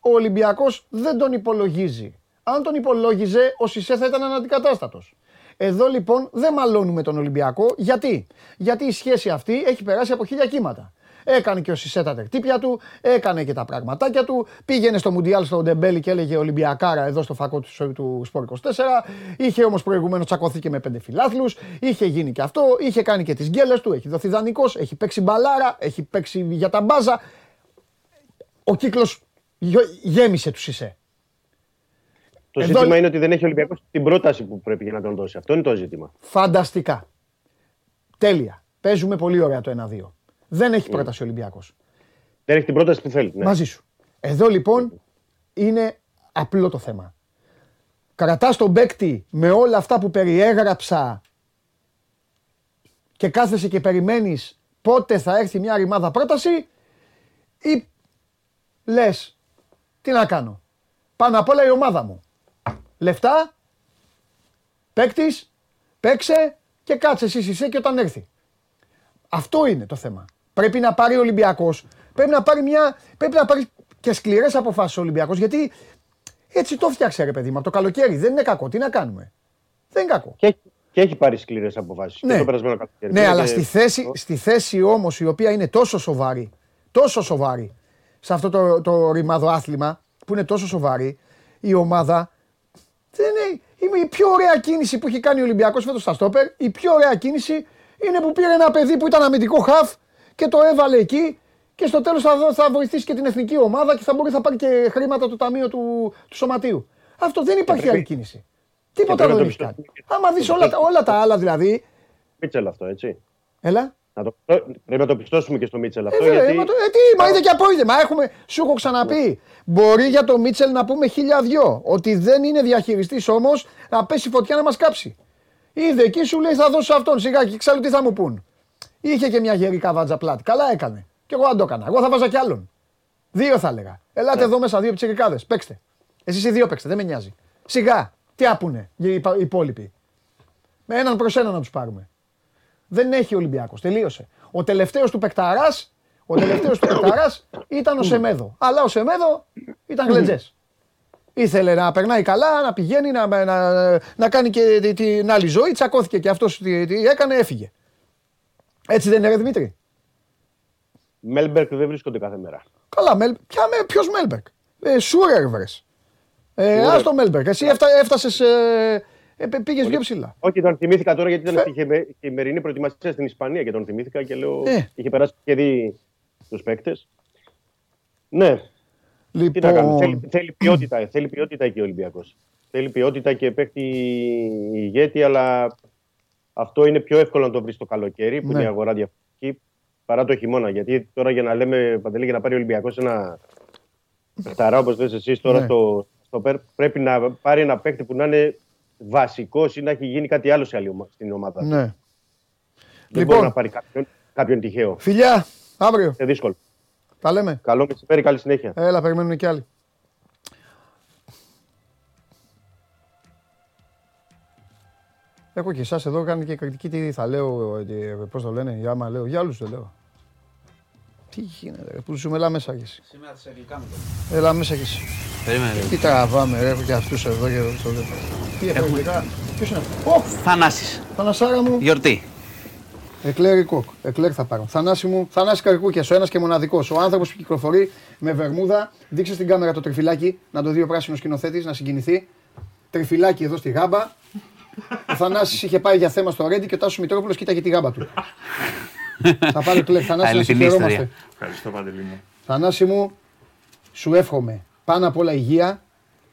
Ο Ολυμπιακός δεν τον υπολογίζει. Αν τον υπολόγιζε, ο Σισέ θα ήταν αναντικατάστατος. Εδώ λοιπόν δεν μαλώνουμε τον Ολυμπιακό. Γιατί? Γιατί η σχέση αυτή έχει περάσει από 1000 κύματα. Έκανε και ο Σισέ τα τερτύπια του, έκανε και τα πραγματάκια του. Πήγαινε στο Μουντιάλ στον Ντεμπέλη και έλεγε Ολυμπιακάρα εδώ στο φακό του Σπορ 24. Είχε όμως προηγουμένως τσακωθεί και με 5 φιλάθλους. Είχε γίνει και αυτό, είχε κάνει και τις γκέλες του. Έχει δοθεί δανεικός, έχει παίξει μπαλάρα, έχει παίξει για τα μπάζα. Ο κύκλος γέμισε του Σισέ. Το ζήτημα είναι ότι δεν έχει ο Ολυμπιακός την πρόταση που πρέπει για να τον δώσει. Αυτό είναι το ζήτημα. Φανταστικά. Τέλεια. Παίζουμε πολύ ωραία το 1-2. Δεν έχει πρόταση ο Ολυμπιακός. Δεν έχει την πρόταση που θέλει. Ναι. Μαζί σου. Εδώ λοιπόν είναι απλό το θέμα. Κρατάς τον παίκτη με όλα αυτά που περιέγραψα και κάθεσαι και περιμένεις πότε θα έρθει μια ρημάδα πρόταση ή λες τι να κάνω. Πάνω απ' όλα η ομάδα μου. Λεφτά, παίκτης, παίξε και κάτσε εσύ και όταν έρθει. Αυτό είναι το θέμα. Πρέπει να πάρει ο Ολυμπιακός. Πρέπει να πάρει και σκληρές αποφάσεις ο Ολυμπιακός. Γιατί έτσι το φτιάξε, ρε παιδί μου, από το καλοκαίρι. Δεν είναι κακό. Τι να κάνουμε. Δεν είναι κακό. Και έχει πάρει σκληρές αποφάσεις. Ναι, και το περασμένο καλοκαίρι. Ναι, αλλά στη θέση όμως η οποία είναι τόσο σοβαρή σε αυτό το ρημάδο άθλημα που είναι τόσο σοβαρή, η ομάδα. Είναι η πιο ωραία κίνηση που έχει κάνει ο Ολυμπιακός φέτος στα στόπερ. Η πιο ωραία κίνηση είναι που πήρε ένα παιδί που ήταν αμυντικό χαφ και το έβαλε εκεί και στο τέλος θα βοηθήσει και την εθνική ομάδα και θα μπορεί να πάρει και χρήματα του ταμείου του σωματείου. Αυτό δεν υπάρχει άλλη κίνηση. Τίποτα δεν έχει κάνει. Άμα δεις όλα τα άλλα δηλαδή. Μίτσελ αυτό, έτσι. Έλα. Πρέπει να το πιστώσουμε και στο Μίτσελ αυτό. Μα είδε και απόϊδεμα. Σου έχω ξαναπεί. Μπορεί για το Μίτσελ να πούμε 1002. Ότι δεν είναι διαχειριστής όμως να πέσει φωτιά να μας κάψει. Είδε εκεί σου λέει θα δώσω αυτόν σιγάκι, ξέρω τι θα μου πούν. Είχε και μια γερή καβάτζα πλάτη. Καλά έκανε. Και εγώ αν το έκανα. Εγώ θα βάζα κι άλλον. 2 θα έλεγα. Ελάτε εδώ μέσα 2 ψεκρικάδες. Παίξτε. Εσείς οι 2 παίξτε. Δεν με νοιάζει. Σιγά. Τι άπουνε οι υπόλοιποι. Με έναν προς έναν να τους πάρουμε. Δεν έχει ο Ολυμπιακός. Τελείωσε. Ο τελευταίος του παικταράς ήταν ο Σεμέδο. Αλλά ο Σεμέδο ήταν γλεντζές. Ήθελε να περνάει καλά, να πηγαίνει, να κάνει και την άλλη ζωή. Τσακώθηκε και αυτός τι έκανε, έφυγε. Έτσι δεν είναι, ρε Δημήτρη. Μέλμπερκ δεν βρίσκονται κάθε μέρα. Καλά, ποιος Μέλμπερκ. Σούρερ βρες. Ας το Μέλμπερκ. Εσύ έφτασες, πήγες πιο ψηλά. Όχι, τον θυμήθηκα τώρα γιατί ήταν η χειμερινή προετοιμασία στην Ισπανία και τον θυμήθηκα και λέω είχε περάσει και δει τους παίκτες. Ναι. Λοιπόν... Τι να κάνουμε, θέλει ποιότητα και ο Ολυμπιακός. Θέλει ποιότητα και παίχτη ηγέτη, αλλά αυτό είναι πιο εύκολο να το βρει το καλοκαίρι, που είναι η αγορά διαφορετική. παρά το χειμώνα. Γιατί τώρα για να λέμε, Παντελή, για να πάρει ο Ολυμπιακός ένα παιχταρά, όπως θες εσείς τώρα, ναι, πρέπει να πάρει ένα παίκτη που να είναι βασικός ή να έχει γίνει κάτι άλλο στην ομάδα. Ναι. Δεν μπορεί να πάρει κάποιον τυχαίο. Φιλιά, αύριο. Είναι δύσκολο. Τα λέμε. Καλό μεσημέρι, καλή συνέχεια. Έλα, περιμένουν κι άλλοι. Έχω και εσάς εδώ, κάνει και κριτική, τι θα λέω, πώς το λένε, για άμα λέω, για άλλους το λέω. Τι γίνεται ρε, που ζούμε, έλα μέσα κι εσύ. Σήμερα θα σε γλυκάμε τώρα. Έλα μέσα κι εσύ. Περίμενε. Τι τραβάμε ρε, έχω και αυτούς εδώ και το λέω. Τι έχω γλυκά, ποιος είναι αυτό. Θανάσης. Θανασάρα μου. Γιορτή. Εκλέρ ή κοκ, εκλέρ θα πάρω. Θανάση μου, Θανάση Καρκούκιας, ο ένας και μοναδικός. Ο άνθρωπος που κυκλοφορεί με βερμούδα, δείξε στην κάμερα το τριφυλάκι, να το δει ο πράσινος σκηνοθέτης, να συγκινηθεί. Τριφυλάκι εδώ στη γάμπα. Ο Θανάσης είχε πάει για θέμα στο Ρέντι και ο Τάσος Μητρόπουλος κοίταγε τη γάμπα του. Θα πάρει το Θανάση να συγχαιρόμαστε. Ευχαριστώ, Παντελή μου. Θανάση μου, σου εύχομαι πάνω απ' όλα υγεία,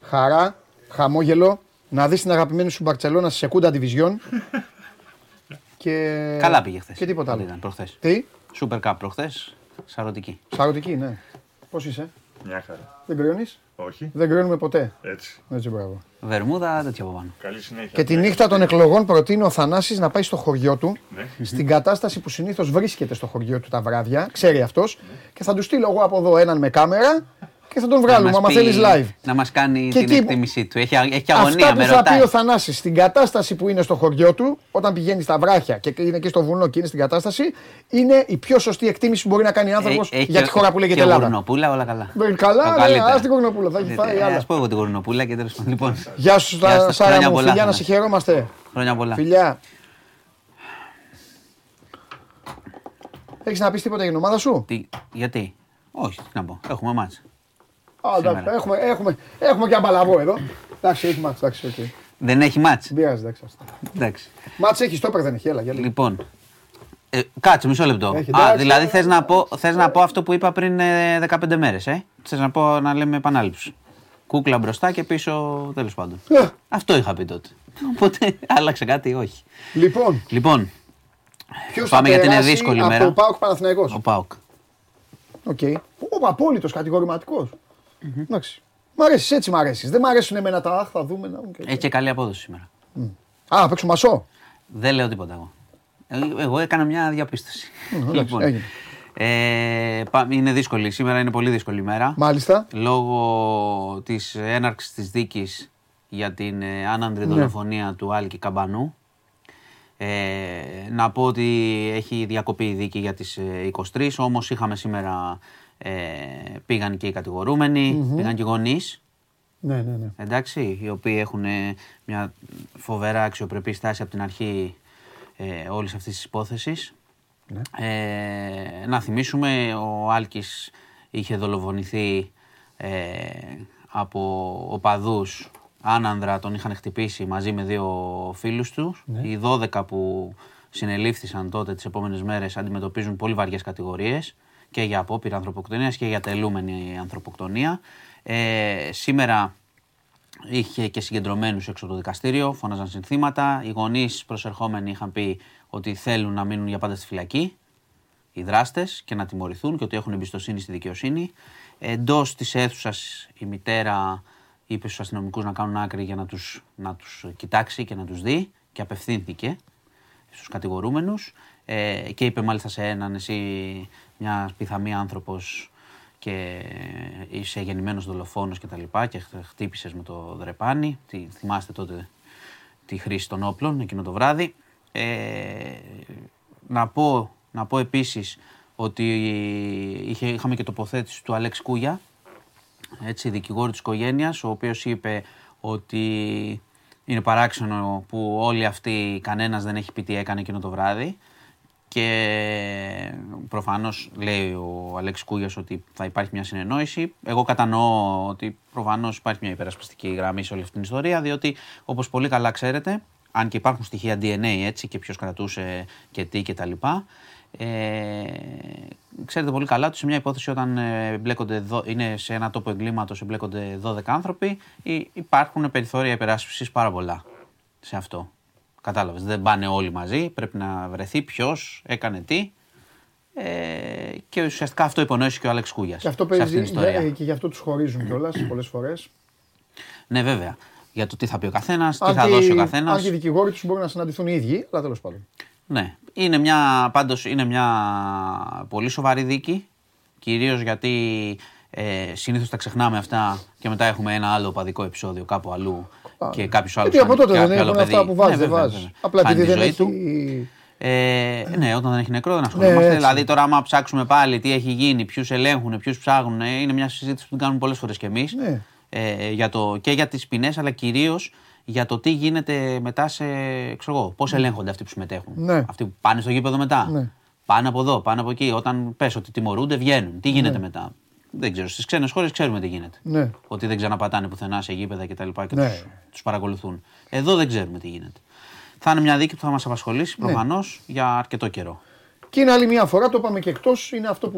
χαρά, χαμόγελο, να δεις την αγαπημένη σου Μπαρτσελώνα σε Secunda Division. Και... Καλά πήγε χθες. Και τίποτα άλλο. Τι? Super Cup προχθές, σαρωτική. Σαρωτική, ναι. Πώς είσαι? Μια χαρά. Δεν κρυώνεις? Όχι. Δεν κρυώνουμε ποτέ. Έτσι. Έτσι, μπράβο. Βερμούδα, τέτοια από πάνω. Καλή συνέχεια. Και τη νύχτα των εκλογών προτείνω ο Θανάσης να πάει στο χωριό του, ναι, στην κατάσταση που συνήθως βρίσκεται στο χωριό του τα βράδια, ξέρει αυτός, ναι, και θα του στείλω εγώ από εδώ έναν με κάμερα και θα τον βγάλουμε, άμα θέλεις live. Να μας κάνει και την εκτίμησή του. Έχει αγωνία, αυτά που με ρωτάει. Θα πει ο Θανάσης στην κατάσταση που είναι στο χωριό του, όταν πηγαίνει στα βράχια και είναι εκεί στο βουνό και είναι στην κατάσταση, είναι η πιο σωστή εκτίμηση που μπορεί να κάνει άνθρωπος για τη χώρα που λέγεται Ελλάδα. Γουρνοπούλα, όλα καλά. Καλά, ας την Γουρνοπούλα, θα έχει φάει άλλα. Ας πω εγώ την Γουρνοπούλα και τέλος πάντων. Λοιπόν. Γεια σου, Σάρα μου, φιλιά, να συγχαιρόμαστε. Χρόνια πολλά. Φιλιά. Έχεις να πεις τίποτα για την ομάδα σου? Γιατί? Όχι, τι να πω. Έχουμε μάτς. Έχουμε και αμπαλαβό εδώ. Εντάξει, έχει μάτς. Δεν έχει μάτς. Εντάξει. Μάτς έχει, στόπερ δεν έχει, έλα. Λοιπόν, κάτσε μισό λεπτό. Δηλαδή θες να πω αυτό που είπα πριν 15 μέρες, θες να πω να λέμε επανάληψη. Κούκλα μπροστά και πίσω, τέλος πάντων. Αυτό είχα πει τότε. Οπότε άλλαξε κάτι, όχι. Λοιπόν, πάμε γιατί είναι δύσκολη μέρα. Από ΠΑΟΚ Παναθηναϊκός. Ο ΠΑΟΚ. Ο απόλυτος κατηγορηματικός. Εντάξει. Μ' αρέσει, έτσι μ' αρέσει. Δεν μ' αρέσουν εμένα τα άχθα, δούμε να. Έχει και καλή απόδοση σήμερα. Α, παίξω μασό. Δεν λέω τίποτα εγώ. Εγώ έκανα μια διαπίστωση. Λοιπόν. Είναι δύσκολη. Σήμερα είναι πολύ δύσκολη η μέρα. Μάλιστα. Λόγω της έναρξης της δίκης για την άναντρη δολοφονία του Άλκη Καμπανού. Να πω ότι έχει διακοπεί η δίκη για τις 23, όμως είχαμε σήμερα. Πήγαν και οι κατηγορούμενοι, πήγαν και οι γονείς. Ναι. Εντάξει, οι οποίοι έχουν μια φοβερά αξιοπρεπή στάση από την αρχή όλης αυτής της υπόθεσης. Ναι. Να θυμίσουμε, ο Άλκης είχε δολοφονηθεί από οπαδούς άνανδρα, τον είχαν χτυπήσει μαζί με δύο φίλους τους. Ναι. Οι 12 που συνελήφθησαν τότε τις επόμενες μέρες αντιμετωπίζουν πολύ βαριές κατηγορίες. Και για απόπειρα ανθρωποκτονίας και για τελούμενη ανθρωποκτονία. Σήμερα είχε και συγκεντρωμένους έξω από το δικαστήριο, φώναζαν συνθήματα. Οι γονείς προσερχόμενοι είχαν πει ότι θέλουν να μείνουν για πάντα στη φυλακή οι δράστες και να τιμωρηθούν και ότι έχουν εμπιστοσύνη στη δικαιοσύνη. Εντός της αίθουσας η μητέρα είπε στους αστυνομικούς να κάνουν άκρη για να τους κοιτάξει και να τους δει και απευθύνθηκε στους κατηγορούμενους. Και είπε μάλιστα σε έναν, εσύ μια πιθαμή άνθρωπος και είσαι γεννημένος δολοφόνος και τα λοιπά και χτύπησες με το δρεπάνι. Θυμάστε τότε τη χρήση των όπλων εκείνο το βράδυ. Να πω επίσης ότι είχαμε και τοποθέτηση του Αλέξ Κούγια, έτσι, δικηγόρου της οικογένειας, ο οποίος είπε ότι είναι παράξενο που όλοι αυτοί, κανένας δεν έχει πει τι έκανε εκείνο το βράδυ. Και προφανώς λέει ο Αλέξ Κούγιας ότι θα υπάρχει μια συνεννόηση. Εγώ κατανοώ ότι προφανώς υπάρχει μια υπερασπιστική γραμμή σε όλη αυτή την ιστορία, διότι όπως πολύ καλά ξέρετε, αν και υπάρχουν στοιχεία DNA έτσι και ποιος κρατούσε και τι και τα λοιπά, ξέρετε πολύ καλά ότι σε μια υπόθεση όταν είναι σε ένα τόπο εγκλήματος εμπλέκονται 12 άνθρωποι, υπάρχουν περιθώρια υπεράσπισης πάρα πολλά σε αυτό. Κατάλαβες, δεν πάνε όλοι μαζί, πρέπει να βρεθεί ποιος έκανε τι και ουσιαστικά αυτό υπονόησε και ο Αλέξ Κούγιας. Και αυτό παίζει και γι' αυτό τους χωρίζουν κιόλας πολλές φορές. Ναι, βέβαια. Για το τι θα πει ο καθένας, τι θα δώσει ο καθένας. Αν και οι δικηγόροι τους μπορούν να συναντηθούν οι ίδιοι, αλλά τέλος πάντων. Ναι. Είναι μια, πάντως είναι μια πολύ σοβαρή δίκη. Κυρίως γιατί συνήθως τα ξεχνάμε αυτά και μετά έχουμε ένα άλλο οπαδικό επεισόδιο κάπου αλλού και κάποιος άλλος. Γιατί από τότε δεν έχουν αυτά που βάζει, δεν βάζει. Απλά επειδή δεν έχει. Ναι, όταν δεν έχει νεκρό δεν ασχολούμαστε. Ναι, δηλαδή, τώρα, άμα ψάξουμε πάλι τι έχει γίνει, ποιους ελέγχουν, ποιους ψάχνουν, είναι μια συζήτηση που την κάνουμε πολλές φορές κι εμείς. Ναι. Και για τις ποινές, αλλά κυρίως για το τι γίνεται μετά σε. Πώς ελέγχονται αυτοί που συμμετέχουν. Ναι. Αυτοί που πάνε στο γήπεδο μετά. Ναι. Πάνε από εδώ, πάνε από εκεί. Όταν πες ότι τιμωρούνται, βγαίνουν. Τι γίνεται μετά. Δεν ξέρω. Στις ξένες χώρες ξέρουμε τι γίνεται. Ναι. Ότι δεν ξαναπατάνε πουθενά σε γήπεδα κτλ. Και τους παρακολουθούν. Εδώ δεν ξέρουμε τι γίνεται. Θα είναι μια δίκη που θα μας απασχολήσει προφανώς για αρκετό καιρό. Και είναι άλλη μια φορά, το είπαμε και εκτός, είναι αυτό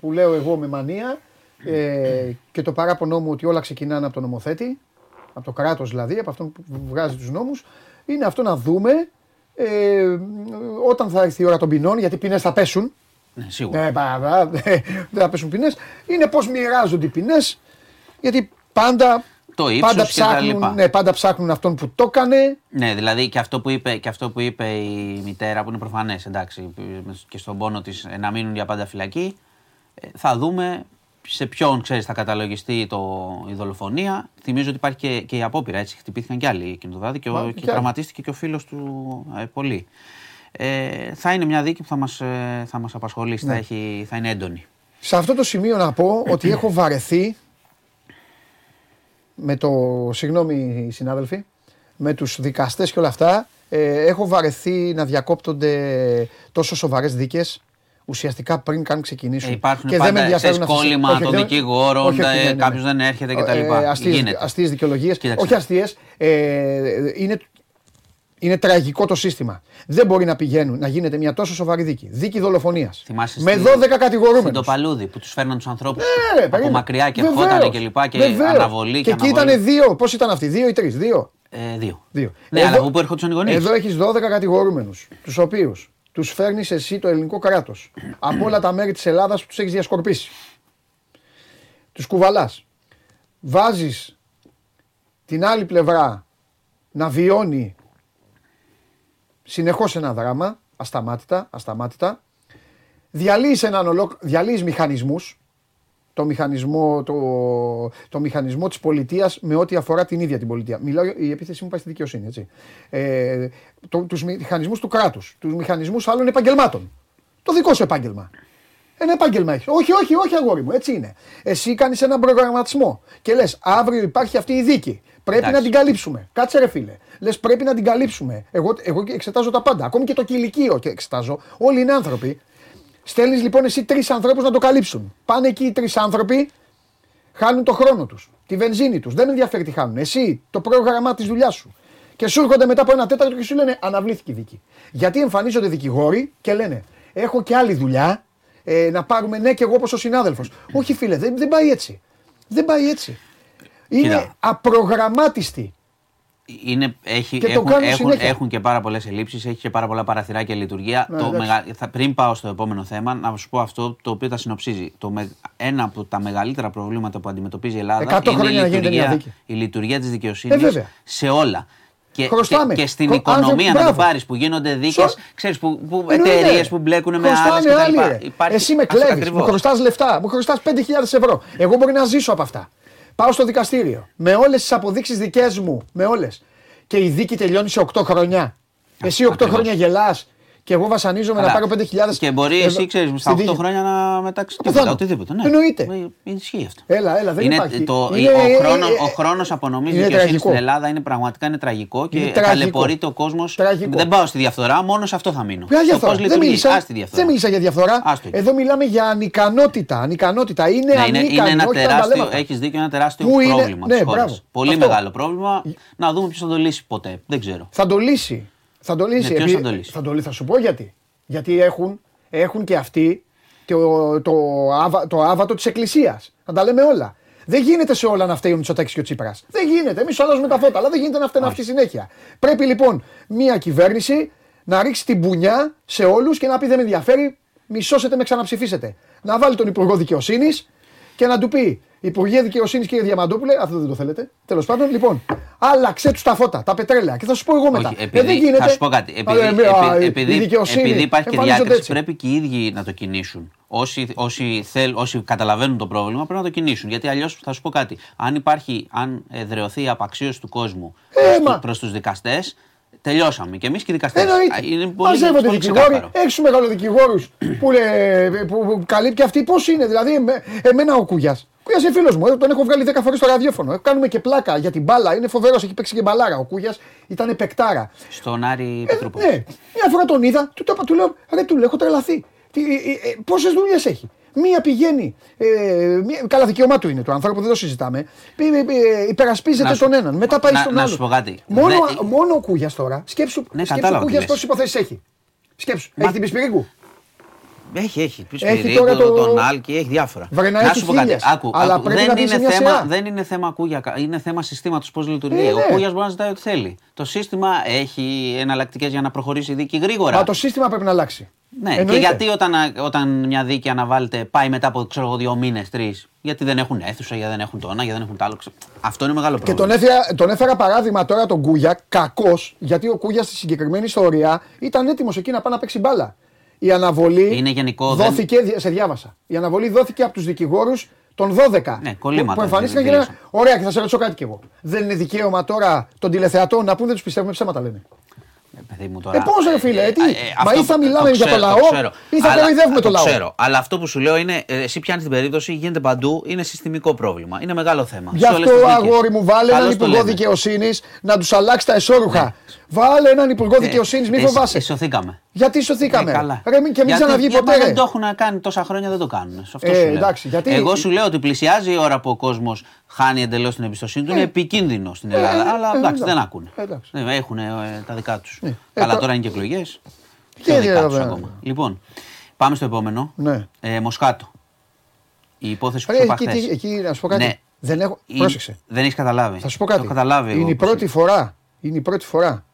που λέω εγώ με μανία και το παράπονό μου ότι όλα ξεκινάνε από τον νομοθέτη, από το κράτος δηλαδή, από αυτόν που βγάζει τους νόμους. Είναι αυτό να δούμε όταν θα έρθει η ώρα των ποινών, γιατί ποινές θα πέσουν. Ναι, σίγουρα. Δεν θα πέσουν ποινές. Είναι πώς μοιράζονται οι ποινές, γιατί πάντα. Πάντα ψάχνουν αυτόν που το έκανε. Ναι, δηλαδή και αυτό που είπε η μητέρα που είναι προφανές, εντάξει, και στον πόνο της να μείνουν για πάντα φυλακή. Θα δούμε σε ποιον, ξέρεις, θα καταλογιστεί η δολοφονία. Θυμίζω ότι υπάρχει και η απόπειρα, έτσι, χτυπήθηκαν κι άλλοι εκείνο το βράδυ και τραυματίστηκε και ο φίλος του πολύ. Θα είναι μια δίκη που θα μας απασχολήσει, ναι. Θα είναι έντονη. Σε αυτό το σημείο να πω ότι έχω βαρεθεί με το, συγγνώμη συνάδελφοι, με τους δικαστές και όλα αυτά, έχω βαρεθεί να διακόπτονται τόσο σοβαρές δίκες ουσιαστικά πριν καν ξεκινήσουν. Υπάρχουν και πάντα σε σκόλυμα των δικηγόρων, κάποιος δεν έρχεται κτλ. Αστείες δικαιολογίες, όχι αστείες, είναι τραγικό το σύστημα. Δεν μπορεί να γίνεται μια τόσο σοβαρή δίκη. Δίκη δολοφονίας. Με 12 κατηγορούμενους. Στον Παλούδι που τους φέρναν τους ανθρώπους από μακριά και ερχόταν και λοιπά και αναβολή. Και εκεί ήταν δύο. Πώς ήταν αυτοί, δύο ή τρεις, δύο. Δύο. Ναι, αλλά από πού έρχονταν οι γονείς. Εδώ έχεις 12 κατηγορούμενους, τους οποίους τους φέρνεις εσύ το ελληνικό κράτος. Από όλα τα μέρη της Ελλάδας που τους έχεις διασκορπίσει. Τους κουβαλάς. Βάζεις την άλλη πλευρά να βιώνει συνεχώς ένα δράμα, ασταμάτητα, διαλύεις μηχανισμούς, το μηχανισμό της πολιτείας με ό,τι αφορά την ίδια την πολιτεία. Μιλάω, η επίθεση μου πάει στη δικαιοσύνη, έτσι. Τους μηχανισμούς του κράτους, τους μηχανισμούς άλλων επαγγελμάτων. Το δικό σου επάγγελμα. Ένα επάγγελμα έχεις. Όχι, αγόρι μου, έτσι είναι. Εσύ κάνεις έναν προγραμματισμό και λες, αύριο υπάρχει αυτή η δίκη. Πρέπει να την καλύψουμε. Κάτσε ρε φίλε. Λες πρέπει να την καλύψουμε. Εγώ εξετάζω τα πάντα. Ακόμη και το κηλικείο εξετάζω. Όλοι είναι άνθρωποι. Στέλνεις λοιπόν εσύ τρεις ανθρώπους να το καλύψουν. Πάνε εκεί οι τρεις άνθρωποι, χάνουν το χρόνο τους, τη βενζίνη τους. Δεν ενδιαφέρει τι χάνουν. Εσύ το πρόγραμμα της δουλειάς σου. Και σου έρχονται μετά από ένα τέταρτο και σου λένε αναβλήθηκε η δίκη. Γιατί εμφανίζονται δικηγόροι και λένε έχω και άλλη δουλειά. Να πάρουμε ναι και εγώ όπως ο συνάδελφος. Όχι φίλε, δεν πάει έτσι. Δεν πάει έτσι. Είναι απρογραμμάτιστη. Έχουν και πάρα πολλές ελλείψεις, έχει και πάρα πολλά παραθυράκια και λειτουργία. Πριν πάω στο επόμενο θέμα, να σου πω αυτό το οποίο τα συνοψίζει. Ένα από τα μεγαλύτερα προβλήματα που αντιμετωπίζει η Ελλάδα είναι η λειτουργία της δικαιοσύνης σε όλα. Και στην οικονομία να το πάρεις που γίνονται δίκες, ξέρεις, που εταιρείες που μπλέκουν με άλλες κτλ. Εσύ με κλέβεις, μου χρωστάς λεφτά, μου χρωστάς 5.000 ευρώ. Εγώ μπορεί να ζήσω από αυτά. Πάω στο δικαστήριο με όλες τις αποδείξεις δικές μου, με όλες. Και η δίκη τελειώνει σε 8 χρόνια. Εσύ 8 χρόνια γελάς και εγώ βασανίζομαι να πάρω 5.000. Και μπορεί εσύ, ξέρεις, στα 8 χρόνια να μετάξει οτιδήποτε. Ναι. Εννοείται. Ισχύει αυτό. Έλα, δεν υπάρχει. Ο χρόνος απονομής δικαιοσύνης στην Ελλάδα είναι πραγματικά τραγικό και ταλαιπωρείται ο κόσμος. Δεν πάω στη διαφθορά, μόνο σε αυτό θα μείνω. Δεν μίλησα για διαφθορά. Εδώ μιλάμε για ανικανότητα. Ανικανότητα είναι ανίκανότητα. Έχεις δίκιο, ένα τεράστιο πρόβλημα της χώρας. Πολύ μεγάλο πρόβλημα. Να δούμε ποιος θα το λύσει ποτέ. Δεν ξέρω. Θα το λύσει. Θα σου πω γιατί. Γιατί έχουν και αυτοί το άβατο της Εκκλησίας. Να τα λέμε όλα. Δεν γίνεται σε όλα να φταίει ο Μητσοτάκης και ο Τσίπρας. Δεν γίνεται. Εμείς αλλάζουμε τα φώτα, αλλά δεν γίνεται να φταίνουν αυτή συνέχεια. Πρέπει λοιπόν μια κυβέρνηση να ρίξει την μπουνιά σε όλους και να πει δεν με ενδιαφέρει. μισώσετε με ξαναψηφίσετε. Να βάλει τον Υπουργό Δικαιοσύνης και να του πει: Υπουργέ Δικαιοσύνης, κύριε Διαμαντόπουλε, αυτό δεν το θέλετε. Τέλος πάντων, λοιπόν, άλλαξε τους τα φώτα, τα πετρέλαια. Και θα σου πω εγώ μετά. Όχι, επειδή, δεν γίνεται. Θα σου πω κάτι. Επειδή υπάρχει και διάκριση, έτσι. Πρέπει και οι ίδιοι να το κινήσουν. Όσοι καταλαβαίνουν το πρόβλημα πρέπει να το κινήσουν. Γιατί αλλιώς θα σου πω κάτι. Αν εδραιωθεί η απαξίωση του κόσμου προς τους δικαστές. Τελειώσαμε και εμείς και οι δικαστές. Μαζεύονται δικηγόροι, έχεις μεγάλο δικηγόρους που καλύπτει και αυτοί πώς είναι. Δηλαδή εμένα ο Κούγιας. Ο Κούγιας είναι φίλος μου, τον έχω βγάλει 10 φορές στο ραδιόφωνο. Κάνουμε και πλάκα για την μπάλα, είναι φοβερός, έχει παίξει και μπαλάρα. Ο Κούγιας ήταν παικτάρα. Στον Άρη Πετρούπολη. Ναι, μια φορά τον είδα, του λέω: Ρε, του λέω, έχω τρελαθεί. Πόσες δουλειές έχει. Μία πηγαίνει. Καλά, δικαίωμά του είναι του ανθρώπου, δεν το συζητάμε. Υπερασπίζεται τον έναν. Μετά πάει στον άλλον. Να σου πω κάτι. Μόνο ο Κούγιας τώρα. Σκέψου ο Κούγιας πόσες υποθέσεις έχει. Σκέψου. Έχει την Πισπυρίκου. Έχει. Πισπυρίκου, τον Άλκη, έχει διάφορα. Να σου πω κάτι. Άκου. Δεν είναι θέμα Κούγια. Είναι θέμα συστήματος, πώς λειτουργεί. Ο Κούγιας μπορεί να ζητάει ό,τι θέλει. Το σύστημα έχει εναλλακτικές για να προχωρήσει η δίκη γρήγορα. Μα το σύστημα πρέπει να αλλάξει. Ναι, εννοείται. Και γιατί όταν μια δίκη αναβάλλεται πάει μετά από 2 μήνες, 3, γιατί δεν έχουν αίθουσα, γιατί δεν έχουν το ένα, γιατί δεν έχουν το άλλο. Αυτό είναι μεγάλο πρόβλημα. Και τον έφερα παράδειγμα τώρα τον Κούγια, κακός, γιατί ο Κούγιας στη συγκεκριμένη ιστορία ήταν έτοιμος εκεί να πάει να παίξει μπάλα. Η αναβολή δόθηκε, σε διάβασα. Η αναβολή δόθηκε από τους δικηγόρους των 12. Ναι, που εμφανίστηκαν και λένε: Ωραία, και θα σε ρωτήσω κάτι κι εγώ. Δεν είναι δικαίωμα τώρα των τηλεθεατών να πούν δεν τους πιστεύουμε, ψέματα λένε. Πώς ρε φίλε, τι, μα ή θα μιλάμε για το λαό ή θα κοροϊδεύουμε το λαό. Ξέρω, αλλά αυτό που σου λέω είναι, εσύ πιάνεις την περίπτωση, γίνεται παντού, είναι συστημικό πρόβλημα, είναι μεγάλο θέμα. Γι' αυτό αγόρι μου βάλε έναν Υπουργό Δικαιοσύνης να τους αλλάξει τα εσώρουχα. Βάλε έναν Υπουργό Δικαιοσύνης, μη φοβάσαι. Σωθήκαμε. Γιατί σωθήκαμε. Ρε, και μην ξαναβγεί ποτέ. Δεν το έχουν κάνει τόσα χρόνια, δεν το κάνουν. Εγώ σου λέω ότι πλησιάζει η ώρα που ο κόσμος χάνει εντελώς την εμπιστοσύνη του. Είναι επικίνδυνο στην Ελλάδα. Αλλά εντάξει, δεν ακούνε. Έχουν τα δικά τους. Αλλά τώρα είναι και εκλογές. Και τα δικά τους ακόμα. Λοιπόν, πάμε στο επόμενο. Μοσχάτο. Η υπόθεση που είπα χθες. Εκεί να σου πω κάτι. Πρόσεξε. Δεν έχεις καταλάβει. Θα σου πω κάτι. Είναι η πρώτη φορά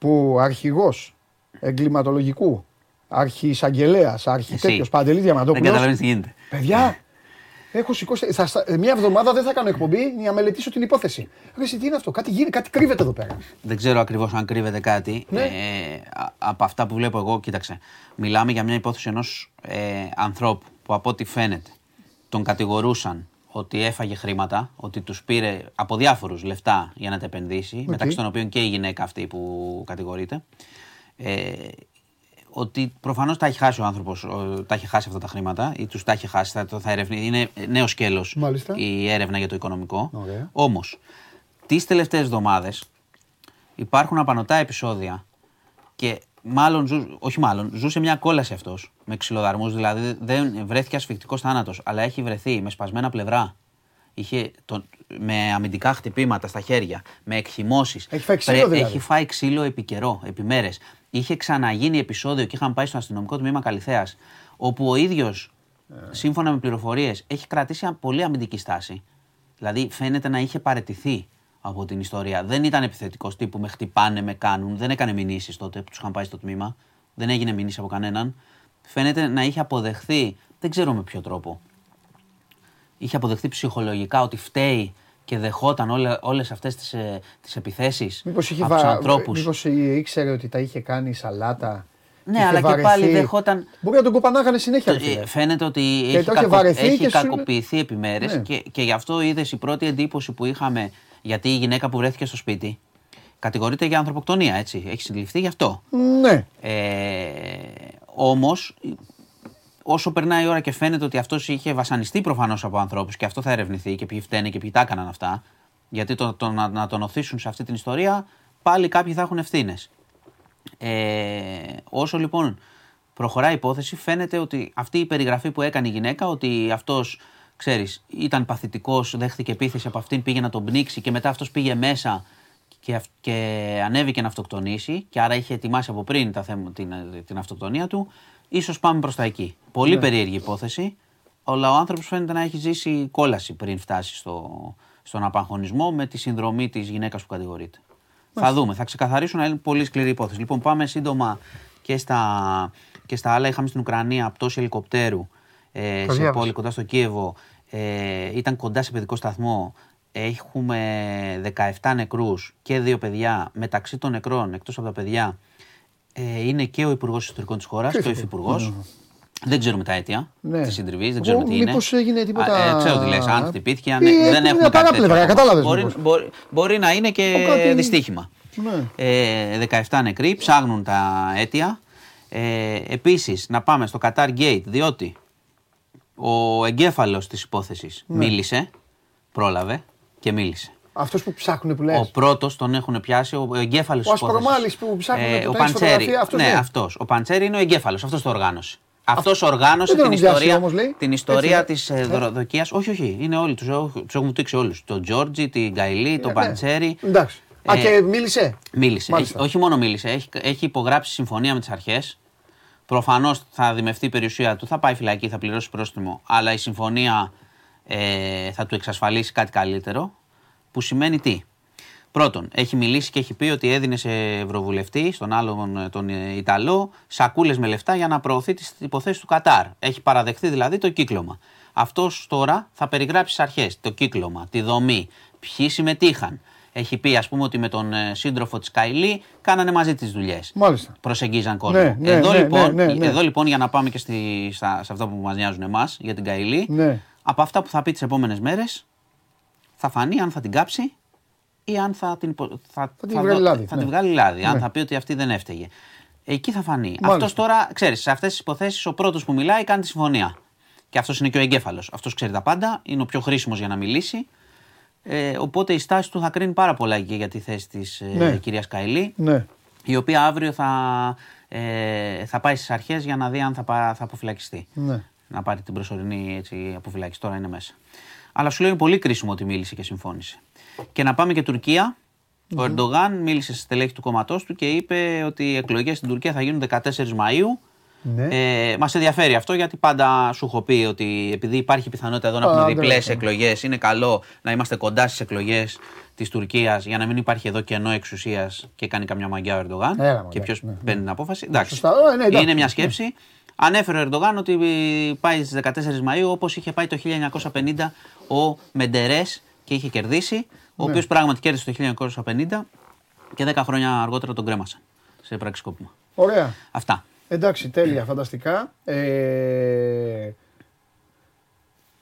που αρχηγός εγκληματολογικού, αρχισαγγελέας, αρχιτέκτος Παντελή Διαμαντόπουλος. Δεν καταλαβαίνεις τι γίνεται. Παιδιά, έχω σηκώσει. Μια εβδομάδα δεν θα κάνω εκπομπή για να μελετήσω την υπόθεση. Εσύ τι είναι αυτό, κάτι κρύβεται εδώ πέρα. Δεν ξέρω ακριβώς αν κρύβεται κάτι. Ναι. Από αυτά που βλέπω εγώ, κοίταξε. Μιλάμε για μια υπόθεση ενός ανθρώπου που από ό,τι φαίνεται τον κατηγορούσαν ότι έφαγε χρήματα, ότι τους πήρε από διάφορους λεφτά για να τα επενδύσει, μεταξύ των οποίων και η γυναίκα αυτή που κατηγορείται, ότι προφανώς τα έχει χάσει ο άνθρωπος, τα έχει χάσει αυτά τα χρήματα ή τους τα έχει χάσει, θα ερευνηθεί, είναι νέο σκέλος η έρευνα για το οικονομικό. Okay. Όμως, τις τελευταίες εβδομάδες υπάρχουν απανωτά επεισόδια και ζούσε μια κόλαση αυτός με ξυλοδαρμούς, δηλαδή δεν βρέθηκε ασφυκτικός θάνατος, αλλά έχει βρεθεί με σπασμένα πλευρά, με αμυντικά χτυπήματα στα χέρια, με εκχυμώσεις. Έχει φάει ξύλο επί καιρό, επί μέρες. Είχε ξαναγίνει επεισόδιο και είχαν πάει στο αστυνομικό τμήμα Καλυθέας, όπου ο ίδιος, σύμφωνα με πληροφορίες, έχει κρατήσει πολύ αμυντική στάση. Δηλαδή φαίνεται να είχε παραιτηθεί από την ιστορία. Δεν ήταν επιθετικός τύπου με χτυπάνε, με κάνουν. Δεν έκανε μηνύσεις τότε που τους είχαν πάει στο τμήμα. Δεν έγινε μηνύση από κανέναν. Φαίνεται να είχε αποδεχθεί, δεν ξέρω με ποιο τρόπο. Είχε αποδεχθεί ψυχολογικά ότι φταίει και δεχόταν όλες αυτές τις επιθέσεις από τους ανθρώπους. Μήπως ήξερε ότι τα είχε κάνει σαλάτα. Ναι, αλλά βαρεθεί. Και πάλι δεχόταν. Μπορεί να τον κοπανάγανε συνέχεια. Φαίνεται ότι έχει κακοποιηθεί επί μέρες. Ναι. Και γι' αυτό είδες η πρώτη εντύπωση που είχαμε. Γιατί η γυναίκα που βρέθηκε στο σπίτι κατηγορείται για ανθρωποκτονία, έτσι. Έχει συλληφθεί γι' αυτό. Ναι. Όμως, όσο περνάει η ώρα και φαίνεται ότι αυτός είχε βασανιστεί προφανώς από ανθρώπους και αυτό θα ερευνηθεί και ποιοι φταίνε και ποιοι τα έκαναν αυτά. Γιατί να τον οθήσουν σε αυτή την ιστορία, πάλι κάποιοι θα έχουν ευθύνες. Όσο λοιπόν προχωράει η υπόθεση, φαίνεται ότι αυτή η περιγραφή που έκανε η γυναίκα, ότι αυτός, ξέρεις, ήταν παθητικός, δέχθηκε επίθεση από αυτήν, πήγε να τον πνίξει και μετά αυτός πήγε μέσα και ανέβηκε να αυτοκτονήσει και άρα είχε ετοιμάσει από πριν την αυτοκτονία του. Ίσως πάμε προς τα εκεί. Πολύ περίεργη υπόθεση, αλλά ο άνθρωπος φαίνεται να έχει ζήσει κόλαση πριν φτάσει στον απαγχωνισμό με τη συνδρομή της γυναίκας που κατηγορείται. Θα δούμε, θα ξεκαθαρίσουν, είναι πολύ σκληρή υπόθεση. Λοιπόν, πάμε σύντομα και στα και στα άλλα είχαμε στην Ουκρανία πτώση ελικοπτέρου σε πόλη κοντά στο Κίεβο. Ήταν κοντά σε παιδικό σταθμό. Έχουμε 17 νεκρούς και 2 παιδιά. Μεταξύ των νεκρών, εκτός από τα παιδιά, είναι και ο Υπουργός Ιστορικών της χώρας και ο Υφυπουργός. Δεν ξέρουμε τα αίτια τη συντριβή, δεν ξέρουμε τι είναι. Μήπως έγινε τίποτα. Ξέρω τι λες, αν χτυπήθηκε, αν δεν έχουμε κάτι τέτοιο. Μπορεί να είναι και δυστύχημα. 17 νεκροί, ψάχνουν τα αίτια. Επίσης, να πάμε στο Qatar Gate, διότι ο εγκέφαλος της υπόθεσης μίλησε, πρόλαβε και μίλησε. Αυτός που ψάχνουν που λες. Ο πρώτος τον έχουν πιάσει, ο εγκέφαλος της υπόθεσης. Ο Ασπρομάλης που ψάχνουν που λες φωτογραφία, αυτός. Ναι, αυτός. Ο Παντσέρι είναι ο εγκέφαλος, αυτός το οργάνωσε. Αυτός οργάνωσε την ιστορία της δωροδοκίας. Όχι, είναι όλοι, τους έχουν τύξει όλους. Τον Τζόρτζι, την Γκαηλή, τον Παντσέρι. Εντάξει. Και μίλησε. Μίλησε. Όχι μόνο μίλησε, έχει υπογράψει συμφωνία με τις αρχές. Προφανώς θα δημευτεί η περιουσία του, θα πάει φυλακή, θα πληρώσει πρόστιμο. Αλλά η συμφωνία θα του εξασφαλίσει κάτι καλύτερο. Που σημαίνει τι. Πρώτον, έχει μιλήσει και έχει πει ότι έδινε σε ευρωβουλευτή, στον άλλον τον Ιταλό, σακούλες με λεφτά για να προωθεί τις υποθέσεις του Κατάρ. Έχει παραδεχθεί δηλαδή το κύκλωμα. Αυτός τώρα θα περιγράψει στις αρχές το κύκλωμα, τη δομή, ποιοι συμμετείχαν. Έχει πει, ας πούμε, ότι με τον σύντροφο της Καϊλή κάνανε μαζί τις δουλειές. Μάλιστα. Προσεγγίζαν κόσμο. Εδώ λοιπόν, για να πάμε και σε αυτά που μας νοιάζουν εμάς, για την Καϊλή, από αυτά που θα πει τις επόμενες μέρες, θα φανεί αν θα την κάψει ή αν θα την βγάλει λάδι. Αν θα πει ότι αυτή δεν έφταιγε. Εκεί θα φανεί. Αυτός τώρα, ξέρεις, σε αυτές τις υποθέσεις ο πρώτος που μιλάει κάνει τη συμφωνία. Και αυτός είναι και ο εγκέφαλος. Αυτός ξέρει τα πάντα, είναι ο πιο χρήσιμος για να μιλήσει. Οπότε η στάση του θα κρίνει πάρα πολλά και για τη θέση της κυρίας Καηλή, η οποία αύριο θα πάει στις αρχές για να δει αν θα αποφυλακιστεί. Να πάρει την προσωρινή αποφυλάκηση, τώρα είναι μέσα. Αλλά σου λέω είναι πολύ κρίσιμο ότι μίλησε και συμφώνησε. Και να πάμε και Τουρκία. Ο Ερντογάν μίλησε στη στελέχη του κόμματός του και είπε ότι οι εκλογές στην Τουρκία θα γίνουν 14 Μαΐου. Μας ενδιαφέρει αυτό γιατί πάντα σου έχω πει ότι επειδή υπάρχει πιθανότητα εδώ να έχουμε διπλές εκλογές, είναι καλό να είμαστε κοντά στις εκλογές της Τουρκίας για να μην υπάρχει εδώ κενό εξουσίας και κάνει καμιά μαγιά ο Ερντογάν. Και ποιος παίρνει την απόφαση. Εντάξει. Είναι μια σκέψη. Ανέφερε ο Ερντογάν ότι πάει στις 14 Μαΐου όπως είχε πάει το 1950 ο Μεντερές και είχε κερδίσει, ο οποίος πράγματι κέρδισε το 1950 και 10 χρόνια αργότερα τον κρέμασαν σε πραξικόπημα. Ωραία. Αυτά. Εντάξει, τέλεια, φανταστικά.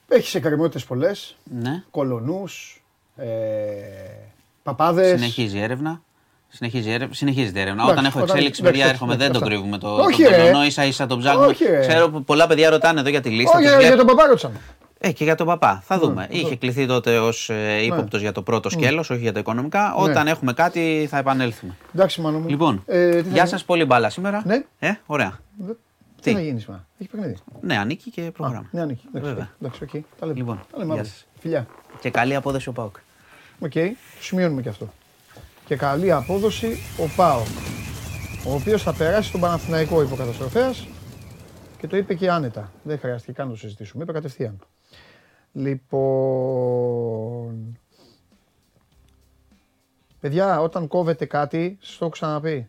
Έχεις εκκρεμότητες πολλές, κολονούς, παπάδες. Συνεχίζεται η έρευνα. Όταν έχω εξέλιξη, παιδιά, έρχομαι, δεν το κρύβουμε το κολονό, ίσα-ίσα τον ψάχνουμε. Ξέρω πολλά παιδιά ρωτάνε εδώ για τη λίστα. Όχι, για τον παπά ρωτήσαμε. Και για τον παπά. Θα δούμε. Είχε κληθεί τότε ως ύποπτος για το πρώτο σκέλος, όχι για τα οικονομικά. Όταν έχουμε κάτι θα επανέλθουμε. Εντάξει, Μάνο μου. Λοιπόν, γεια σας, πολύ μπάλα σήμερα. Ναι. Ωραία. Τι θα γίνει σήμερα? Έχει παιχνίδι. Ναι, ανήκει και πρόγραμμα. Ναι, ανήκει. Εντάξει, οκ. Τα λέμε. Λοιπόν, γεια σας. Φιλιά. Και καλή απόδοση ο ΠΑΟΚ. Οκ. Σημειώνουμε και αυτό. Και καλή απόδοση ο ΠΑΟΚ. Ο οποίος θα περάσει στον Παναθηναϊκό υποκαταστροφέας και το είπε και άνετα. Δεν χρειάστηκε καν να το συζητήσουμε. Είπε κατευθείαν. Λοιπόν, παιδιά, όταν κόβετε κάτι, σας το έχω ξαναπεί.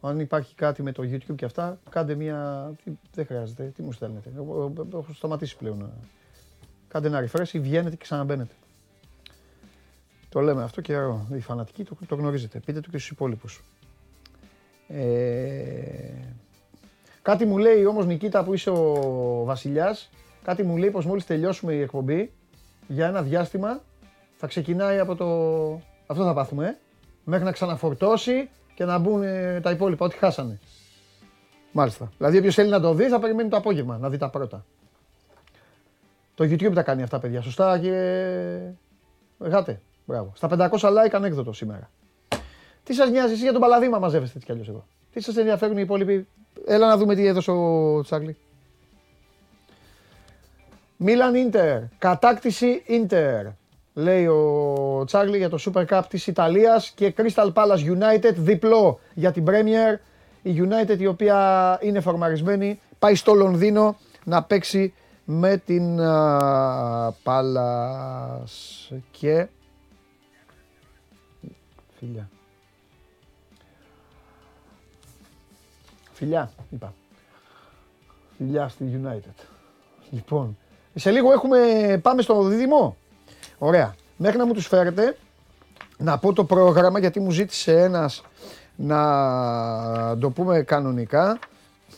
Αν υπάρχει κάτι με το YouTube και αυτά, κάντε μία... Δεν χρειάζεται, τι μου στέλνετε. Έχω σταματήσει πλέον. Κάντε ένα refresh ή βγαίνετε και ξαναμπαίνετε. Το λέμε αυτό και οι φανατικοί το γνωρίζετε. Πείτε το και στους υπόλοιπους. Κάτι μου λέει όμως, Νικήτα, που είσαι ο βασιλιάς, κάτι μου λέει πως μόλις τελειώσουμε η εκπομπή, για ένα διάστημα θα ξεκινάει από το... Αυτό θα πάθουμε, μέχρι να ξαναφορτώσει και να μπουν τα υπόλοιπα, ό,τι χάσανε. Μάλιστα. Δηλαδή όποιος θέλει να το δει θα περιμένει το απόγευμα, να δει τα πρώτα. Το YouTube τα κάνει αυτά, παιδιά. Σωστά και... Γάτε. Μπράβο. Στα 500 like ανέκδοτο σήμερα. Τι σας νοιάζει, εσύ για τον Μπαλαδίμα μαζεύεστε, κι αλλιώς εγώ. Τι σας ενδιαφέρουν οι υπόλοιποι. Έλα να δούμε τι έδωσε ο Τσάκλι. Μίλαν Ίντερ, κατάκτηση Ίντερ, λέει ο Τσάρλι για το Super Cup της Ιταλίας και Crystal Palace United, διπλό για την Premier. Η United η οποία είναι φορμαρισμένη, πάει στο Λονδίνο να παίξει με την Palace και... Φίλια. Φιλιά, είπα. Φιλιά στη United. Λοιπόν, σε λίγο έχουμε, πάμε στο δίδυμο. Ωραία. Μέχρι να μου τους φέρετε, να πω το πρόγραμμα, γιατί μου ζήτησε ένας να το πούμε κανονικά.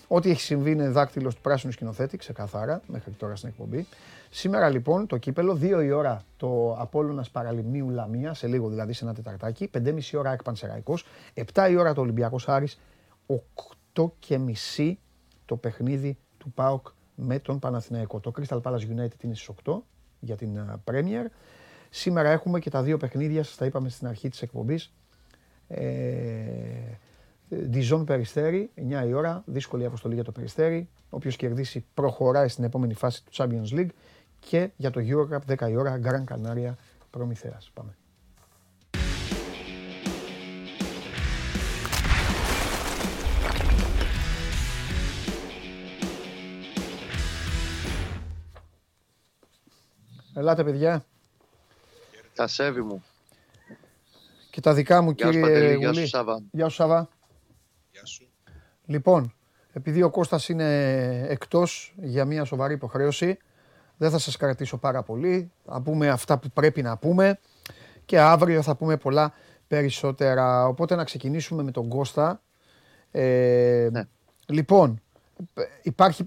Ό,τι έχει συμβεί είναι δάκτυλο του πράσινου σκηνοθέτη, ξεκαθάρα, μέχρι τώρα στην εκπομπή. Σήμερα λοιπόν το κύπελο, 2 η ώρα το Απόλλωνας Παραλιμνίου Λαμία, σε λίγο δηλαδή σε ένα τεταρτάκι, 5,5 η ώρα ΑΕΚ Πανσεραϊκός, 7 η ώρα το Ολυμπιακός Άρης, 8:30 το παιχνίδι του ΠΑΟΚ με τον Παναθηναϊκό. Το Crystal Palace United είναι στις 8 για την Premier. Σήμερα έχουμε και τα δύο παιχνίδια, σας τα είπαμε στην αρχή της εκπομπής. Διζόν Περιστέρι, 9 η ώρα, δύσκολη αποστολή για το Περιστέρι. Όποιος κερδίσει προχωράει στην επόμενη φάση του Champions League. Και για το Eurocup 10 η ώρα, Γκραν Κανάρια Προμηθέας. Πάμε. Ελάτε παιδιά. Τα σέβη μου. Και τα δικά μου, κύριε Παντελή. Γεια σου Σάββα. Γεια σου Σάββα. Λοιπόν, επειδή ο Κώστας είναι εκτός για μια σοβαρή υποχρέωση, δεν θα σας κρατήσω πάρα πολύ. Θα πούμε αυτά που πρέπει να πούμε και αύριο θα πούμε πολλά περισσότερα. Οπότε να ξεκινήσουμε με τον Κώστα. Ναι. Λοιπόν,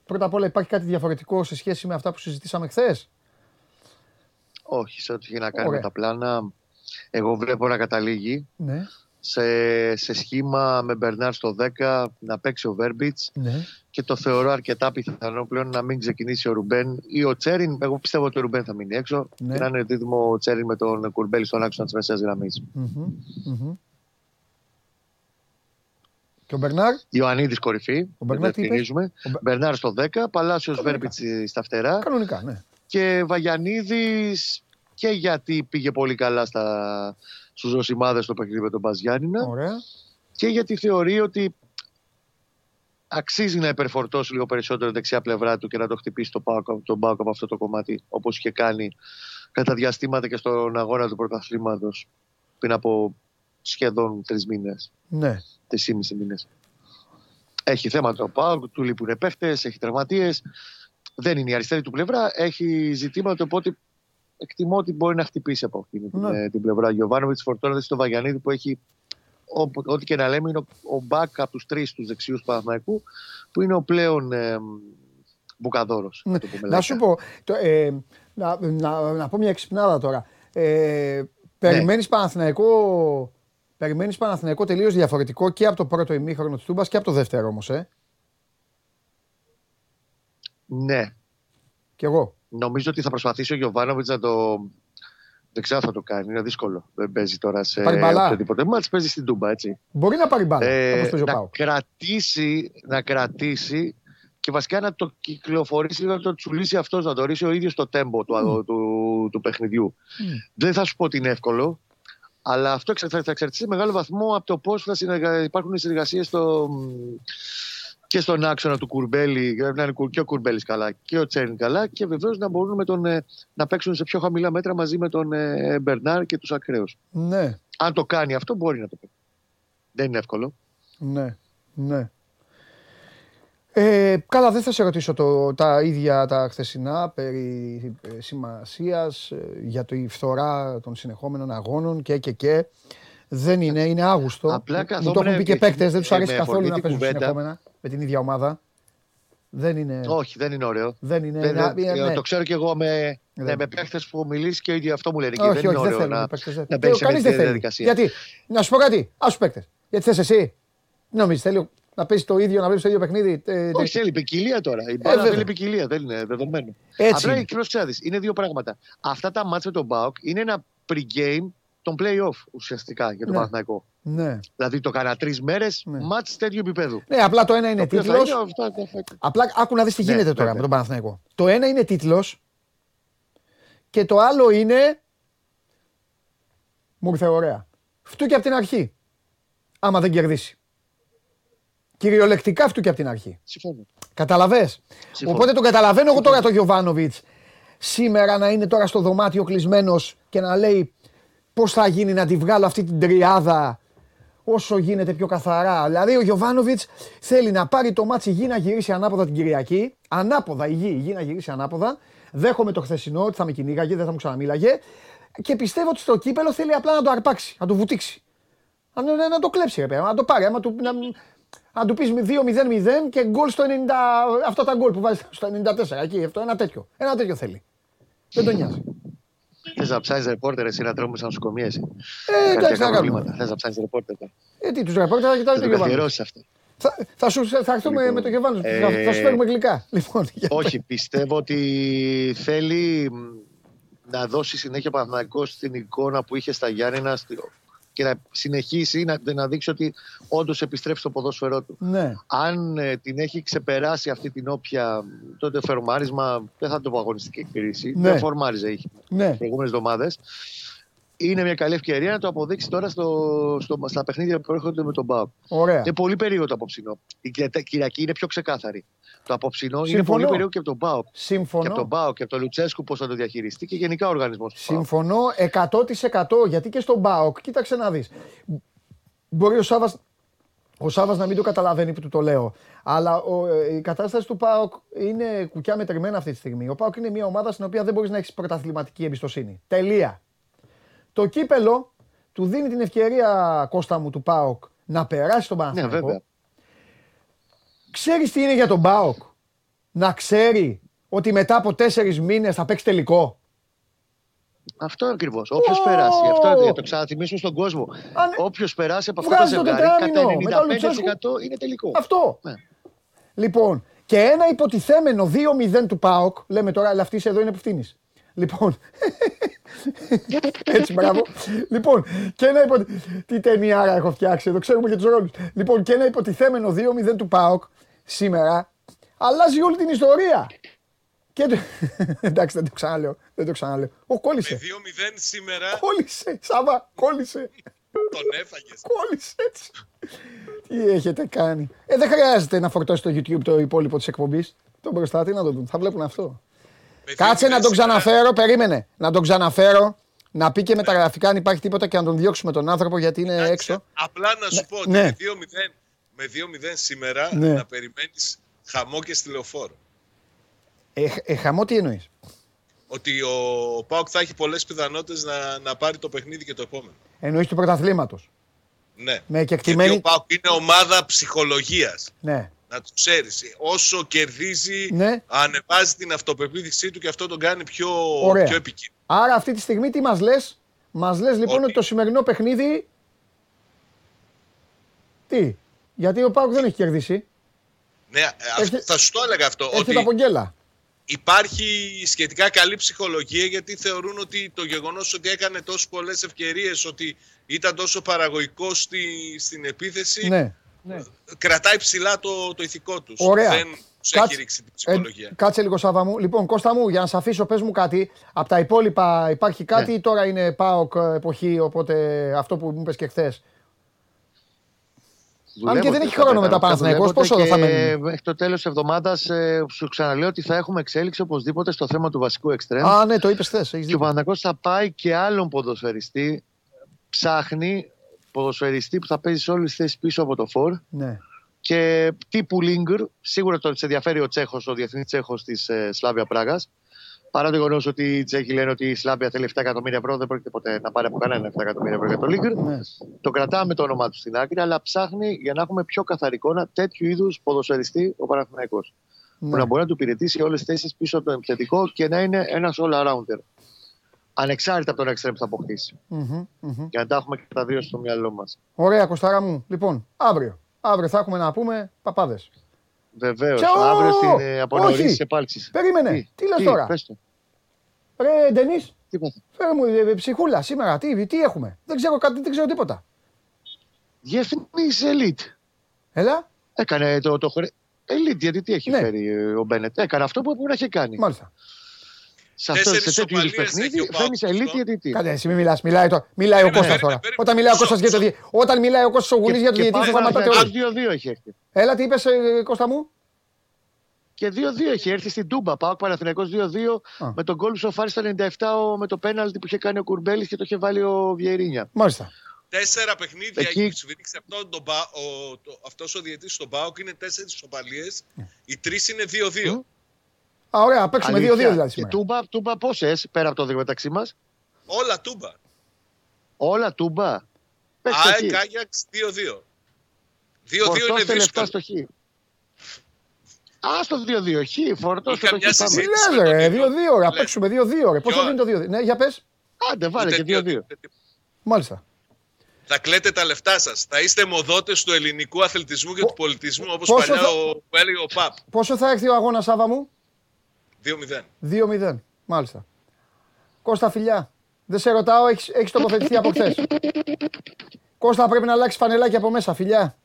πρώτα απ' όλα υπάρχει κάτι διαφορετικό σε σχέση με αυτά που συζητήσαμε χθες? Όχι, σε ό,τι έχει να κάνει με τα πλάνα, εγώ βλέπω να καταλήγει. Ναι. Σε σχήμα με Μπερνάρ στο 10 να παίξει ο Βέρμπιτς, ναι, και το θεωρώ αρκετά πιθανό πλέον να μην ξεκινήσει ο Ρουμπέν ή ο Τσέριν. Εγώ πιστεύω ότι ο Ρουμπέν θα μείνει έξω, ναι, να είναι δίδυμο ο Τσέριν με τον Κουρμπέλη στον άξονα της μεσαίας γραμμής. Και ο Μπερνάρ. Ιωαννίδης κορυφή, διευκρινίζουμε. Μπερνάρ στο 10, Παλάσιος Βέρμπιτς στα φτερά. Κανονικά, ναι. Και Βαγιανίδης και γιατί πήγε πολύ καλά στους Ρωσιμάδες στο παιχνίδι με τον Μπαζιάννινα. Ωραία. Και γιατί θεωρεί ότι αξίζει να υπερφορτώσει λίγο περισσότερο δεξιά πλευρά του και να το χτυπήσει τον ΠΑΟΚ από αυτό το κομμάτι, όπως είχε κάνει κατά διαστήματα και στον αγώνα του πρωταθλήματος πριν από σχεδόν 3 μήνες. Ναι. 3,5 μήνες. Έχει θέμα το ΠΑΟΚ, του λείπουν παίχτες, έχει τραυματίες. Δεν είναι η αριστερή του πλευρά, έχει ζητήματα, οπότε εκτιμώ ότι μπορεί να χτυπήσει από αυτήν την πλευρά. Γιωβάνοβιτς φορτώνεται στο Βαγιανίδη που έχει, ό,τι και να λέμε, είναι ο μπακ από τους 3 τους δεξιούς του Παναθηναϊκού, που είναι ο πλέον μπουκαδόρος. Ναι. Να σου πω, να πω μια εξυπνάδα τώρα. Περιμένεις, ναι, Παναθηναϊκό τελείως διαφορετικό και από το πρώτο ημίχρονο της Τούμπας και από το δεύτερο όμως, Ναι. Και εγώ. Νομίζω ότι θα προσπαθήσει ο Γιωβάνοβιτς να το. Δεν ξέρω αν θα το κάνει, είναι δύσκολο. Δεν παίζει τώρα σε οποιοδήποτε μάτς, παίζει στην Τούμπα, έτσι. Μπορεί να πάρει μπάλα. Να κρατήσει και βασικά να το κυκλοφορήσει, να το τσουλήσει αυτός, να το ορίσει ο ίδιος το τέμπο του παιχνιδιού. Δεν θα σου πω ότι είναι εύκολο, αλλά αυτό θα εξαρτηθεί σε μεγάλο βαθμό από το πώς θα υπάρχουν οι συνεργασίες στο. Και στον άξονα του Κουρμπέλη, να είναι και ο Κουρμπέλης καλά και ο Τσέριν καλά, και βεβαίως να μπορούν να παίξουν σε πιο χαμηλά μέτρα μαζί με τον Μπερνάρ και τους ακραίους. Ναι. Αν το κάνει αυτό, μπορεί να το πει. Δεν είναι εύκολο. Ναι, ναι. Καλά, δεν θα σε ρωτήσω τα ίδια τα χθεσινά περί σημασίας για τη φθορά των συνεχόμενων αγώνων και. Δεν είναι Αύγουστο. Απλά καθόμουν, το έχουν πει και παίκτες, δεν τους αρέσει καθόλου να παίζουν συνεχόμενα με την ίδια ομάδα. Δεν είναι. Όχι, δεν είναι ωραίο. Το ξέρω και εγώ με παίκτες που μιλήσει και ίδιοι αυτό μου λένε. Όχι, δεν είναι ωραίο να παίξει αυτή τη διαδικασία. Γιατί, να σου πω κάτι, άσου παίκτες. Γιατί θες εσύ, νομίζεις, θέλει να παίζει το ίδιο, να βλέπει το ίδιο παιχνίδι. Όχι, θέλει ποικιλία τώρα. Η μπάλα θέλει ποικιλία, δεν είναι δεδομένο. Απλά η κλωσιάδη είναι δύο πράγματα. Αυτά τα μάτσα με τον ΠΑΟΚ είναι ένα pre-game. Τον play-off ουσιαστικά για τον Παναθηναϊκό. Ναι. Δηλαδή το κάνα 3 μέρες μάτς τέτοιου επίπεδου. Ναι, απλά το ένα είναι τίτλος. Απλά άκου να δεις τι γίνεται τώρα με τον Παναθηναϊκό. Το ένα είναι τίτλος και το άλλο είναι. Μου ήρθε ωραία. Φτού και από την αρχή. Άμα δεν κερδίσει. Κυριολεκτικά φτού και από την αρχή. Συμφωνώ. Καταλαβες. Οπότε τον καταλαβαίνω εγώ τώρα το Γιωβάνοβιτς. Σήμερα να είναι τώρα στο δωμάτιο κλεισμένος και να λέει. Πώς θα γίνει να τη βγάλω αυτή την τριάδα όσο γίνεται πιο καθαρά. Δηλαδή ο Γιωβάνοβιτς θέλει να πάρει το μάτς η γη να γυρίσει ανάποδα την Κυριακή. Ανάποδα η γη να γυρίσει ανάποδα. Δέχομαι το χθεσινό ότι θα με κυνήγαγε, δεν θα μου ξαναμίλαγε. Και πιστεύω ότι στο κύπελο θέλει απλά να το αρπάξει, να το βουτήξει. Να το κλέψει, ρε πέρα, να το πάρει. Αν του πεις 2-0-0 και γκολ στο 90. Αυτά τα γκολ που βάζει στο 94, εκεί, αυτό ένα τέτοιο. Ένα τέτοιο θέλει. Δεν τον νοιάζει. Θες να ψάχνεις ρεπόρτερ, εσύ να τρώμε σαν σκομίε. Εντάξει, να κάνουμε. Θες να ψάχνεις ρεπόρτερ. Τι, τους ρεπόρτερ θα κοιτάζεις το Γιωβάνο. Θα σου έρθουμε με το Γιωβάνο, θα σου φέρουμε γλυκά. Όχι, πιστεύω ότι θέλει να δώσει συνέχεια Παναθηναϊκός στην εικόνα που είχε στα Γιάννενα και να συνεχίσει να δείξει ότι όντως επιστρέφει στο ποδόσφαιρό του. Ναι. Αν την έχει ξεπεράσει αυτή την όποια, τότε φερμάρισμα δεν θα το πω αγωνιστική εκκρίση. Ναι. Δεν φορμάριζε είχε τις προηγούμενες εβδομάδες. Είναι μια καλή ευκαιρία να το αποδείξει τώρα στα παιχνίδια που έρχονται με τον ΠΑΟΚ. Είναι πολύ περίεργο το απόψινό. Η Κυριακή είναι πιο ξεκάθαρη. Το απόψινό είναι πολύ περίεργο και από τον ΠΑΟΚ. Συμφωνώ. Και από τον ΠΑΟΚ και από τον Λουτσέσκου πώς θα το διαχειριστεί και γενικά ο οργανισμός. Συμφωνώ 100%. Γιατί και στον ΠΑΟΚ, κοίταξε να δεις. Μπορεί ο Σάββας να μην το καταλαβαίνει που του το λέω. Αλλά η κατάσταση του ΠΑΟΚ είναι κουκιά μετρημένα αυτή τη στιγμή. Ο ΠΑΟΚ είναι μια ομάδα στην οποία δεν μπορεί να έχει πρωταθληματική εμπιστοσύνη. Τελεία. Το κύπελο του δίνει την ευκαιρία, Κώστα μου, του ΠΑΟΚ να περάσει τον Παναθηναϊκό. Ναι, ξέρεις τι είναι για τον ΠΑΟΚ να ξέρει ότι μετά από 4 μήνες θα παίξει τελικό. Αυτό ακριβώς. Όποιος περάσει, αυτό να το ξαναθυμίσουμε στον κόσμο. Όποιος περάσει από αυτό το ζευγάρι, κατά 95% είναι τελικό. Αυτό. Ναι. Λοιπόν, και ένα υποτιθέμενο 2-0 του ΠΑΟΚ, λέμε τώρα, αλλά αυτή εδώ είναι που φτύνεις. Λοιπόν, έτσι μπράβο. Λοιπόν, και ένα τι ταινιάρα έχω φτιάξει εδώ, ξέρουμε και τους ρόλους. Λοιπόν, και ένα υποτιθέμενο 2-0 του ΠΑΟΚ σήμερα αλλάζει όλη την ιστορία. Εντάξει, δεν το ξαναλέω. Κόλλησε. Με 2-0 σήμερα. Κόλλησε, Σάβα, κόλλησε. Τον έφαγες. Κόλλησε έτσι. Τι έχετε κάνει. Δεν χρειάζεται να φορτώσει το YouTube το υπόλοιπο της εκπομπής. Το μπροστά, τι να το δουν, θα βλέπουν αυτό. Κάτσε να τον ξαναφέρω, περίμενε. Να τον ξαναφέρω, να πει και με τα γραφικά αν υπάρχει τίποτα και να τον διώξουμε τον άνθρωπο γιατί είναι έξω. Απλά να σου πω ότι με 2-0 σήμερα να περιμένεις χαμό και στυλοφόρο. Χαμό τι εννοείς? Ότι ο ΠΑΟΚ θα έχει πολλές πιθανότητες να πάρει το παιχνίδι και το επόμενο. Εννοείς του πρωταθλήματος. Ναι. Γιατί ο ΠΑΟΚ είναι ομάδα ψυχολογίας. Ναι. Να το ξέρεις. Όσο κερδίζει, ανεβάζει την αυτοπεποίθησή του και αυτό τον κάνει πιο επικίνδυνο. Άρα αυτή τη στιγμή τι μας λες? Μας λες λοιπόν ότι το σημερινό παιχνίδι... Τι? Γιατί ο ΠΑΟΚ δεν έχει κερδίσει. Ναι, θα σου το έλεγα αυτό. Έχει τα πογγέλα. Υπάρχει σχετικά καλή ψυχολογία γιατί θεωρούν ότι το γεγονός ότι έκανε τόσο πολλές ευκαιρίες, ότι ήταν τόσο παραγωγικός στην επίθεση... Ναι. Ναι. Κρατάει ψηλά το ηθικό τους. Ωραία. Δεν τους έχει ρίξει την ψυχολογία. Κάτσε λίγο, Σάβα μου. Λοιπόν, Κώστα μου, για να σε αφήσω, πες μου κάτι. Από τα υπόλοιπα υπάρχει κάτι ή τώρα είναι ΠΑΟΚ εποχή, οπότε αυτό που μου είπες και χθες. Αν και δεν έχει χρόνο μετά Παναθηναϊκός, πόσο εδώ θα μένει? Μέχρι το τέλος της εβδομάδας σου ξαναλέω ότι θα έχουμε εξέλιξη οπωσδήποτε στο θέμα του βασικού εξτρέμ. Α, ναι, το είπες χθες. Και ο Παναθηναϊκός θα πάει και άλλον ποδοσφαιριστή. Ψάχνει ποδοσφαιριστή που θα παίζει σε όλες τις θέσεις πίσω από το φορ. Ναι. Και τύπου Λίγκρ, σίγουρα τον ενδιαφέρει ο Τσέχος, ο διεθνής Τσέχος της Σλάβια Πράγας. Παρά το γεγονός ότι οι Τσέχοι λένε ότι η Σλάβια θέλει 7 εκατομμύρια ευρώ, δεν πρόκειται ποτέ να πάρει από κανένα 7 εκατομμύρια ευρώ για τον Λίγκρ. Ναι. Το κρατάμε το όνομά του στην άκρη, αλλά ψάχνει για να έχουμε πιο καθαρή εικόνα τέτοιου είδους ποδοσφαιριστή ο Παναθηναϊκός. Ναι. Που να μπορεί να του υπηρετήσει όλες τις θέσεις πίσω από τον επιθετικό και να είναι ένας all-arounder. Ανεξάρτητα από τον εξτρέμ που θα αποκτήσει. Για να τα έχουμε και τα δύο στο μυαλό μας. Ωραία, Κωστάρα μου. Λοιπόν, αύριο θα έχουμε να πούμε παπάδες. Βεβαίως. Αύριο στην απονορή της επάλξης. Περίμενε. Τι λες τώρα? Πες το. Ρε Ντενής, φέρε μου ψυχούλα σήμερα. Τι έχουμε? Δεν ξέρω τίποτα. Διεθνής ελίτ. Έλα. Έκανε το χρέο. Ελίτ, γιατί τι έχει φέρει ο Μπένετ? Έκανε αυτό που έπρεπε να έχει κάνει. Μάλιστα. Σε τέτοιου είδους παιχνίδι φέρνεις ελίτ διαιτητή. Κάτσε, εσύ μιλάει ο Κώστας τώρα. Όταν μιλάει ο Κώστας για το διαιτητή. Όταν μιλάει ο Κώστας ο Γουλής για το διαιτητή, σταματάτε όλοι. Και 2-2 έχει έρθει. Έλα, τι είπες, Κώστα μου? Και 2-2 έχει έρθει στην Τούμπα. ΠΑΟΚ Παναθηναϊκός 2-2 με τον γκολ του Σοφάρη στο 97 με το πέναλτι που είχε κάνει ο Κουρμπέλης και το είχε βάλει ο Βιερίνια. Μάλιστα. Τέσσερα παιχνίδια έχει σβηρίξει αυτός ο διαιτής στον ΠΑΟΚ, είναι τέσσερις ισοπαλίες, οι τρεις είναι 2-2. Α, ωραία, παίξουμε 2-2 δηλαδή. Και Τούμπα πόσες πέρα από το δίκο μεταξύ μας? Όλα Τούμπα. Όλα Τούμπα. ΑΕΚ, Άγιαξ 2-2. 2-2 είναι δύσκολο. Α, στο 2-2, χι, φορτός στο χι, πάμε. Λες ρε, 2-2, ρε, παίξουμε 2-2, ρε, πόσο δίνει το 2-2, ναι, για πες. Άντε, βάλε και 2-2. Μάλιστα. Θα κλαίτε τα λεφτά σας, θα είστε αιμοδότες του ελληνικού αθλητισμού και του πολιτισμού, όπως παλιά που έλεγε ο ΠΑΠ. Πόσο θα έρθει ο αγώνας, Σάβα μου? 2-0. 2-0, μάλιστα. Κώστα, φιλιά, δεν σε ρωτάω, έχεις τοποθετηθεί από χθες. Κώστα, πρέπει να αλλάξεις φανελάκι από μέσα, φιλιά.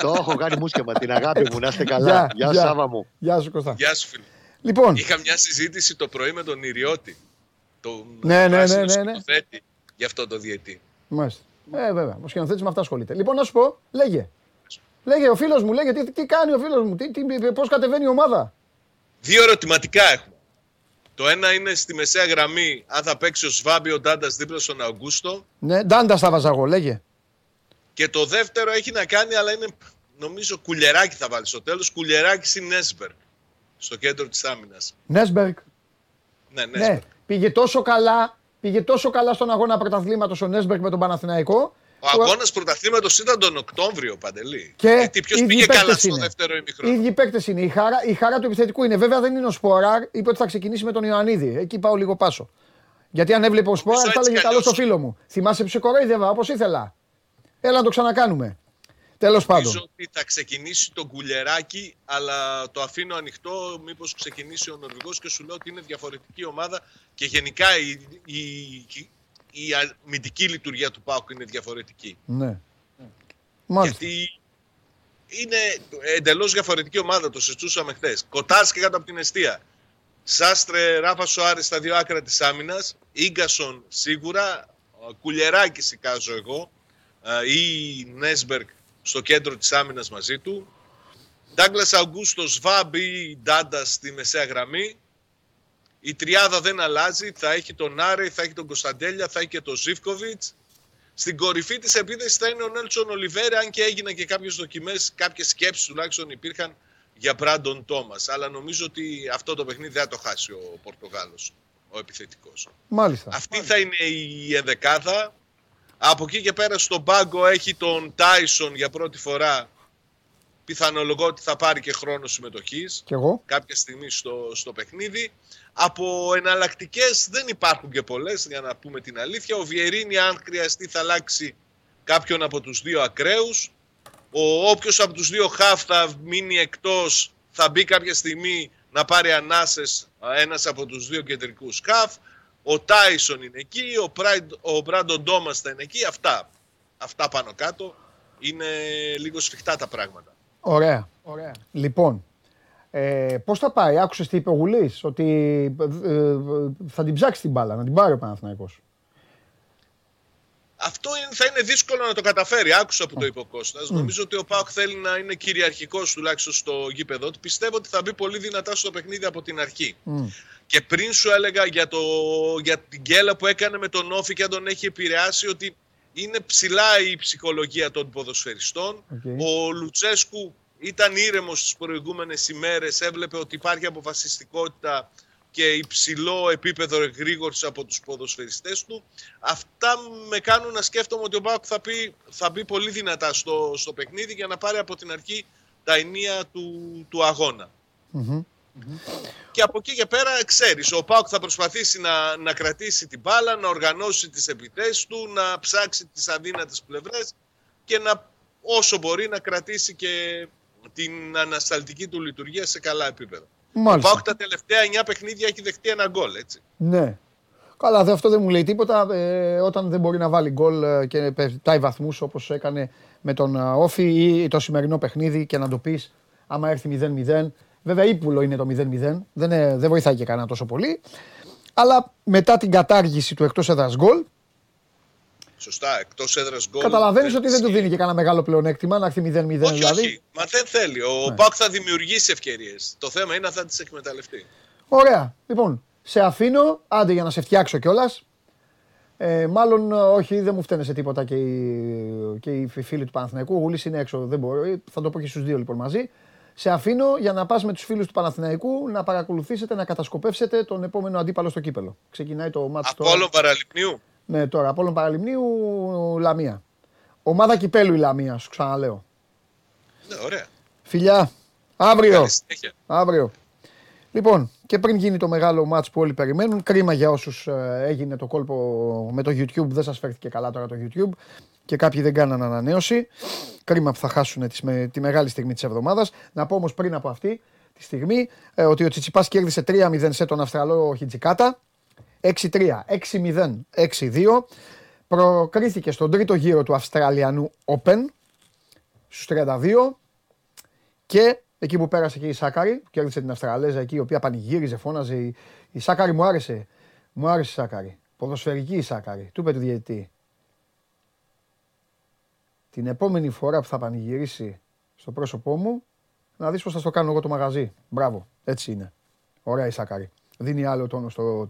Το έχω κάνει μουσκεμα, την αγάπη μου, να είστε καλά. Γεια σου Σάβα μου. Γεια σου Κώστα. Γεια σου φίλε. Λοιπόν, είχα μια συζήτηση το πρωί με τον Ιριώτη, τον πράσινο σκηνοθέτη, για αυτό το διετή. Μάλιστα. Βέβαια, ο σκηνοθέτης με αυτά ασχολείται. Λοιπόν, να σου πω, λέγε ο φίλος μου, λέγε τι κάνει ο φίλος μου, πώς κατεβαίνει η ομάδα. Δύο ερωτηματικά έχουμε. Το ένα είναι στη μεσαία γραμμή, αν θα παίξει ο Σβάμπι ο Ντάντας δίπλα στον Αυγούστο. Ναι, Ντάντας θα βάζα εγώ, λέγε. Και το δεύτερο έχει να κάνει, αλλά είναι νομίζω Κουλιεράκη θα βάλει στο τέλος. Κουλιεράκης ή Νέσμπερκ στο κέντρο της άμυνας. Νέσμπερκ. Ναι, Νέσμπερκ. Ναι. Πήγε τόσο καλά στον αγώνα πρωταθλήματος ο Νέσμπερκ με τον Παναθηναϊκό. Ο αγώνας πρωταθλήματος ήταν τον Οκτώβριο, Παντελή. Γιατί ποιος πήγε καλά στο δεύτερο ημιχρόνο. Οι ίδιοι παίκτες είναι. Η χαρά του επιθετικού είναι. Βέβαια δεν είναι ο Σποράρ. Είπε ότι θα ξεκινήσει με τον Ιωαννίδη. Εκεί πάω λίγο πάσο. Γιατί αν έβλεπε ο Σποράρ, θα έλεγε καλό στο φίλο μου. Θυμάσαι ψυχοκορέιδευα όπως ήθελα. Έλα να το ξανακάνουμε. Τέλος πάντων. Νομίζω ότι θα ξεκινήσει τον Κουλιεράκη, αλλά το αφήνω ανοιχτό. Μήπως ξεκινήσει ο Νορβηγός και σου λέω ότι είναι διαφορετική ομάδα και γενικά η αμυντική λειτουργία του ΠΑΟΚ είναι διαφορετική. Ναι. Μάλιστα. Γιατί είναι εντελώς διαφορετική ομάδα, το συζητούσαμε χθες. Κοτάσκε κάτω από την εστία. Σάστρε, Ράφα Σοάρες στα δύο άκρα της άμυνας. Ίγκασον σίγουρα. Κουλιεράκη σηκάζω εγώ. Ή Νέσμπερκ στο κέντρο της άμυνας μαζί του. Ντάγκλας Αυγούστος, Βάμπι, Ντάντα στη μεσαία γραμμή. Η τριάδα δεν αλλάζει. Θα έχει τον Άρη, θα έχει τον Κωνσταντέλια, θα έχει και τον Ζίβκοβιτς. Στην κορυφή της επίδεσης θα είναι ο Νέλσον Ολιβέρα, αν και έγιναν και κάποιες δοκιμές, κάποιες σκέψεις τουλάχιστον υπήρχαν για Μπράντον Τόμας. Αλλά νομίζω ότι αυτό το παιχνίδι δεν το χάσει ο Πορτογάλος, ο επιθετικός. Μάλιστα. Αυτή θα είναι η ενδεκάδα. Από εκεί και πέρα στον πάγκο έχει τον Τάισον για πρώτη φορά. Πιθανολογώ ότι θα πάρει και χρόνο συμμετοχής. Και εγώ. Κάποια στιγμή στο παιχνίδι. Από εναλλακτικές δεν υπάρχουν και πολλές, για να πούμε την αλήθεια. Ο Βιερίνη, αν χρειαστεί, θα αλλάξει κάποιον από τους δύο ακραίους. Όποιος από τους δύο χαφ θα μείνει εκτός, θα μπει κάποια στιγμή να πάρει ανάσες ένας από τους δύο κεντρικούς χαφ. Ο Τάισον είναι εκεί, ο Μπράντον Ντόμας θα είναι εκεί. Αυτά πάνω κάτω είναι λίγο σφιχτά τα πράγματα. Ωραία. Λοιπόν, πώς θα πάει, άκουσες τι είπε ο Γουλής, ότι θα την ψάξει την μπάλα, να την πάρει ο Παναθηναϊκός. Αυτό θα είναι δύσκολο να το καταφέρει, άκουσα που το είπε ο Κώστας. Νομίζω ότι ο ΠΑΟΚ θέλει να είναι κυριαρχικός τουλάχιστον στο γήπεδο του. Πιστεύω ότι θα μπει πολύ δυνατά στο παιχνίδι από την αρχή. Και πριν σου έλεγα για την γκέλα που έκανε με τον Όφη και αν τον έχει επηρεάσει, ότι είναι ψηλά η ψυχολογία των ποδοσφαιριστών. Ο Λουτσέσκου ήταν ήρεμος τις προηγούμενες ημέρες, έβλεπε ότι υπάρχει αποφασιστικότητα και υψηλό επίπεδο εγρήγορσης από τους ποδοσφαιριστές του. Αυτά με κάνουν να σκέφτομαι ότι ο Μπάκου θα μπει πολύ δυνατά στο παιχνίδι για να πάρει από την αρχή τα ενία του αγώνα. Και από εκεί και πέρα ξέρεις, ο ΠΑΟΚ θα προσπαθήσει να κρατήσει την μπάλα, να οργανώσει τις επιθέσεις του, να ψάξει τις αδύνατες πλευρές και να όσο μπορεί να κρατήσει και την ανασταλτική του λειτουργία σε καλά επίπεδα. Μάλιστα. Ο ΠΑΟΚ τα τελευταία 9 παιχνίδια έχει δεχτεί ένα γκολ, έτσι. Ναι. Καλά, αυτό δεν μου λέει τίποτα. Όταν δεν μπορεί να βάλει γκολ και πετάει βαθμούς όπως έκανε με τον Όφη ή το σημερινό παιχνίδι και να το πεις άμα έρθει 0-0. Βέβαια, ύπουλο είναι το 0-0, δεν βοηθάει και κανένα τόσο πολύ. Αλλά μετά την κατάργηση του εκτός έδρας γκολ. Σωστά, εκτός έδρας γκολ. Καταλαβαίνεις ότι δεν του δίνει και κανένα μεγάλο πλεονέκτημα να έρθει 0-0. Όχι, μα δεν θέλει. Ο ΠΑΟΚ θα δημιουργήσει ευκαιρίες. Το θέμα είναι αν θα τις εκμεταλλευτεί. Ωραία. Λοιπόν, σε αφήνω, άντε για να σε φτιάξω κιόλας. Μάλλον όχι, δεν μου φταίνε σε τίποτα και οι φίλοι του Παναθηναϊκού. Ο Γουλής είναι έξω, δεν μπορεί. Θα το πω και στους δύο λοιπόν μαζί. Σε αφήνω για να πας με τους φίλους του Παναθηναϊκού να παρακολουθήσετε, να κατασκοπεύσετε τον επόμενο αντίπαλο στο κύπελλο. Ξεκινάει το μάτς τώρα. Απόλλων Παραλιμνίου. Ναι, τώρα. Απόλλων Παραλιμνίου, Λαμία. Ομάδα κυπέλλου η Λαμία, σου ξαναλέω. Ναι, ωραία. Φιλιά. Αύριο. Αύριο. Λοιπόν, και πριν γίνει το μεγάλο μάτς που όλοι περιμένουν, κρίμα για όσους έγινε το κόλπο με το YouTube, δεν σας φέρθηκε καλά τώρα το YouTube και κάποιοι δεν κάνανε ανανέωση. Κρίμα που θα χάσουν τη μεγάλη στιγμή της εβδομάδας. Να πω όμως πριν από αυτή τη στιγμή ότι ο Τσιτσιπάς κέρδισε 3-0 σε τον Αυστραλό Χιτζικάτα, 6-3, 6-0, 6-2. Προκρίθηκε στον τρίτο γύρο του Αυστραλιανού Open στους 32 και... Εκεί που πέρασε και η Σάκαρη, που κέρδισε την Αυστραλέζα εκεί, η οποία πανηγύριζε, φώναζε. Η Σάκαρη μου άρεσε. Μου άρεσε η Σάκαρη. Ποδοσφαιρική η Σάκαρη. Του είπε του διαιτητή. Την επόμενη φορά που θα πανηγυρίσει στο πρόσωπό μου, να δεις πώς θα στο κάνω εγώ το μαγαζί. Μπράβο. Έτσι είναι. Ωραία η Σάκαρη. Δίνει άλλο τόνο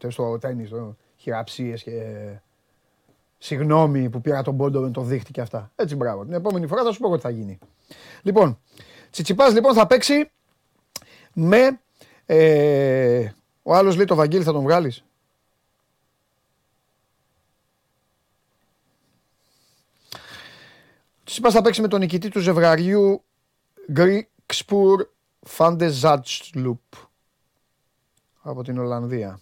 στο τένις, χειραψίες και συγγνώμη που πήρα τον πόντο με το δίχτυ και αυτά. Έτσι μπράβο. Την επόμενη φορά θα σου πω εγώ τι θα γίνει. Λοιπόν. Τσιτσιπάς λοιπόν θα παίξει με, ο άλλος λέει το Βαγγέλη θα τον βγάλεις. Τσιτσιπάς θα παίξει με τον νικητή του ζευγαριού Γκρικσπούρ Φαντεζάτσλουπ από την Ολλανδία.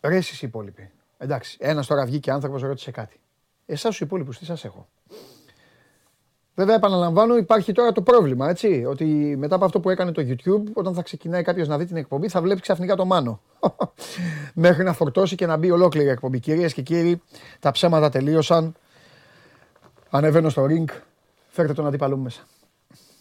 Ρε εσείς οι υπόλοιποι. Εντάξει, ένας τώρα βγήκε άνθρωπος, ρώτησε κάτι. Εσάς τους υπόλοιπους, τι σας έχω. Βέβαια, επαναλαμβάνω, υπάρχει τώρα το πρόβλημα, έτσι. Ότι μετά από αυτό που έκανε το YouTube, όταν θα ξεκινάει κάποιος να δει την εκπομπή, θα βλέπει ξαφνικά το Μάνο. Μέχρι να φορτώσει και να μπει ολόκληρη η εκπομπή. Κυρίες και κύριοι, τα ψέματα τελείωσαν. Ανεβαίνω στο ring. Φέρτε τον αντίπαλό μου μέσα.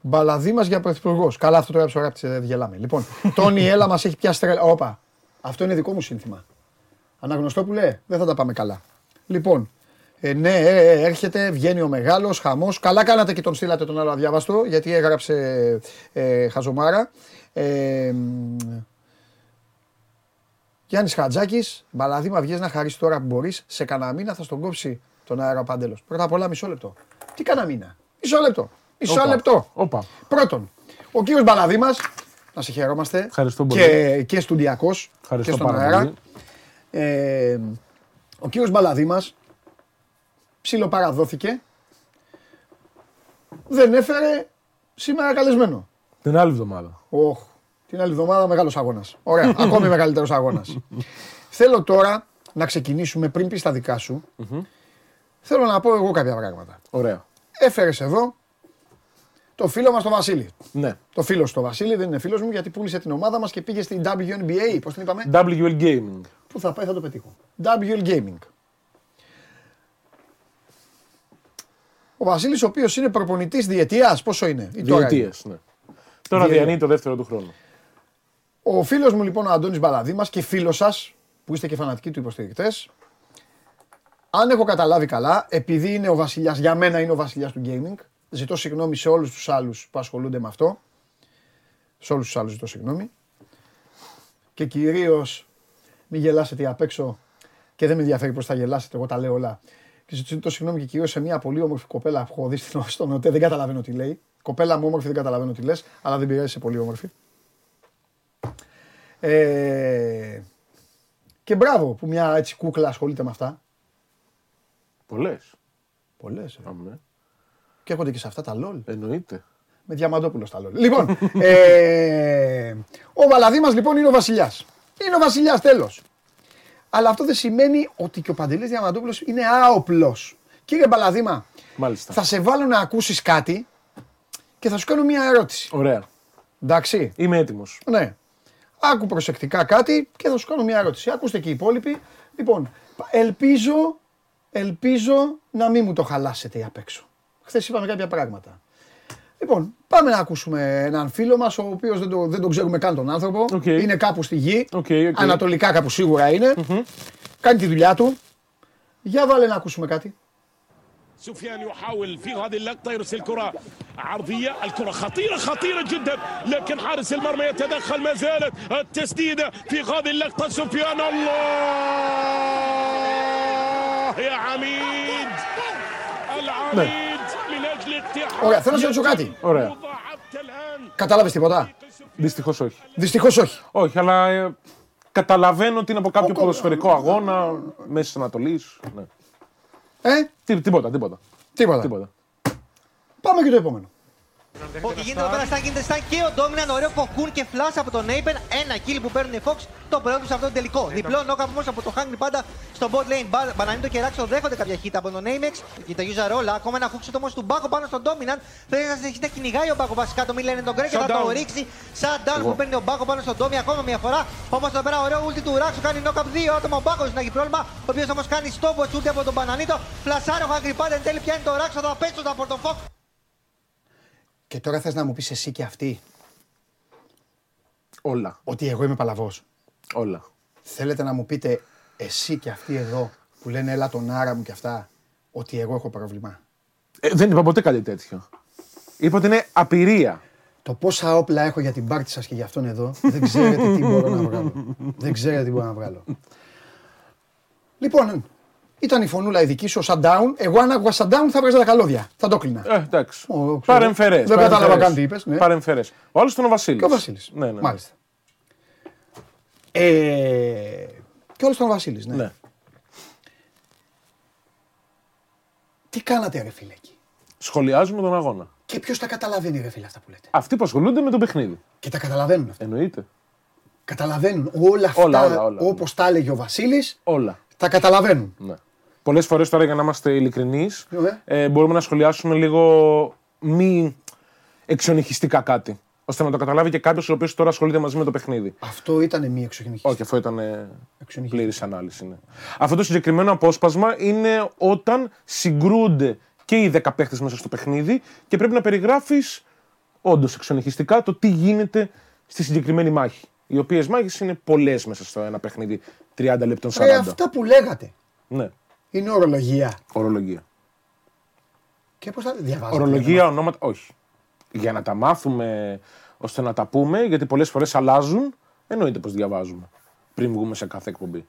Μπαλαδίμας για πρωθυπουργός. Καλά αυτό το έγραψε, δεν γελάμε. Λοιπόν, Τόνι, έλα μας έχει πιάσει τρέλα. Όπα, αυτό είναι δικό μου σύνθημα. Αναγνωστό που λέει, δεν θα τα πάμε καλά. Λοιπόν, ναι, έρχεται, βγαίνει ο μεγάλος, χαμός. Καλά κάνατε και τον στείλατε τον άλλο αδιάβαστο, γιατί έγραψε χαζομάρα. Γιάννης Χατζάκης, Μπαλαδίμα, βγες να χαρίσεις τώρα που μπορείς. Σε κανένα μήνα θα στον κόψει τον αέρα ο Παντέλος. Πρώτα απ' όλα, μισό λεπτό. Τι κανένα μήνα. Μισό λεπτό. Μισό λεπτό. Πρώτον, ο κύριος Μπαλαδίμας, να σε χαιρόμαστε. Ευχαριστώ πολύ. Και στουντιακός. Ευχαριστώ και στον αέρα. Ο κύριος Μπαλαδίμας ψιλοπαραδόθηκε. Δεν έφερε σήμερα καλεσμένο. Την άλλη εβδομάδα. Όχι. Την άλλη εβδομάδα μεγάλος αγώνας. Ωραία. Ακόμη μεγαλύτερος αγώνας. Θέλω τώρα να ξεκινήσουμε πριν πεις τα δικά σου. Θέλω να πω εγώ κάποια πράγματα. Ωραία. Έφερες εδώ το φίλο μας τον Βασίλη. Ναι. Το φίλος του Βασίλη δεν είναι φίλος μου γιατί πούλησε την ομάδα μας και πήγε στην WNBA. Πώς την είπαμε? WL Gaming. Πού θα πάει θα το πετύχω. WL Gaming. Ο Βασίλης ο οποίος είναι προπονητής διετίας. Πόσο είναι? Διετίας, ναι. Τώρα διανύει το δεύτερο του χρόνο. Ο φίλος μου λοιπόν ο Αντώνης Μπαλαδίμας και φίλος σας που είστε και φανατικοί του υποστηρικτές. Αν έχω καταλάβει καλά, επειδή είναι ο βασιλιάς, για μένα είναι ο βασιλιάς του gaming. Ζητώ συγγνώμη σε όλους τους άλλους που ασχολούνται με αυτό. Σε όλους τους άλλους ζητώ συγγνώμη. Και κυρίως μην γελάσετε απ' έξω και δεν με ενδιαφέρει πώς θα γελάσετε, εγώ τα λέω όλα. Και ζητώ συγγνώμη και κυρίως σε μια πολύ όμορφη κοπέλα που έχω δει στον ΟΤΕ, δεν καταλαβαίνω τι λέει. Κοπέλα μου όμορφη, δεν καταλαβαίνω τι λες, αλλά δεν πειράζει, είσαι πολύ όμορφη. Και μπράβο που μια έτσι κούκλα ασχολείται με αυτά. Πολλές. Πολλές. Και έρχονται και σε αυτά τα LOL. Εννοείται. Με Διαμαντόπουλο στα LOL. Λοιπόν, ο Μπαλαδίμας λοιπόν είναι ο βασιλιάς. Είναι ο βασιλιάς, τέλος. Αλλά αυτό δεν σημαίνει ότι και ο Παντελής Διαμαντόπουλος είναι άοπλος. Κύριε Μπαλαδίμα, μάλιστα, θα σε βάλω να ακούσεις κάτι και θα σου κάνω μια ερώτηση. Ωραία. Εντάξει. Είμαι έτοιμος. Ναι. Άκου προσεκτικά κάτι και θα σου κάνω μια ερώτηση. Ακούστε και οι υπόλοιποι. Λοιπόν, ελπίζω να μην μου το χαλάσετε απ' έξω. Χθες είπαμε κάποια πράγματα. Λοιπόν, πάμε να ακούσουμε έναν φίλο μας, ο οποίος δεν τον ξέρουμε καν τον άνθρωπο. Okay. Είναι κάπου στη γη, ανατολικά κάπου σίγουρα είναι. Mm-hmm. Κάνει τη δουλειά του. Για βάλε να ακούσουμε κάτι. سفيان يحاول في هذه اللقطة يرسل الكرة عرضية الكرة خطيرة خطيرة جدا لكن حارس المرمى يتدخل ما زالت التسديدة في هذه اللقطة سفيان الله يا عميد العميد من أجل التعاون. Ωραία, θέλω να σου πω κάτι. Ωραία. Κατάλαβες τίποτα; Δυστυχώς όχι. Δυστυχώς όχι. Όχι, αλλά καταλαβαίνω ότι είναι από κάποιο ποδοσφαιρικό αγώνα Μέσης Ανατολής. Ναι. Τίποτα. Πάμε και το επόμενο. Ότι γίνεται εδώ πέρα στα Κιντεστάν και ο Ντόμιναν, ωραίο κοκκούν και φλάς από τον Νέιπεν. Ένα kill που παίρνουν οι Fox, το πρώτο σε αυτό το τελικό. Διπλό νόκαπ όμως από το Χάγκρι πάντα στο bot lane. Μπανανίτο και Ράξο δέχονται κάποια χίτα από τον Νέιμεξ. Και τα Γιούζα Ρόλα, ακόμα ένα χούξο όμως του Μπάκο πάνω στον Ντόμιναν. Θέλει να συνεχίσει να κυνηγάει ο Μπάκο βασικά. Το μιλάνε τον Γκρέ και θα το ρίξει. Σαν down που παίρνει ο Μπάκο πάνω στον Ντόμι ακόμα μια φορά. Όμως εδώ πέρα ωραίο ulti του Ράξο κάνει νόκαπ 2 άτομα ο Μπάκο να έχει πρόβλημα. Ο οποίος όμως κάνει στόβο ulti από τον Μπανανίτο. Φλασάρει ο Χάγκρι πάντα εν τέλει πιάνει το Ράξο, θα πέσουν από τον Fox. Και τώρα θες να μου πεις εσύ και αυτή όλα. Ότι εγώ είμαι παλαβός. Όλα. Θέλετε να μου πείτε εσύ και αυτοί εδώ που λένε έλα τον άρα μου και αυτά, ότι εγώ έχω πρόβλημα. Δεν είπα ποτέ κάτι τέτοιο. Είπα ότι είναι απειρία. Το πόσα όπλα έχω για την πάρτι σας και για αυτόν εδώ, δεν ξέρετε τι μπορώ να βγάλω. Λοιπόν, ήταν η φωνούλα η δική σου, ο shutdown. Εγώ αν άκουγα shutdown θα βγάζα τα καλώδια. Θα το κλείνα. Εντάξει. Παρεμφερές. Δεν κατάλαβα καν τι είπες. Ναι. Παρεμφερές. Ο άλλος ήταν ο Βασίλης. Και ο Βασίλης. Ναι, ναι. Μάλιστα. Και ο άλλος ήταν ο Βασίλης, ναι. Ναι. Τι κάνατε ρε φίλε εκεί; Σχολιάζουμε τον αγώνα. Και ποιος τα καταλαβαίνει ρε φίλε αυτά που λέτε; Αυτοί που ασχολούνται με το παιχνίδι. Και τα καταλαβαίνουν αυτά. Εννοείται. Καταλαβαίνουν όλα αυτά, όλα. Όπως τα έλεγε ο Βασίλης. Όλα. Τα καταλαβαίνουν. Ναι. Πολλές φορές τώρα, για να είμαστε ειλικρινείς, μπορούμε να σχολιάσουμε λίγο μη εξονυχιστικά κάτι, ώστε να το καταλάβει και κάποιος ο οποίος τώρα ασχολείται μαζί με το παιχνίδι. Αυτό ήταν μη εξονυχιστικό. Όχι, αυτό ήταν πλήρης ανάλυση. Ναι. Αυτό το συγκεκριμένο απόσπασμα είναι όταν συγκρούνται και οι 10 παίχτες μέσα στο παιχνίδι και πρέπει να περιγράφεις όντως εξονυχιστικά το τι γίνεται στη συγκεκριμένη μάχη. Οι οποίες μάχες είναι πολλές μέσα στο ένα παιχνίδι, 30 λεπτών, 40. Αυτά που λέγατε. Ναι. Είναι ορολογία. Ορολογία. Και πώς θα διαβάζουμε. Ορολογία, ονόματα, όχι. Για να τα μάθουμε, ώστε να τα πούμε, γιατί πολλές φορές αλλάζουν, εννοείται πως διαβάζουμε. Πριν βγούμε σε κάθε εκπομπή.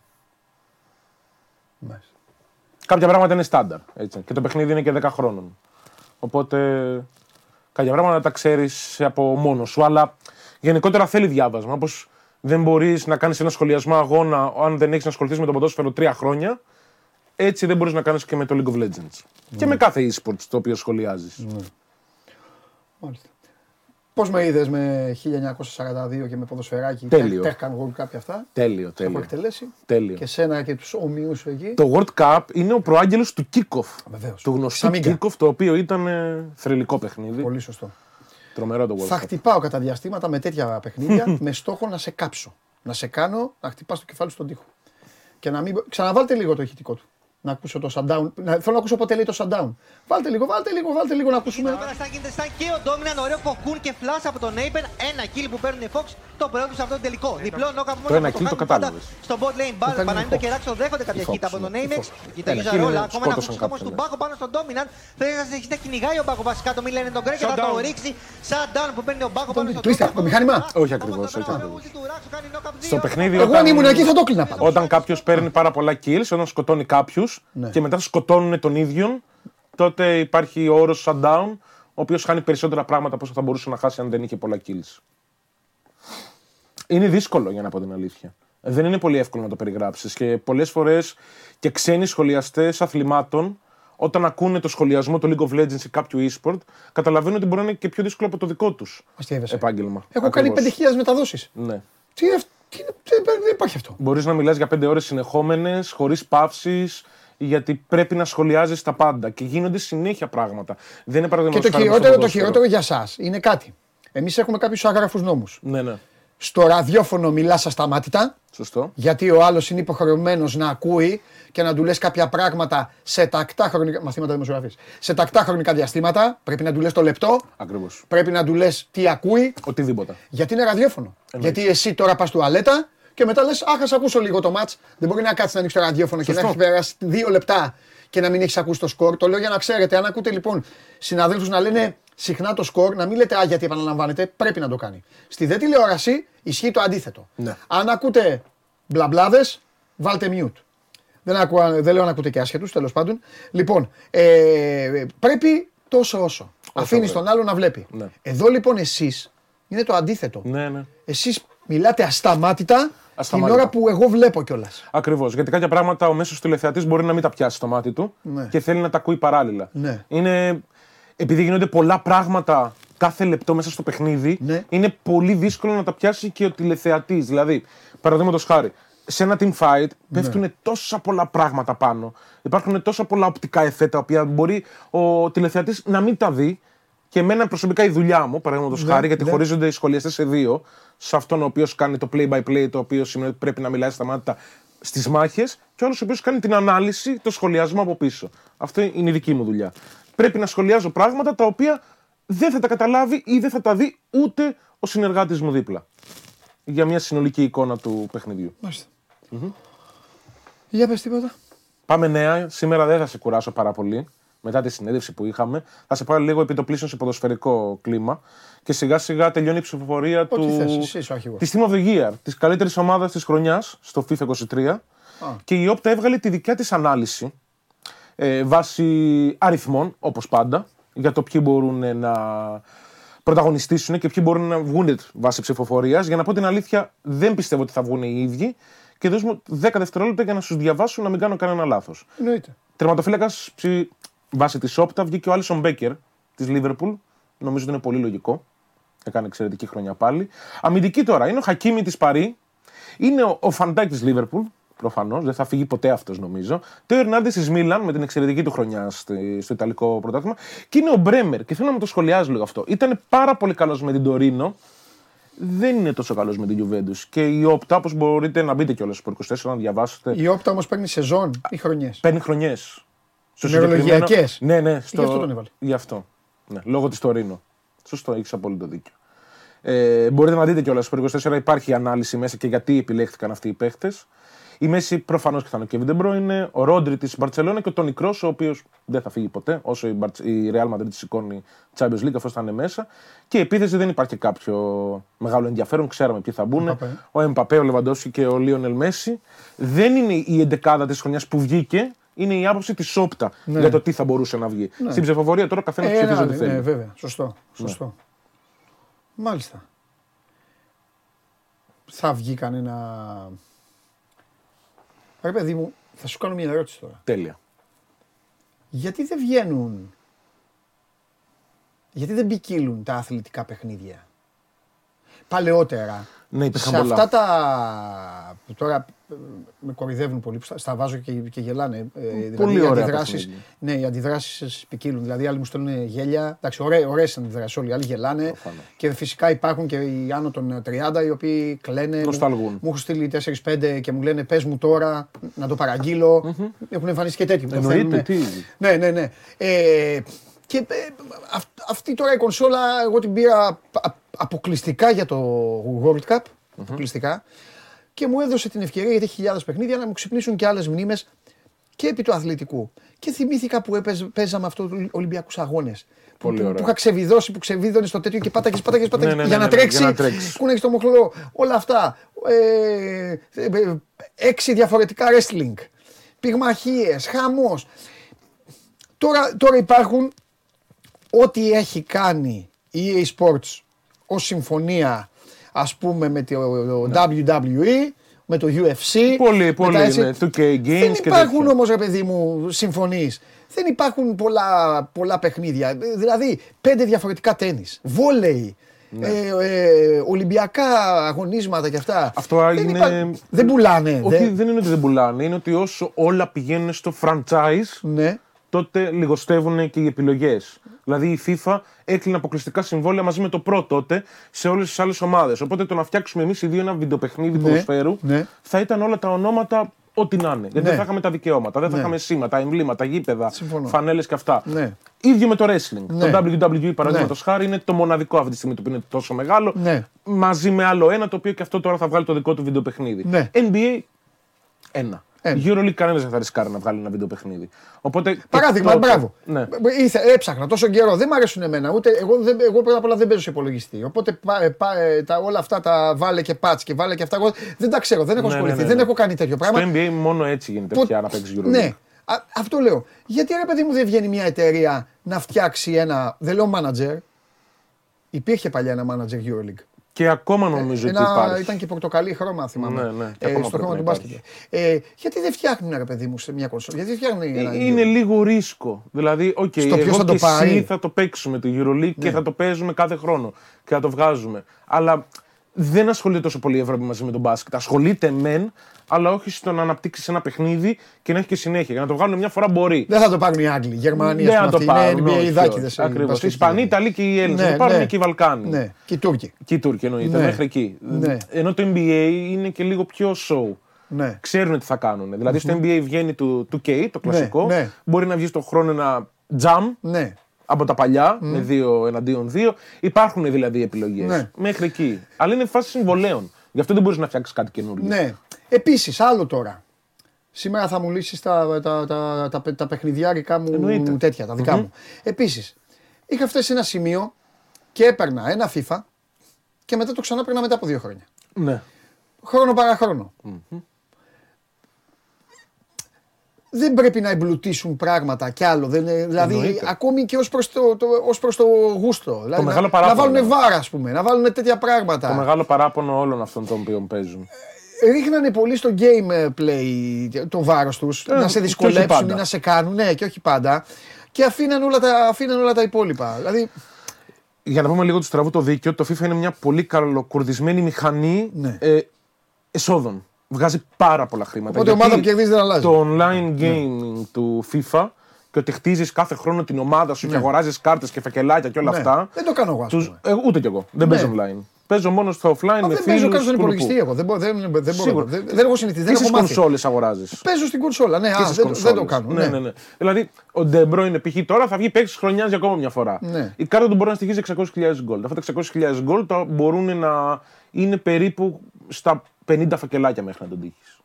Μάλιστα. Κάποια πράγματα είναι στάνταρ, έτσι. Και το παιχνίδι είναι και 10 χρόνων. Οπότε, κάποια πράγματα τα ξέρεις από μόνος σου, αλλά γενικότερα θέλει διάβασμα, όπως δεν μπορείς να κάνεις ένα σχολιασμό αγώνα αν δεν έχεις να ασχοληθείς με το ποδόσφαιρο 3 χρόνια. Έτσι δεν μπορείς να κάνεις και με το League of Legends. Και με κάθε e-sports το οποίο σχολιάζεις. Μάλιστα. Πώς με είδες με 1942 και με ποδοσφαιράκι; Τέλειο. Τέχκαν World Cup και αυτά. Τέλειο. Εκτελέσει. Τέλειο. Και σένα και τους ομοίους εκεί. Το World Cup είναι ο προάγγελος του kick-off. Του γνωστού kick-off, το οποίο ήταν θρυλικό παιχνίδι. Πολύ σωστό. Θα χτυπάω κατά διαστήματα με τέτοια παιχνίδια με στόχο να σε κάψω. Να σε κάνω να χτυπάς το κεφάλι στον τοίχο. Και να μην. Ξαναβάλτε λίγο το ηχητικό του. Να ακούσω το shutdown. Θέλω να ακούσω πότε λέει το shutdown. Βάλτε λίγο να ακούσουμε. Τώρα στα Κιντεστάν και ο Ντόμιναν, ωραίο κοκκούν και φλάς από τον Νέιπεν. Ένα kill που παίρνουν οι Fox, το πρώτο σε αυτό το τελικό. Διπλό νόκαπ από τον Νέιπεν. Το κατάλαβε. Στο bot lane, Μπανανίτο και Ράξο δέχονται κάποια χίτα από τον Νέιπεν. Και τα Γιούζα Ρόλα, ακόμα ένα χούξο όμως του Μπάκο πάνω στον Ντόμιναν. Θέλει να συνεχίσει να κυνηγάει ο Μπάκο βασικά. Το μιλάνε τον Γκρέ και θα το ρίξει. Σαν down που παίρνει ο Μπάκο πάνω στον Ντόμιναν. Το μηχάνημα. Όχι ακριβώς. Στο παιχνίδι όταν κάποιο παίρνει πάρα πολλά kills, όταν σκοτώνει κάποιου. Ναι. Και μετά σκοτώνουν τον ίδιον, τότε υπάρχει ο όρος shutdown, ο οποίος χάνει περισσότερα πράγματα από όσα θα μπορούσε να χάσει αν δεν είχε πολλά kills. Είναι δύσκολο, για να πω την αλήθεια. Δεν είναι πολύ εύκολο να το περιγράψεις και πολλές φορές και ξένοι σχολιαστές αθλημάτων, όταν ακούνε το σχολιασμό του League of Legends ή κάποιου e-sport, καταλαβαίνουν ότι μπορεί να είναι και πιο δύσκολο από το δικό τους επάγγελμα. Έχω κάνει 5.000 μεταδόσεις. Ναι. Δεν υπάρχει αυτό. Μπορείς να μιλάς για 5 ώρες συνεχόμενες, χωρίς παύσεις, γιατί πρέπει να σχολιάζεις τα πάντα και γίνονται συνέχεια πράγματα. Δεν είναι παραδείγματος χάρη. Και το χειρότερο για σας είναι κάτι. Εμείς έχουμε κάποιους άγραφους νόμους. Ναι. στο ραδιόφωνο μιλάς ασταμάτητα. Σωστό. Γιατί ο άλλος είναι υποχρεωμένος να ακούει και να του λες κάποια πράγματα σε τακτά χρονικά, μαθήματα δημοσιογραφίας, σε τακτά χρονικά διαστήματα. Πρέπει να του λες το λεπτό. Ακριβώς. Πρέπει να του λες τι ακούει. Οτιδήποτε. Γιατί είναι ραδιόφωνο. Εννοείς. Γιατί εσύ τώρα πας τουαλέτα και μετά λες, αχ, ας ακούσω λίγο το μάτς. Δεν μπορεί να κάτσεις να ανοίξεις το ραδιόφωνο. Σωστό. Και να έχεις περάσει 2 λεπτά και να μην έχεις ακούσει το σκορ. Το λέω για να ξέρετε, αν ακούτε λοιπόν συναδέλφους να λένε συχνά το σκορ, να μην λέτε α, γιατί επαναλαμβάνετε, πρέπει να το κάνει. Στη δε τηλεόραση ισχύει το αντίθετο. Ναι. Αν ακούτε μπλαμπλάδες, βάλτε mute. Δεν λέω να ακούτε και άσχετους, τέλος πάντων. Λοιπόν, πρέπει τόσο όσο. Αφήνεις τον άλλο να βλέπει. Ναι. Εδώ λοιπόν εσείς είναι το αντίθετο. Ναι, ναι. Εσείς μιλάτε ασταμάτητα. Την ώρα που εγώ βλέπω κιόλας. Ακριβώς. Γιατί κάποια πράγματα ο μέσος τηλεθεατής μπορεί να μην τα πιάσει στο μάτι του, ναι, και θέλει να τα ακούει παράλληλα. Ναι. Είναι, επειδή γίνονται πολλά πράγματα κάθε λεπτό μέσα στο παιχνίδι, ναι, είναι πολύ δύσκολο να τα πιάσει και ο τηλεθεατής. Δηλαδή, παραδείγματος χάρη, σε ένα team fight πέφτουν, ναι, τόσα πολλά πράγματα πάνω. Υπάρχουν τόσα πολλά οπτικά εφέ τα οποία μπορεί ο τηλεθεατής να μην τα δει. Και εμένα προσωπικά η δουλειά μου, παραδείγματος χάρη, γιατί χωρίζονται οι σχολιαστές σε δύο, σε αυτόν ο οποίος κάνει το play-by-play, το οποίο σημαίνει ότι πρέπει να μιλάει σταμάτητα στις μάχες, και άλλος ο οποίος κάνει την ανάλυση, το σχολιασμό από πίσω. Αυτό είναι η δική μου δουλειά. Πρέπει να σχολιάζω πράγματα τα οποία δεν θα τα καταλάβει ή δεν θα τα δει ούτε ο συνεργάτης μου δίπλα. Για μια συνολική εικόνα του παιχνιδιού. Μάλιστα. Mm-hmm. Για πες τίποτα. Πάμε νέα. Σήμερα δεν θα σε κουράσω πάρα πολύ. Μετά τη συνέντευξη που είχαμε, θα σε πάω λίγο επιτοπλίστων σε ποδοσφαιρικό κλίμα και σιγά σιγά τελειώνει η ψηφοφορία της Team of the Year, της καλύτερης ομάδας της χρονιάς στο FIFA 23, και η Όπτα έβγαλε τη δικιά της ανάλυση βάσει αριθμών, όπως πάντα, για το ποιοι μπορούν να πρωταγωνιστήσουν και ποιοι μπορούν να βγουν βάσει ψηφοφορίας. Για να πω την αλήθεια, δεν πιστεύω ότι θα βγουν οι ίδιοι. Και δώσ' μου 10 δευτερόλεπτα για να σου διαβάσω, να μην κάνω κανένα λάθος. Τερματοφύλακας βάσει της Όπτα βγήκε ο Άλισον Μπέκερ της Λίβερπουλ. Νομίζω ότι είναι πολύ λογικό. Έκανε εξαιρετική χρονιά πάλι. Αμυντική τώρα είναι ο Χακίμι της Παρί. Είναι ο Φαντάκ της Λίβερπουλ. Προφανώς δεν θα φύγει ποτέ αυτός, νομίζω. Το Ερνάντες της Μίλαν με την εξαιρετική του χρονιά στο Ιταλικό πρωτάθλημα. Και είναι ο Μπρέμερ. Και θέλω να μου το σχολιάζει λίγο αυτό. Ήταν πάρα πολύ καλός με την Τωρίνο. Δεν είναι τόσο καλός με την Γιουβέντους. Και η Όπτα, όπως μπορείτε να μπείτε κιόλας στο 24 να διαβάσετε. Η Όπτα όμως παίρνει σεζόν ή χρονιές. Παίρνει χρονιές. Νεολογιακές. Ναι, ναι. Γι' αυτό τον έβαλε. Γι' αυτό. Ναι, λόγω της Τωρίνο. Σωστό, έχεις απόλυτο δίκιο. Μπορείτε να δείτε κιόλας στο 24, υπάρχει ανάλυση μέσα και γιατί επιλέχθηκαν αυτοί οι παίχτες. Η μέση προφανώς και θα είναι ο Κέβιν Ντε Μπρόινε, ο Ρόντρι της Μπαρτσελόνα και ο Τόνι Κρός, ο οποίος δεν θα φύγει ποτέ, όσο η Real Madrid σηκώνει Champions League, αυτός θα είναι μέσα. Και η επίθεση δεν υπάρχει κάποιο μεγάλο ενδιαφέρον, ξέραμε ποιοι θα μπουν. Ο Εμπαπέ, ο Λεβαντόφσκι και ο Λίονελ Μέσι. Δεν είναι η 11η της χρονιάς που βγήκε. Είναι η άποψη της Όπτα, ναι, για το τι θα μπορούσε να βγει. Ναι. Στην ψηφοφορία τώρα καθένας ψηφίζει ό,τι θέλει. Ναι, βέβαια. Σωστό. Σωστό. Ναι. Μάλιστα. Θα βγει κανένα. Ρε παιδί μου, θα σου κάνω μια ερώτηση τώρα. Τέλεια. Γιατί δεν βγαίνουν. Γιατί δεν ποικίλουν τα αθλητικά παιχνίδια. Παλαιότερα. Ναι, σε αυτά τα. Τώρα με κορυδεύουν πολύ, στα βάζω και γελάνε. Πολύ δηλαδή, ωραία αντιδράσεις. Ναι, οι αντιδράσεις ποικίλουν. Δηλαδή, άλλοι μου στέλνουν γέλια. Εντάξει, ωραίες αντιδράσεις όλοι. Άλλοι γελάνε. Οφανά. Και φυσικά υπάρχουν και οι άνω των 30 οι οποίοι κλαίνε. Νοσταλγούν. Μου έχουν στείλει 4-5 και μου λένε πες μου τώρα να το παραγγείλω. Έχουν εμφανίσει και τέτοιοι. Εννοείται. Ναι, ναι, ναι. Και αυτή τώρα η κονσόλα, εγώ την πήρα αποκλειστικά για το World Cup. Αποκλειστικά. Και μου έδωσε την ευκαιρία, γιατί χιλιάδες παιχνίδια, να μου ξυπνήσουν και άλλες μνήμες και επί του αθλητικού. Και θυμήθηκα που παίζαμε αυτό τους Ολυμπιακούς Αγώνες. Που είχα ξεβιδώσει, που ξεβίδωνε στο τέτοιο και πάταγες για να τρέξει. Κούναγες το μοχλό. Όλα αυτά. 6 διαφορετικά wrestling. Πυγμαχίες, χαμός. Τώρα υπάρχουν ό,τι έχει κάνει η EA Sports ως συμφωνία, ας πούμε, με το WWE, με το UFC. Πολύ, ναι, 2K Games. Δεν υπάρχουν όμως, ρε παιδί μου, συμφωνείς. Δεν υπάρχουν πολλά παιχνίδια. Δηλαδή, 5 διαφορετικά τένις, βόλεϊ, Ολυμπιακά αγωνίσματα και αυτά. Αυτό είναι. Δεν πουλάνε. Όχι, δεν είναι ότι δεν πουλάνε. Είναι ότι όσο όλα πηγαίνουν στο franchise, τότε λιγοστεύουν και οι επιλογές. Δηλαδή η FIFA έκλεινε αποκλειστικά συμβόλαια μαζί με το Pro τότε σε όλες τις άλλες ομάδες. Οπότε το να φτιάξουμε εμείς οι δύο ένα βιντεοπαιχνίδι ποδοσφαίρου θα ήταν όλα τα ονόματα ό,τι να είναι. Δεν θα είχαμε τα δικαιώματα, δεν θα είχαμε σήματα, εμβλήματα, γήπεδα, φανέλες και αυτά. Ίδιο με το wrestling. Το WWE παραδείγματος χάρη είναι το μοναδικό αυτή τη στιγμή που είναι τόσο μεγάλο. Μαζί με άλλο ένα το οποίο και αυτό τώρα θα βγάλει το δικό του βιντεοπαιχνίδι. NBA ένα. Euroleague κανένας δεν θα ρισκάρει να βγάλει ένα βιντεοπαιχνίδι. Οπότε. Παράδειγμα, μπράβο. Έψαχνα τόσο καιρό. Δεν μ' αρέσουν εμένα. Ούτε εγώ πρώτα απ' όλα δεν παίζω σε υπολογιστή. Οπότε όλα αυτά τα βάλε και πατς και βάλε και αυτά. Εγώ δεν τα ξέρω, δεν έχω ασχοληθεί, δεν έχω κάνει τέτοιο πράγμα. Στο NBA μόνο έτσι γίνεται πια να παίξει Euroleague. Ναι, αυτό λέω. Γιατί ρε παιδί μου δεν βγαίνει μια εταιρεία να φτιάξει ένα. Δεν λέω manager. Υπήρχε παλιά ένα manager Euroleague. Και ακόμα νομίζω ότι υπάρχει. Ήταν και πορτοκαλί χρώμα, θυμάμαι. Στο χρώμα του μπάσκετ. Γιατί δεν φτιάχνουν ρε παιδί μου σε μια κονσόλα? Είναι λίγο ρίσκο. Δηλαδή, οκ, εγώ και εσύ θα το παίξουμε το EuroLeague και θα το παίζουμε κάθε χρόνο και θα το βγάζουμε. Αλλά δεν ασχολείται τόσο πολύ η Ευρώπη μαζί με τον μπάσκετ. Ασχολείται μεν, αλλά όχι στο να αναπτύξει ένα παιχνίδι και να έχει και συνέχεια. Για να το βγάλουν μια φορά μπορεί. Δεν θα το πάρουν οι Άγγλοι, οι Γερμανοί, οι Δάκηδες. Ακριβώς. Οι Ισπανοί, οι Ιταλοί και οι Έλληνες. Θα πάρουν και οι Βαλκάνοι. Ναι. Και οι Τούρκοι. Και οι Τούρκοι εννοείται. Μέχρι εκεί. Ενώ το NBA είναι και λίγο πιο show. Ξέρουν τι θα κάνουν. Δηλαδή στο NBA βγαίνει το 2K, το κλασικό. Μπορεί να βγει στον χρόνο ένα jam. Από τα παλιά, με δύο εναντίον δύο, υπάρχουν δηλαδή επιλογές. Μέχρι εκεί. Αλλά είναι φάση συμβολέων. Γι' αυτό δεν μπορείς να φτιάξεις κάτι καινούργιο. Ναι. Επίσης, άλλο τώρα. Σήμερα θα μου λύσεις τα παιχνιδιάρικα μου τέτοια, τα δικά μου. Επίσης, είχα φτάσει σε ένα σημείο και έπαιρνα ένα FIFA και μετά το ξανά έπαιρνα μετά από 2 χρόνια. Ναι. Χρόνο παρά χρόνο. Δεν πρέπει να εμπλουτίσουν πράγματα κι άλλο. Δηλαδή, ακόμη και ως προς το γούστο. Να βάλουν βάρα, ας πούμε, να βάλουν τέτοια πράγματα. Το μεγάλο παράπονο όλων αυτών των οποίων παίζουν. Ρίχνανε πολύ στο gameplay το βάρος τους, να σε δυσκολέψουν ή να σε κάνουν, και όχι πάντα. Και αφήναν όλα τα υπόλοιπα. Δηλαδή. Για να πούμε λίγο του στραβού το δίκαιο, το FIFA είναι μια πολύ καλοκουρδισμένη μηχανή εσόδων. Βγάζει πάρα πολλά χρήματα. Οπότε η ομάδα που κερδίζει δεν αλλάζει. Το online gaming του FIFA και ότι χτίζεις κάθε χρόνο την ομάδα σου και αγοράζεις κάρτες και φακελάκια και όλα αυτά. Δεν το κάνω εγώ. Ούτε κι εγώ. Δεν παίζω online. Παίζω μόνο στο offline με φίλους. Δεν παίζω καν στον υπολογιστή εγώ. Δεν μπορώ. Δεν έχω συνηθίσει. Δεν έχω μάθει. Στις κονσόλες αγοράζεις. Παίζω στην κονσόλα. Ναι, δεν το κάνω. Ναι. Δηλαδή ο De Bruyne π.χ. τώρα θα βγει παίξει χρονιά για ακόμα μια φορά. Η κάρτα του μπορεί να στοιχίζει 600.000 gold. Αυτά τα 600.000 gold μπορούν να είναι περίπου στα 50 φακελάκια μέχρι να τον τύχεις.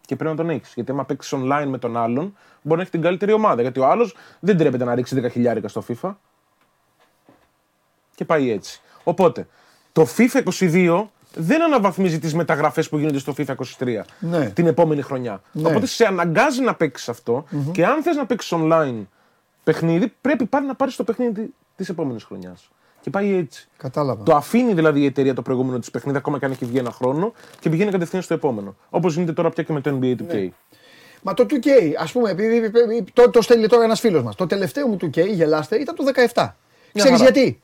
Και πρέπει να τον έχεις. Γιατί άμα παίξεις online με τον άλλον, μπορεί να έχει την καλύτερη ομάδα. Γιατί ο άλλος δεν τρέπεται να ρίξει 10.000 στο FIFA. Και πάει έτσι. Οπότε, το FIFA 22 δεν αναβαθμίζει τις μεταγραφές που γίνονται στο FIFA 23 την επόμενη χρονιά. Οπότε σε αναγκάζει να παίξεις αυτό. Και αν θες να παίξεις online παιχνίδι, πρέπει πάλι να πάρεις το παιχνίδι της επόμενης χρονιάς. Και πάει έτσι. Κατάλαβα. Το αφήνει δηλαδή η εταιρεία το προηγούμενο της παιχνίδι, ακόμα και αν έχει βγει ένα χρόνο, και πηγαίνει κατευθείαν στο επόμενο. Όπως γίνεται τώρα πια και με το NBA 2K. Ναι. Μα το 2K, ας πούμε, επειδή το στέλνει τώρα ένας φίλος μας. Το τελευταίο μου 2K, γελάστε, ήταν το 17. Ξέρεις γιατί?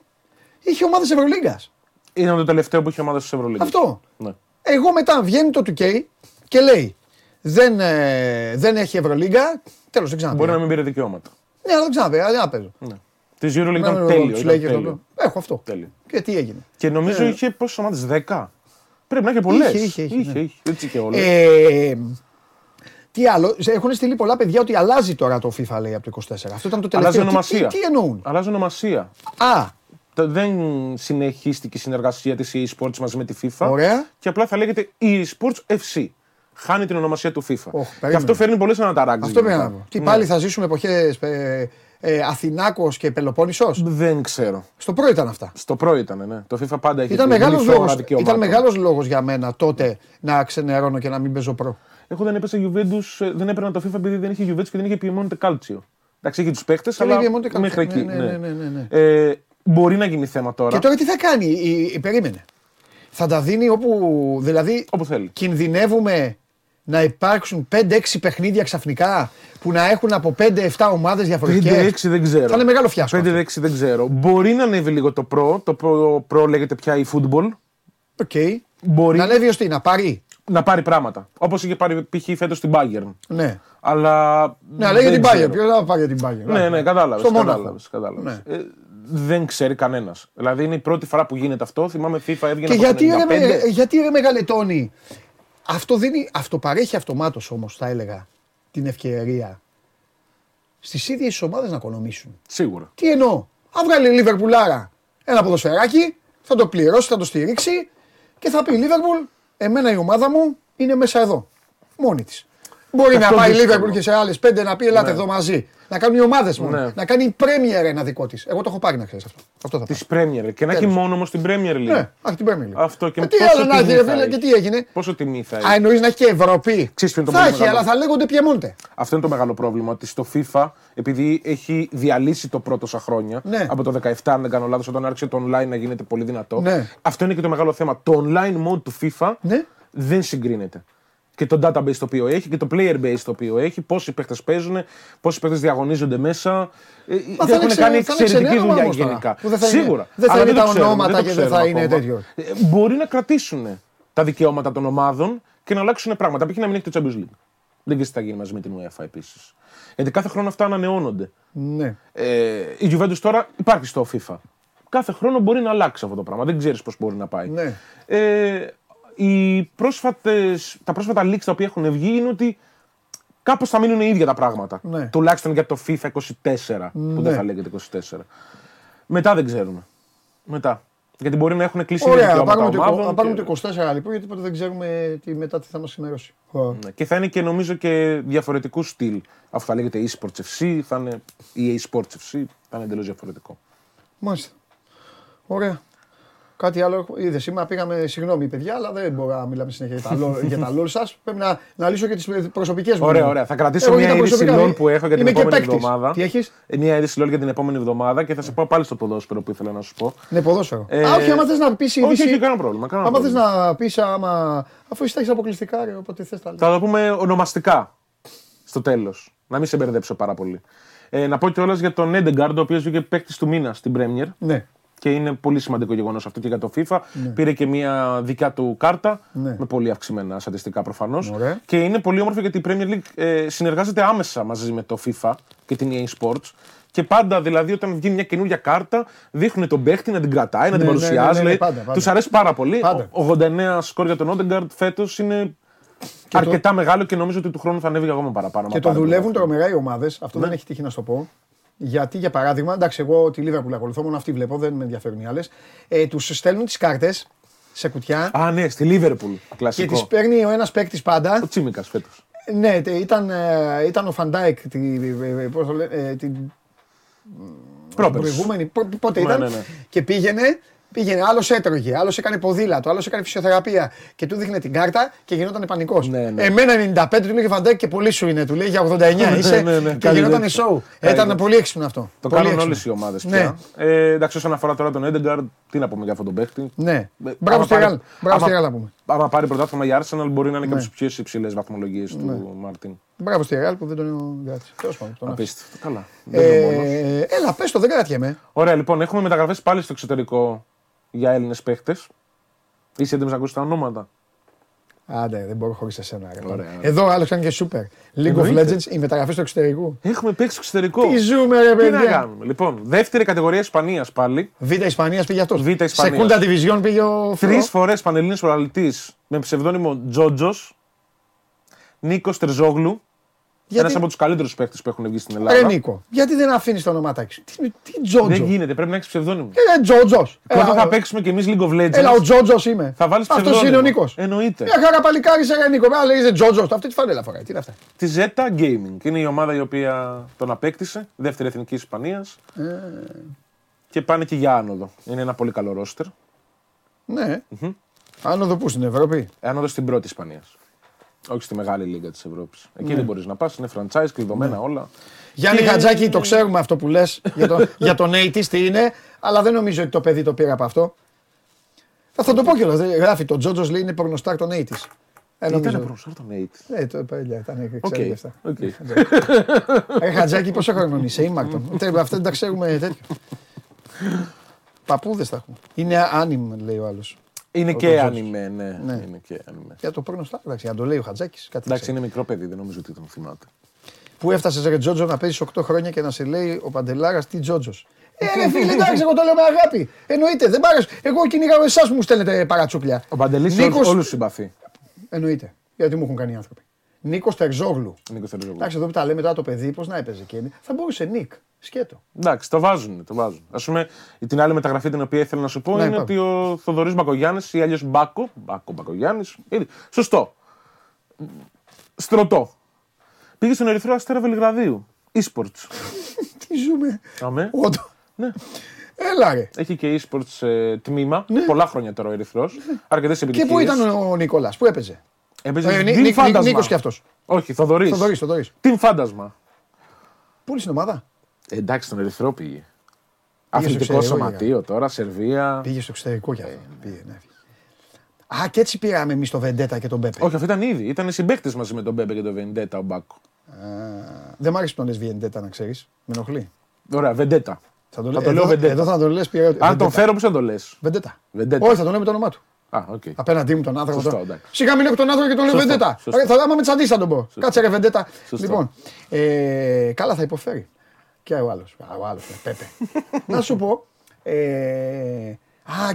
Είχε ομάδες Ευρωλίγκας. Ήταν το τελευταίο που είχε ομάδες της Ευρωλίγκας. Αυτό. Ναι. Εγώ μετά βγαίνει το 2K και λέει δεν έχει Ευρωλίγκα, τέλος, δεν ξαναπέζω. Μπορεί να μην πήρε δικαιώματα. Ναι, αλλά δεν ξαναπέζω. Της Euroleague ήταν τέλειο. Έχω αυτό. Τέλειο. Και τι έγινε? Και νομίζω είχε πόσες ομάδες, 10. Πρέπει να είχε πολλές. Είχε. Έτσι και όλα. Τι άλλο, έχουν στείλει πολλά παιδιά ότι αλλάζει τώρα το FIFA, λέει, από το 24. Αυτό ήταν το τελευταίο. Αλλάζει ονομασία. Τι εννοούν? Αλλάζει ονομασία. Δεν συνεχίστηκε η συνεργασία της eSports μαζί με τη FIFA. Ωραία. Και απλά θα λέγεται eSports FC. Χάνει την ονομασία του FIFA. Και αυτό φέρνει πολλές αναταράξεις. Αυτό πρέπει να πω. Τι πάλι θα ζήσουμε εποχές. Αθηνάκος και Πελοπόννησος. Δεν ξέρω. Στο Pro ήταν αυτά. Στο Pro ήταν, ναι. Το FIFA πάντα έχει δικαιώματα. Ήταν μεγάλος λόγος για μένα τότε να ξενερώνω και να μην παίζω Pro. Εγώ δεν έπαιζα Juventus, δεν έπαιρνα το FIFA επειδή δεν είχε Juventus και δεν είχε Piemonte Calcio. Εντάξει, είχε τους παίχτες, αλλά μέχρι εκεί. Μπορεί να γίνει θέμα τώρα. Και τώρα τι θα κάνει? Περίμενε. Θα τα δίνει όπου. Δηλαδή, κινδυνεύουμε να υπάρξουν 5-6 παιχνίδια ξαφνικά που να έχουν από 5-7 ομάδες διαφορετικές. 5-6 δεν ξέρω. Θα είναι μεγάλο φιάσκο. 5-6 δεν ξέρω. Μπορεί να ανέβει λίγο το Pro. Το Pro λέγεται πια eFootball. Οκ. Μπορεί. Να ανέβει ως τι, να πάρει. να πάρει πράγματα. Όπως είχε πάρει π.χ. φέτος την Bayern. Ναι. Αλλά. Ναι, αλλά για την Bayern. Ποιο θα πάρει για την Bayern. Ναι, ναι, κατάλαβες. Δεν ξέρει κανένας. Δηλαδή είναι η πρώτη φορά που γίνεται αυτό. Θυμάμαι FIFA έβγαινε. Και γιατί ρε μεγαλετώνει. Αυτό παρέχει αυτομάτως όμως, θα έλεγα, την ευκαιρία στις ίδιες ομάδες να οικονομήσουν. Σίγουρα. Τι εννοώ. Αν βγάλει Λίβερπουλάρα ένα ποδοσφαιράκι, θα το πληρώσει, θα το στηρίξει και θα πει Λίβερπουλ, εμένα η ομάδα μου είναι μέσα εδώ. Μόνη της. Μπορεί να πάει Λίβερπουλ και σε άλλες πέντε να πει ελάτε εδώ μαζί. Να κάνουν οι ομάδες μόνο. Ναι. Να κάνει η Πρέμιερ ένα δικό της. Εγώ το έχω πάρει να ξέρεις αυτό. Της Πρέμιερ. Και να έχει μόνο όμως την Πρέμιερ Λίγκ. Ναι, αχ, την Πρέμιερ Λίγκ. Αυτό και μετά. Και τι έγινε. Πόσο τιμή θα έχει. Α, εννοείς να έχει και Ευρώπη. Θα έχει, αλλά θα λέγονται Πιεμόντε. Αυτό είναι το μεγάλο πρόβλημα. Ότι στο FIFA, επειδή έχει διαλύσει το πρώτο τόσα χρόνια. Ναι. Από το 17, αν δεν κάνω λάθος, όταν άρχισε το online να γίνεται πολύ δυνατό. Ναι. Αυτό είναι και το μεγάλο θέμα. Το online mode του FIFA δεν συγκρίνεται. Και το database το οποίο έχει και το player base το οποίο έχει, πόσοι παίχτες παίζουν, πόσοι παίχτες διαγωνίζονται μέσα. Έχουν κάνει εξαιρετική δουλειά γενικά. Σίγουρα. Δεν θα είναι τα ονόματα και δεν θα είναι τέτοιο. Μπορεί να κρατήσουν τα δικαιώματα των ομάδων και να αλλάξουν πράγματα. Π.χ. να μην έχει το Champions League. Δεν ξέρει τι θα γίνει μαζί με την UEFA επίσης. Γιατί κάθε χρόνο αυτά ανανεώνονται. Η Juventus τώρα υπάρχει στο FIFA. Κάθε χρόνο μπορεί να αλλάξει αυτό το πράγμα. Δεν ξέρει πώς μπορεί να πάει. Τα πρόσφατα leaks τα οποία έχουν βγει είναι ότι κάπως θα μείνουν οι ίδια τα πράγματα. Ναι. Τουλάχιστον για το FIFA 24, που δεν θα λέγεται 24. Μετά δεν ξέρουμε. Μετά. Γιατί μπορεί να έχουν κλείσει ωραία, δικαιώματα ομάδων. Θα πάρουμε το 24 λοιπόν, γιατί ποτέ δεν ξέρουμε τι μετά τι θα μας ενημερώσει. Ναι. Και θα είναι και νομίζω και διαφορετικού στυλ. Αφού θα λέγεται eSports FC, θα είναι εντελώς διαφορετικό. Μάλιστα. Ωραία. Κάτι άλλο είδε σήμερα. Πήγαμε, συγγνώμη παιδιά, αλλά δεν μπορώ να μιλάμε συνέχεια για τα LOL σας. Πρέπει να λύσω και τις προσωπικές μου. Ωραία, ωραία. Θα κρατήσω μια είδηση LOL που έχω για την επόμενη εβδομάδα. Τι έχεις? Μια είδηση LOL για την επόμενη εβδομάδα και θα σε πάω πάλι στο ποδόσφαιρο που ήθελα να σου πω. Ναι, ποδόσφαιρο. Όχι, άμα θες να πεις είδηση. Όχι, κανένα πρόβλημα. Άμα θες να πεις, αφού εσύ τα έχεις αποκλειστικά, ρε, οπότε θες τα λες. Θα τα πούμε ονομαστικά στο τέλος. Να μην σε μπερδέψω πάρα πολύ. Να πω κιόλας για τον Έντεγκαρντ, ο οποίος βγήκε παίκτης του μήνα στην Πρέμιερ. Ναι. Και είναι πολύ σημαντικό γεγονός αυτό και για το FIFA. Ναι. Πήρε και μια δικιά του κάρτα, ναι, με πολύ αυξημένα στατιστικά προφανώς. Ωραία. Και είναι πολύ όμορφο γιατί η Premier League συνεργάζεται άμεσα μαζί με το FIFA και την EA Sports. Και πάντα δηλαδή όταν βγει μια καινούργια κάρτα, δείχνουν τον παίχτη να την κρατάει, να την παρουσιάζει. Τους αρέσει πάρα πολύ. Πάντα. 89 σκορ για τον Odegaard φέτος είναι αρκετά μεγάλο και νομίζω ότι του χρόνου θα ανέβει ακόμα παραπάνω. Και το δουλεύουν τρομερά οι ομάδες. Αυτό δεν έχει τύχει να σου το πω. Γιατί για παράδειγμα, εντάξει, εγώ τη Λίβερπουλ ακολουθώ, μόνο αυτή βλέπω, δεν με ενδιαφέρουν οι άλλες. Τους στέλνουν τις κάρτες σε κουτιά. Α, ναι, στη Λίβερπουλ. Κλασικό. Και τις παίρνει ο ένας παίκτης πάντα. Ο Τσίμικας φέτος. Ναι, ήταν ο Φαντάικ. Πώς το λένε. Προηγούμενη. Πότε ήταν. Και πήγαινε, άλλος έτρωγε, άλλος έκανε ποδήλατο, άλλος έκανε φυσιοθεραπεία και του δείχνε την κάρτα και γινόταν πανικός. Ναι, ναι. Εμένα 95 του λέγε Φαντάκη και πολύ σου είναι, του λέγε 89 είσαι και γινόταν show. Ήταν πολύ έξυπνο αυτό. Το κάνουν όλες οι ομάδες πια. Εντάξει, όσον αφορά τώρα τον Έντεγκαρντ, τι να πούμε για αυτόν τον παίχτη. Ναι, μπράβο στη Ρεάλ να πούμε. Άμα πάρει πρωτάθλημα η Arsenal, μπορεί να είναι και από τις πιο υψηλές βαθμολογίες του Μάρτιν. Μπράβο στη Ρεάλ που δεν τον κάτσε. Τέλος πάντων. Απίστευτο. Καλά. Έλα, πες το, δεν κρατιέμαι. Ωραία, λοιπόν, έχουμε μεταγραφές πάλι στο εξωτερικό. Για Έλληνες παίχτες. Είσαι έτοιμος να ακούσεις τα ονόματα. Άντε, δεν μπορώ χωρίς εσένα. Εδώ άλλος κάνει και σούπερ. League of Legends, η μεταγραφή στο εξωτερικό. Έχουμε παίξει στο εξωτερικό. Τι ζούμε, ρε παιδιά. Τι να κάνουμε. Λοιπόν, δεύτερη κατηγορία Ισπανίας πάλι. Β' Ισπανίας πήγε αυτός. Σεκούντα division πήγε ο. Τρεις φορές πανελλήνιος προαλητής με ψευδώνυμο Τζότζος. Νίκος Τερζόγλου. Ένας από τους καλύτερους παίκτες που έχουν βγει στην Ελλάδα. Ρε Νίκο, γιατί δεν αφήνεις το ονοματάκι σου. Τι Τζότζο. Δεν γίνεται, πρέπει να έχεις ψευδώνυμο. Τζότζος. Όταν θα παίξουμε κι εμείς League of Legends. Έλα, ο Τζότζος είμαι. Θα βάλεις ψευδώνυμο. Αυτός είναι ο Νίκος. Εννοείται. Μια χαρά παλικάρι σαν Νίκο. Μα λέγεται Τζότζος. Αυτή τη φανέλα φοράει. Τι είναι αυτά. Τη Zeta Gaming. Είναι η ομάδα η οποία τον απέκτησε. Δεύτερη εθνική Ισπανίας. Και πάνε και για άνοδο. Είναι ένα πολύ καλό ρόστερ. Ναι. Άνοδο πού στην Ευρώπη. Άνοδο στην πρώτη Ισπανία. Όχι στη μεγάλη λίγα της Ευρώπης. Εκεί δεν μπορείς να πας, είναι franchise, κλειδωμένα όλα. Γιάννη Χατζάκη, το ξέρουμε αυτό που λες για τον AT's τι είναι, αλλά δεν νομίζω ότι το παιδί το πήρα από αυτό. Θα το πω κιόλας, γράφει τον Τζότζος, λέει είναι πορνοστάρ των AT's. Ήταν πορνοστάρ των AT's. Ναι, το παιδιά, ήταν ξέρετε αυτά. Χατζάκη, πόσο χρονών είσαι, Ήμακτον. Αυτά δεν τα ξέρουμε τέτοιο. Παππούδες θα έχουμε. Είναι άνιμ, λέει ο άλλος. Είναι και ανιμέ, ναι. Είναι και ανιμέ. Για το πρόγνωστά, εντάξει, αν το λέει ο Χατζάκης. Εντάξει, είναι μικρό παιδί, δεν νομίζω ότι τον θυμάται. Πού έφτασες ρε Τζότζο να παίζεις 8 χρόνια και να σε λέει ο Παντελάρας τι Τζότζος. Ρε φίλε, εντάξει, εγώ το λέω με αγάπη. Εννοείται, δεν πάρες. Εγώ κυνηγάω εσάς που μου στέλνετε παρατσούπλια. Ο Παντελής όλους συμπαθεί. Εννοείται, γιατί μου έχουν κάνει άνθρωποι. Νίκος Τερζόγλου. Εντάξει, εδώ που τα λέμε τώρα το παιδί, πώς να έπαιζε και θα μπορούσε Νίκ. Σκέτο. Εντάξει, το βάζουν, το βάζουν. Ας πούμε, την άλλη μεταγραφή την οποία ήθελα να σου πω είναι ότι ο Θοδωρής Μπακογιάννης ή αλλιώς Μπάκο Μπακογιάννης. Σωστό. Στρωτό. Πήγε στον Ερυθρό Αστέρα Βελιγραδίου. E-sports. Τι ζούμε. Αμέ. Ναι. Έλα ρε. Έχει και e-sports τμήμα. Πολλά χρόνια τώρα ο Ερυθρός. Αρκετές επιτυχίες. Και πού ήταν ο Νικόλας, πού έπαιζε. Έπαιζε Νίκος και αυτός. Όχι, Θοδωρής. Team Φάντασμα. Πού είναι η ομάδα. Εντάξει, τον Ερυθρό πήγε. Αθλητικό σωματείο τώρα, Σερβία. Πήγε στο εξωτερικό κι αυτό. Α, και έτσι πήγαμε εμείς το Vendetta και τον Πέπε. Όχι, αυτό ήταν ήδη. Ήταν συμπαίκτες μαζί με τον Πέπε και τον Vendetta, ο Μπάκο. Δεν μ' άρεσε που τον λες Vendetta, να ξέρεις. Με ενοχλεί. Ωραία, Vendetta. Θα το λέω Vendetta. Εδώ θα το λες πια. Αν τον φέρω, πώς θα το λες. Vendetta. Όχι, θα τον λέω με το όνομά του. Okay. Απέναντί μου τον άνθρωπο. Σιγά μην έχω τον άνθρωπο και τον λέω Vendetta. Άμα με τσαντίσει θα τον πω. Κάτσε ρε Vendetta. Λοιπόν, καλά θα υποφέρει. Και ο άλλος, Πέπε. Να σου πω,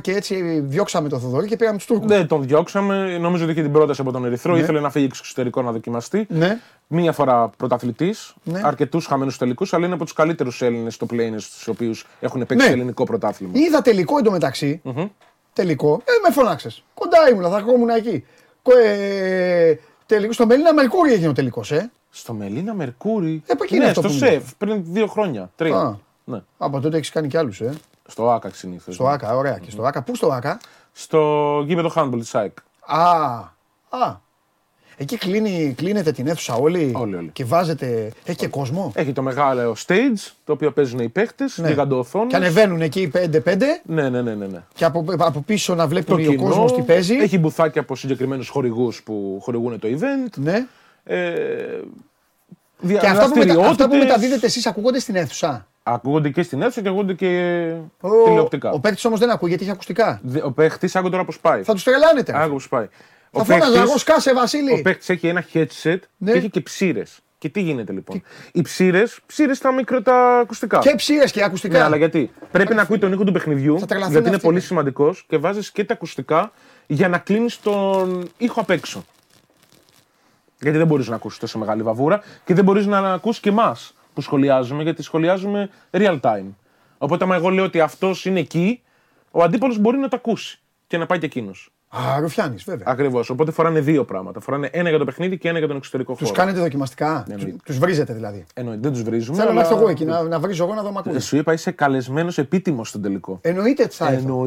και έτσι διώξαμε τον Θοδωρή και πήγαμε τους Τούρκους. Ναι, τον διώξαμε, νομίζω ότι είχε την πρόταση από τον Ερυθρό, ήθελε να φύγει εξωτερικό να δοκιμαστεί. Μία φορά πρωταθλητής, αρκετούς χαμένους τελικούς, αλλά είναι από τους καλύτερους Έλληνες στο πλέον, στους οποίους έχουν παίξει ελληνικό πρωτάθλημα. Είδα τελικό εντωμεταξύ, τελικό, με φωνάξες, κοντά ήμουν, θα έρχομουν εκεί. Τελικό, στο Μελίνα Μερκούρι έγινε ο τελικός, Στο Μελίνα Μερκούρι. Ναι, στο ΣΕΦ, πριν 2 χρόνια. 3. Ναι. Από τότε έχεις κάνει κι άλλους, Στο ΆΚΑ συνήθως. Στο ΆΚΑ, ωραία. Και στο ΆΚΑ, πού στο ΆΚΑ? Στο γήπεδο Handball της ΑΕΚ. Εκεί κλείνεται την αίθουσα όλοι. Και βάζετε. Έχει και κόσμο. Έχει το μεγάλο stage, το οποίο παίζουν οι παίκτες, γιγαντοοθόνες. Και ανεβαίνουν εκεί 5-5. Ναι. Και από πίσω να βλέπει ο κόσμος τι παίζει. Έχει μπουθάκια από συγκεκριμένους χορηγούς που χορηγούν το event. Ναι. Και αυτά που μεταδίδετε εσείς ακούγονται στην αίθουσα. Ακούγονται και στην αίθουσα και ακούγονται και τηλεοπτικά. Ο παίκτης όμως δεν ακούει γιατί έχει ακουστικά. Ο παίκτης άκου τώρα πώς πάει. Θα τους τρελάνετε. Άκου πώς πάει. Θα φώναζα εγώ σκάσε Βασίλη. Ο παίκτης έχει ένα headset και έχει και ψήρες. Και τι γίνεται λοιπόν. Οι ψήρες τα μικρά τα ακουστικά. Και ψήρες και ακουστικά. Ναι, αλλά γιατί. Πρέπει να ακούει τον ήχο του παιχνιδιού. Γιατί είναι πολύ σημαντικός και βάζεις και τα ακουστικά για να κλείνεις τον ήχο απ' έξω. Γιατί δεν μπορείς να ακούσεις τόσο μεγάλη βαβούρα και δεν μπορείς να ακούσεις και εμάς που σχολιάζουμε, γιατί σχολιάζουμε real time. Οπότε, άμα εγώ λέω ότι αυτός είναι εκεί, ο αντίπαλος μπορεί να τα ακούσει και να πάει και εκείνος. Ρουφιάνης, βέβαια. Ακριβώς. Οπότε φοράνε δύο πράγματα. Φοράνε ένα για το παιχνίδι και ένα για τον εξωτερικό χώρο. Τους κάνετε δοκιμαστικά. Τους βρίζετε δηλαδή. Εννοείται, δεν τους βρίζουμε. Θέλω να έρθω εγώ εκεί, να βρίζω εγώ να δω μακριά. Σου είπα, είσαι καλεσμένος επίτιμος στον τελικό. Εννοείται έτσι θα έρθω.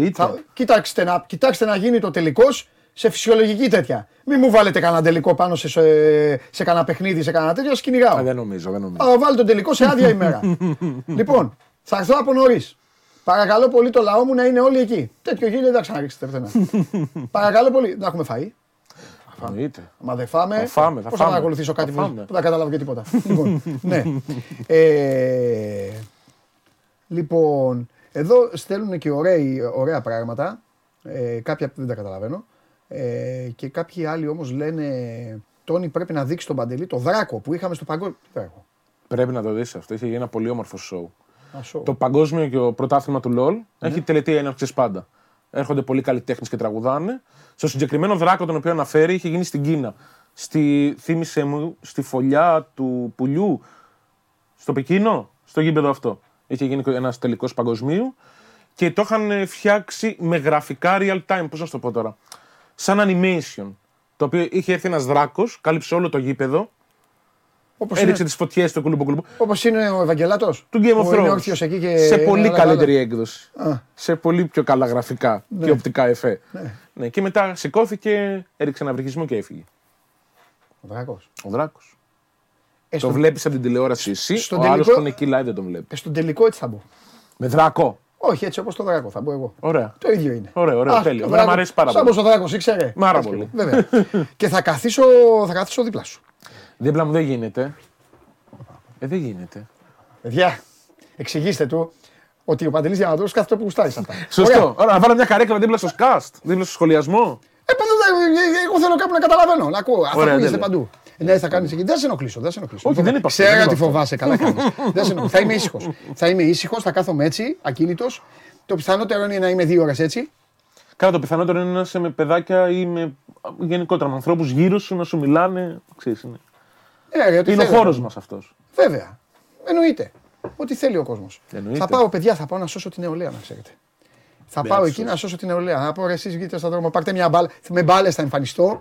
Κοιτάξτε να γίνει το τελικός. Σε φυσιολογική τέτοια. Μην μου βάλετε κανένα τελικό πάνω σε κανένα παιχνίδι, σε κανένα τέτοιο, σκυνηγάω. Δεν νομίζω. Βάλτε τον τελικό σε άδεια ημέρα. Λοιπόν, θα έρθω από νωρίς. Παρακαλώ πολύ το λαό μου να είναι όλοι εκεί. Τέτοιο γύλιο δεν θα ξαναρίξετε πουθενά. Παρακαλώ πολύ. Να έχουμε φαΐ. Μα δεν φάμε. Πώς θα παρακολουθήσω κάτι που δεν καταλάβω και τίποτα. Λοιπόν, εδώ στέλνουν και ωραία πράγματα. Κάποια που δεν τα καταλαβαίνω. Και κάποιοι άλλοι όμως λένε Τόνι πρέπει να δείξει τον Παντελή το δράκο που είχαμε στο παγκόσμιο. Πρέπει να το δεις αυτό, είχε ένα πολύ όμορφο σοου. Το παγκόσμιο και το πρωτάθλημα του LOL έχει τελετή έναρξης πάντα. Έρχονται πολλοί καλλιτέχνες και τραγουδάνε. Στο συγκεκριμένο δράκο τον οποίο αναφέρει είχε γίνει στην Κίνα. Θύμισε μου στη φωλιά του πουλιού στο Πεκίνο, στο γήπεδο αυτό. Είχε γίνει ένας τελικός παγκοσμίου και το είχαν φτιάξει με γραφικά real time, πώς να το πω τώρα. Σαν animation, το οποίο είχε έρθει ένας δράκος, κάλυψε όλο το γήπεδο, έριξε τις φωτιές στο κουλουμποκουλουμπο. Όπως είναι ο Ευαγγελάτος, του Game of Thrones, σε πολύ καλύτερη έκδοση, σε πολύ πιο καλά γραφικά και οπτικά εφέ. Ναι, και μετά σηκώθηκε, έριξε ένα βρυχισμό και έφυγε. Ο δράκος. Το βλέπεις από την τηλεόραση εσύ, ο άλλος τον εκεί live δεν τον βλέπει. Στον τελικό έτσι θα μπω. Με δράκο. Όχι, έτσι όπως το δράκο θα πω εγώ. Ωραία. Το ίδιο είναι. Ωραία, τέλειο. Μ' αρέσει πάρα πολύ. Σαν πως ο δράκος ήξερε. Μάρα πολύ. Βέβαια. Και θα καθίσω δίπλα σου. Δίπλα μου δεν γίνεται. Δεν γίνεται. Παιδιά, εξηγήστε του. ότι ο Παντελής Διαμαντόπουλος κάθεται όπου γουστάει σε αυτά. Σωστό. Ωραία, να βάλω μια καρέκλα δίπλα στο cast, δίπλα στο σχολιασμό. Εγώ θέλω κάπου να καταλαβαίνω, να ακούω. Αυτά που είστε παντού. Ναι, θα κάνεις εκεί. Δεν σε ενοχλήσω, δεν σε ενοχλήσω. Όχι, δεν είπα. Ξέρω ότι φοβάσαι, καλά κάνεις. Θα είμαι ήσυχος. Θα είμαι ήσυχος, θα κάθομαι έτσι, ακίνητος. Το πιθανότερο είναι να είμαι 2 ώρες έτσι. Καλά, το πιθανότερο είναι να είσαι με παιδάκια ή με γενικότερα με ανθρώπους γύρω σου να σου μιλάνε. Ξέρεις, είναι. Είναι ο χώρος μας αυτός. Βέβαια. Εννοείται. Ό,τι θέλει ο κόσμος. Θα πάω, παιδιά, θα πάω να σώσω την νεολαία, να ξέρετε. Θα πάω εκεί να σώσω την νεολαία. Θα πω, εσείς βγείτε στον δρόμο, πάρτε μια μπάλα. Με μπάλες θα εμφανιστώ.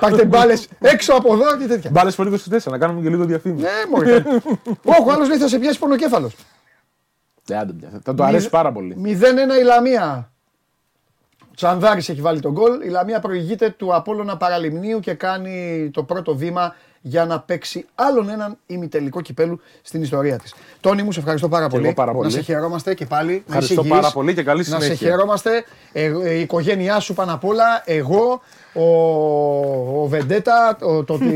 Πάρτε μπάλες έξω από εδώ και τέτοια. Μπάλες φορ 24, να κάνουμε και λίγο διαφήμιση. Ναι, μωρέ. Όχι, ο άλλος λέει θα σε πιάσει πορνοκέφαλος. Θα το αρέσει πάρα πολύ. 0-1 η Λαμία. Τσανδάρης έχει βάλει τον γκολ. Η Λαμία προηγείται του Απόλλωνα Παραλιμνίου και κάνει το πρώτο βήμα για να παίξει άλλον έναν ημιτελικό κυπέλου στην ιστορία της. Τόνι μου, σε ευχαριστώ πάρα πολύ. Να σε χαιρόμαστε και πάλι. Ευχαριστώ πάρα πολύ και καλή συνέχεια. Να σε χαιρόμαστε. Η οικογένειά σου πάνω απ' όλα, εγώ, ο Vendetta,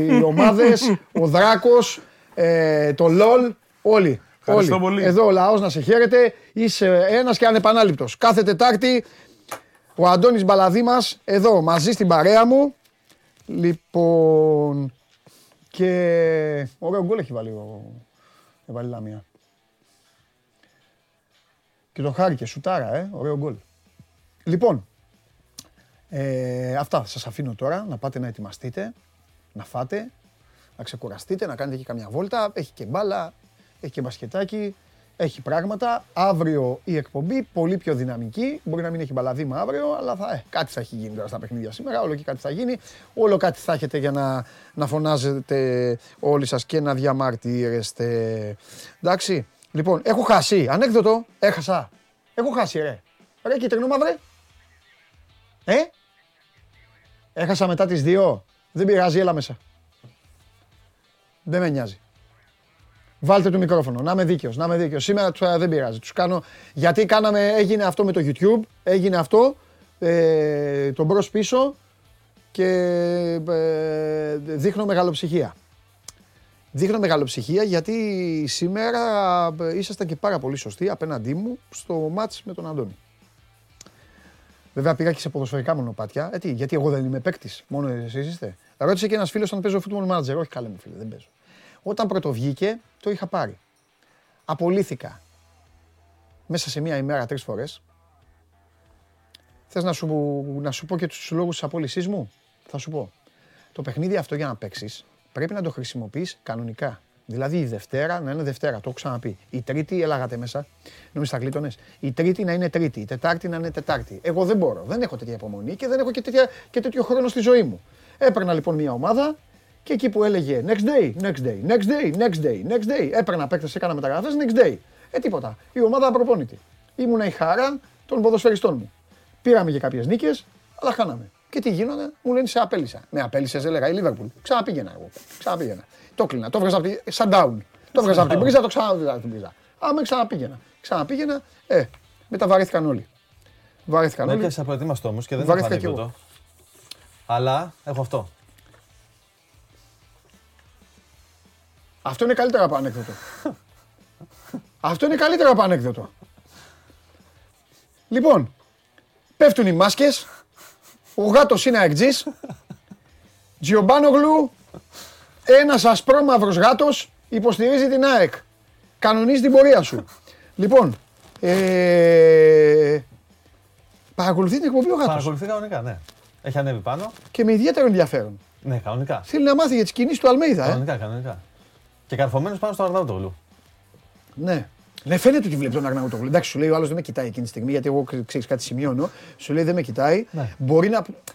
οι ομάδες, ο Δράκος, το LOL, όλοι. Ευχαριστώ πολύ. Εδώ ο λαός να σε χαίρεται. Είσαι ένας και ανεπανάληπτος. Κάθε Τετάρτη ο Αντώνης Μπαλαδίμας εδώ μαζί στην παρέα μου. Λοιπόν... Και ωραίο γκολ έχει βάλει η Λαμία. Και το χάρηκε, σουτάρα, ωραίο γκολ. Λοιπόν, αυτά σας αφήνω τώρα, να πάτε να ετοιμαστείτε, να φάτε, να ξεκουραστείτε, να κάνετε και καμιά βόλτα. Έχει και μπάλα, έχει και μπασκετάκι, έχει πράγματα. Αύριο η εκπομπή, πολύ πιο δυναμική. Μπορεί να μην έχει μπαλαδήμα αύριο, αλλά κάτι θα έχει γίνει τώρα στα παιχνίδια σήμερα. Όλο και κάτι θα γίνει. Όλο κάτι θα έχετε για να φωνάζετε όλοι σας και να διαμαρτύρεστε. Εντάξει. Λοιπόν, έχω χάσει. Ανέκδοτο, έχασα. Έχω χάσει, ρε. Ρε, κίτρινο μαύρε. Έχασα μετά τις 2. Δεν πειράζει, έλα μέσα. Δεν με νοιάζει. Βάλτε το μικρόφωνο, να είμαι δίκαιος, να είμαι δίκαιος. Σήμερα δεν πειράζει, τους κάνω... Γιατί έγινε αυτό με το YouTube, έγινε αυτό, το μπρος πίσω και δείχνω μεγαλοψυχία. Δείχνω μεγαλοψυχία γιατί σήμερα ήσασταν και πάρα πολύ σωστοί απέναντί μου στο μάτς με τον Αντώνη. Βέβαια πήγα και σε ποδοσφαιρικά μονοπάτια, γιατί εγώ δεν είμαι παίκτης, μόνο εσείς είστε. Ρώτησε και ένας φίλος αν παίζω football manager, όχι καλέ μου φίλε, δεν παίζω. Όταν πρωτοβγήκε, το είχα πάρει. Απολύθηκα μέσα σε μία ημέρα 3 φορές. Θες να σου πω και τους λόγους της απόλυσής μου? Θα σου πω. Το παιχνίδι αυτό για να παίξεις πρέπει να το χρησιμοποιείς κανονικά. Δηλαδή η Δευτέρα να είναι Δευτέρα, το έχω ξαναπεί. Η Τρίτη, έλαγατε μέσα, νομίζεις τα γλίτωνες. Η Τρίτη να είναι Τρίτη, η Τετάρτη να είναι Τετάρτη. Εγώ δεν μπορώ, δεν έχω τέτοια υπομονή και δεν έχω και τέτοιο χρόνο στη ζωή μου. Έπαιρνα λοιπόν μία ομάδα. Και εκεί που έλεγε next day, next day, next day, next day, next day, έπαιρνα παίκτες, έκανα μεταγραφές, next day. Τίποτα. Η ομάδα απροπόνητη. Ήμουνα η χαρά των ποδοσφαιριστών μου. Πήραμε και κάποιες νίκες, αλλά χάναμε. Και τι γίνονταν, μου λένε σε απέλησα. Με απέλησες, έλεγα η Λίβερπουλ. Ξαναπήγαινα εγώ. Ξαναπήγαινα. Το κλείνα. Το βγάζα από τη. Σαν down. Το βγάζα από την πρίζα, το ξαναβγάζα από την πρίζα. Άμα ξαναπήγαινα. Ξαναπήγαινα, μετά βαρέθηκαν όλοι. Βαρέθηκαν όλοι. Έπιασα προετοίμαστο όμως και δεν έφαγα τίποτα. Αλλά έχω αυτό. Αυτό είναι καλύτερα από ανέκδοτο. Αυτό είναι καλύτερα από ανέκδοτο. Λοιπόν, πέφτουν οι μάσκες, ο γάτος είναι αεκτζής, Γιωβάνογλου, ένας ασπρόμαυρος γάτος υποστηρίζει την ΑΕΚ. Κανονίζει την πορεία σου. Λοιπόν, παρακολουθεί την εκπομπή ο γάτος. Παρακολουθεί κανονικά, ναι. Έχει ανέβει πάνω. Και με ιδιαίτερο ενδιαφέρον. Ναι, κανονικά. Θέλει να μάθει για τις κινήσεις του Αλμέιδα. Κανονικά, κανονικά. Και καρφωμένος πάνω στον Αρναούτογλου. Ναι. Ναι, φαίνεται ότι βλέπει τον Αρναούτογλου. Εντάξει, σου λέει ο άλλος δεν με κοιτάει εκείνη τη στιγμή, γιατί εγώ ξέρεις κάτι σημειώνω. Σου λέει δεν με κοιτάει. Ναι.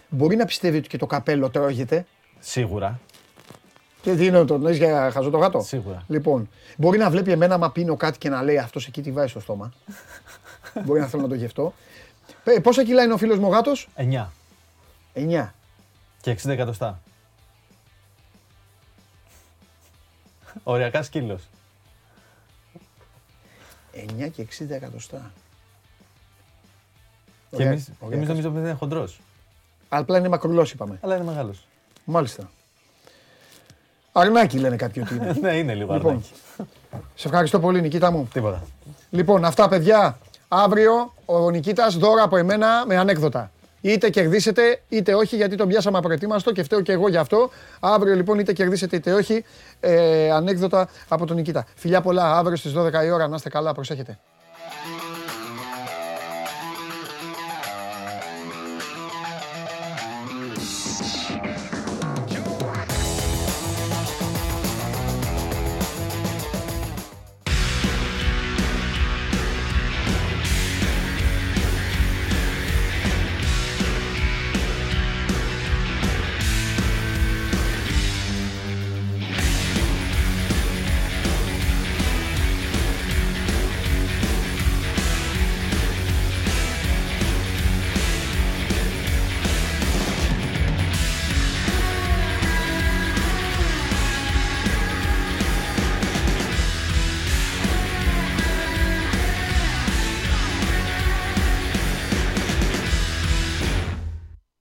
Μπορεί να πιστεύει ότι και το καπέλο τρώγεται. Σίγουρα. Και τι είναι το, λες για χαζό το γάτο. Σίγουρα. Λοιπόν, μπορεί να βλέπει εμένα άμα πίνω κάτι και να λέει αυτός εκεί τι βάζει στο στόμα. Μπορεί να θέλω να το γευτώ. Πόσα κιλά είναι ο φίλος μου ο γάτος? 9. Και 60 εκατοστά. Οριακά σκύλος. 9 και 60 εκατοστά. Και εμείς νομίζω ότι είναι χοντρός. Απλά είναι μακρουλός είπαμε. Αλλά είναι μεγάλος. Μάλιστα. Αρνάκι λένε κάποιοι ότι είναι. Ναι, είναι λίγο αρνάκι. Σε ευχαριστώ πολύ, Νικήτα μου. Τίποτα. Λοιπόν, αυτά παιδιά. Αύριο ο Νικήτας δώρα από εμένα με ανέκδοτα. Είτε κερδίσετε είτε όχι, γιατί τον πιάσαμε απροετοίμαστο και φταίω και εγώ γι' αυτό. Αύριο λοιπόν είτε κερδίσετε είτε όχι, ανέκδοτα από τον Νικήτα. Φιλιά πολλά, αύριο στις 12 η ώρα, να είστε καλά, προσέχετε.